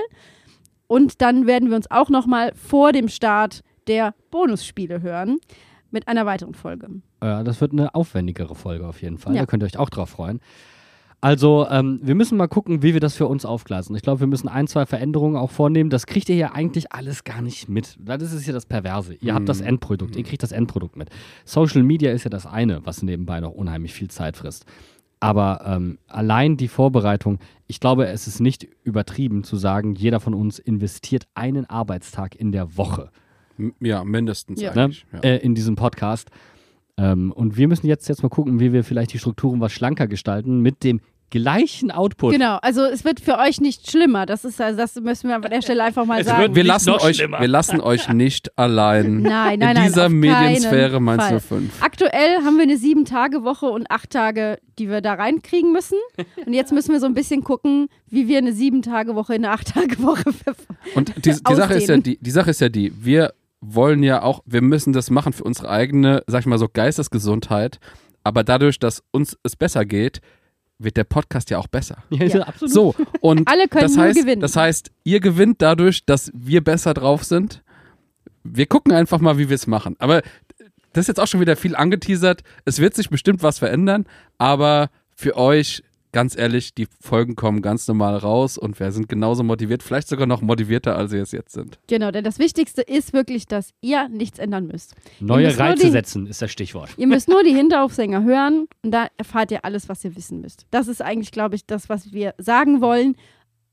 Und dann werden wir uns auch noch mal vor dem Start der Bonusspiele hören mit einer weiteren Folge. Ja, das wird eine aufwendigere Folge auf jeden Fall. Ja. Da könnt ihr euch auch drauf freuen. Also ähm, wir müssen mal gucken, wie wir das für uns aufgleisen. Ich glaube, wir müssen ein, zwei Veränderungen auch vornehmen. Das kriegt ihr ja eigentlich alles gar nicht mit. Das ist ja das Perverse. Ihr mhm. habt das Endprodukt, ihr kriegt das Endprodukt mit. Social Media ist ja das eine, was nebenbei noch unheimlich viel Zeit frisst. Aber ähm, allein die Vorbereitung, ich glaube, es ist nicht übertrieben zu sagen, jeder von uns investiert einen Arbeitstag in der Woche. Ja, mindestens ja. eigentlich. Ne? Ja. Äh, in diesem Podcast. Ähm, und wir müssen jetzt, jetzt mal gucken, wie wir vielleicht die Strukturen was schlanker gestalten mit dem gleichen Output. Genau, also es wird für euch nicht schlimmer. Das ist also, das müssen wir an der Stelle einfach mal es sagen. Wird wir, lassen euch, wir lassen euch nicht allein nein, nein, in dieser nein, Mediensphäre Mainz null fünf. Aktuell haben wir eine sieben Tage Woche und acht Tage, die wir da reinkriegen müssen. Und jetzt müssen wir so ein bisschen gucken, wie wir eine sieben Tage Woche in eine acht Tage Woche ver- Und die, die, Sache ist ja die, die Sache ist ja die, wir wollen ja auch, wir müssen das machen für unsere eigene, sag ich mal so, Geistesgesundheit. Aber dadurch, dass uns es besser geht, wird der Podcast ja auch besser. Ja, ja. absolut. So, und alle können das heißt, gewinnen. Das heißt, ihr gewinnt dadurch, dass wir besser drauf sind. Wir gucken einfach mal, wie wir es machen. Aber das ist jetzt auch schon wieder viel angeteasert. Es wird sich bestimmt was verändern, aber für euch, ganz ehrlich, die Folgen kommen ganz normal raus und wir sind genauso motiviert, vielleicht sogar noch motivierter, als wir es jetzt sind. Genau, denn das Wichtigste ist wirklich, dass ihr nichts ändern müsst. Neue Reize die, setzen ist das Stichwort. Ihr müsst nur die Hinterhof-Sänger hören und da erfahrt ihr alles, was ihr wissen müsst. Das ist eigentlich, glaube ich, das, was wir sagen wollen.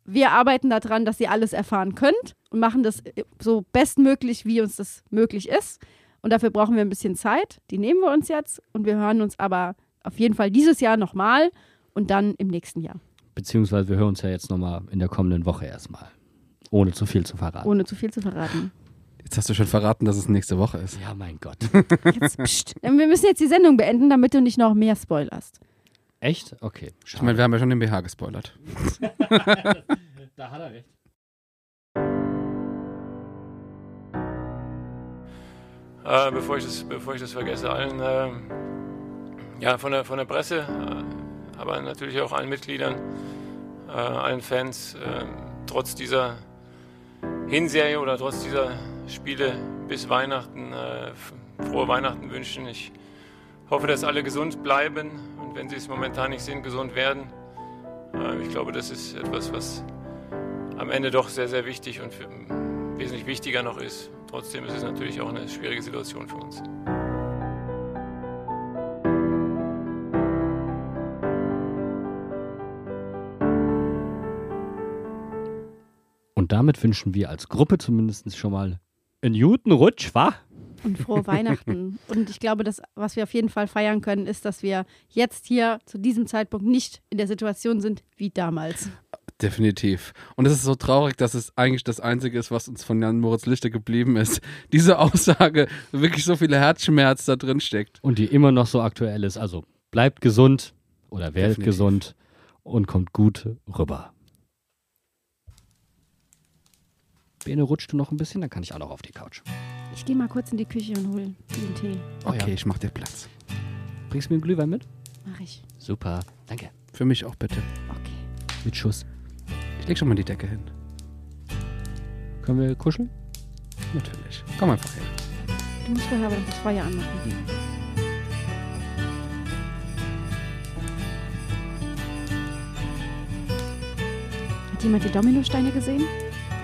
Wir arbeiten daran, dass ihr alles erfahren könnt und machen das so bestmöglich, wie uns das möglich ist. Und dafür brauchen wir ein bisschen Zeit. Die nehmen wir uns jetzt und wir hören uns aber auf jeden Fall dieses Jahr nochmal. Und dann im nächsten Jahr. Beziehungsweise wir hören uns ja jetzt nochmal in der kommenden Woche erstmal. Ohne zu viel zu verraten. Ohne zu viel zu verraten. Jetzt hast du schon verraten, dass es nächste Woche ist. Ja, mein Gott. Jetzt, pst, wir müssen jetzt die Sendung beenden, damit du nicht noch mehr spoilerst. Echt? Okay. Schade. Ich meine, wir haben ja schon den B H gespoilert. Da hat er recht. Äh, bevor, ich das, bevor ich das vergesse, allen äh, ja, von, der, von der Presse, äh, aber natürlich auch allen Mitgliedern, äh, allen Fans, äh, trotz dieser Hinserie oder trotz dieser Spiele bis Weihnachten äh, frohe Weihnachten wünschen. Ich hoffe, dass alle gesund bleiben und wenn sie es momentan nicht sind, gesund werden. Äh, ich glaube, das ist etwas, was am Ende doch sehr, sehr wichtig und für, wesentlich wichtiger noch ist. Trotzdem ist es natürlich auch eine schwierige Situation für uns. Und damit wünschen wir als Gruppe zumindest schon mal einen guten Rutsch, wa? Und frohe Weihnachten. Und ich glaube, das, was wir auf jeden Fall feiern können, ist, dass wir jetzt hier zu diesem Zeitpunkt nicht in der Situation sind wie damals. Definitiv. Und es ist so traurig, dass es eigentlich das Einzige ist, was uns von Jan-Moritz Lichter geblieben ist. Diese Aussage, wirklich so viele Herzschmerz da drin steckt. Und die immer noch so aktuell ist. Also bleibt gesund oder werdet Definitiv. gesund und kommt gut rüber. Bene, rutscht du noch ein bisschen? Dann kann ich auch noch auf die Couch. Ich gehe mal kurz in die Küche und hole den Tee. Okay, oh ja. Ich mach dir Platz. Bringst du mir einen Glühwein mit? Mach ich. Super, danke. Für mich auch bitte. Okay. Mit Schuss. Ich leg schon mal die Decke hin. Können wir kuscheln? Natürlich. Komm einfach her. Du musst vorher aber noch das Feuer anmachen. Mhm. Hat jemand die Dominosteine gesehen?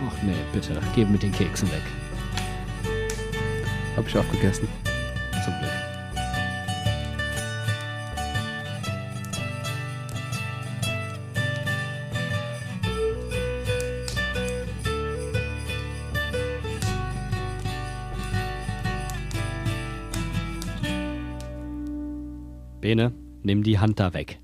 Ach nee, bitte. Geh mit den Keksen weg. Hab ich auch gegessen. Zum Glück. Bene, nimm die Hand da weg.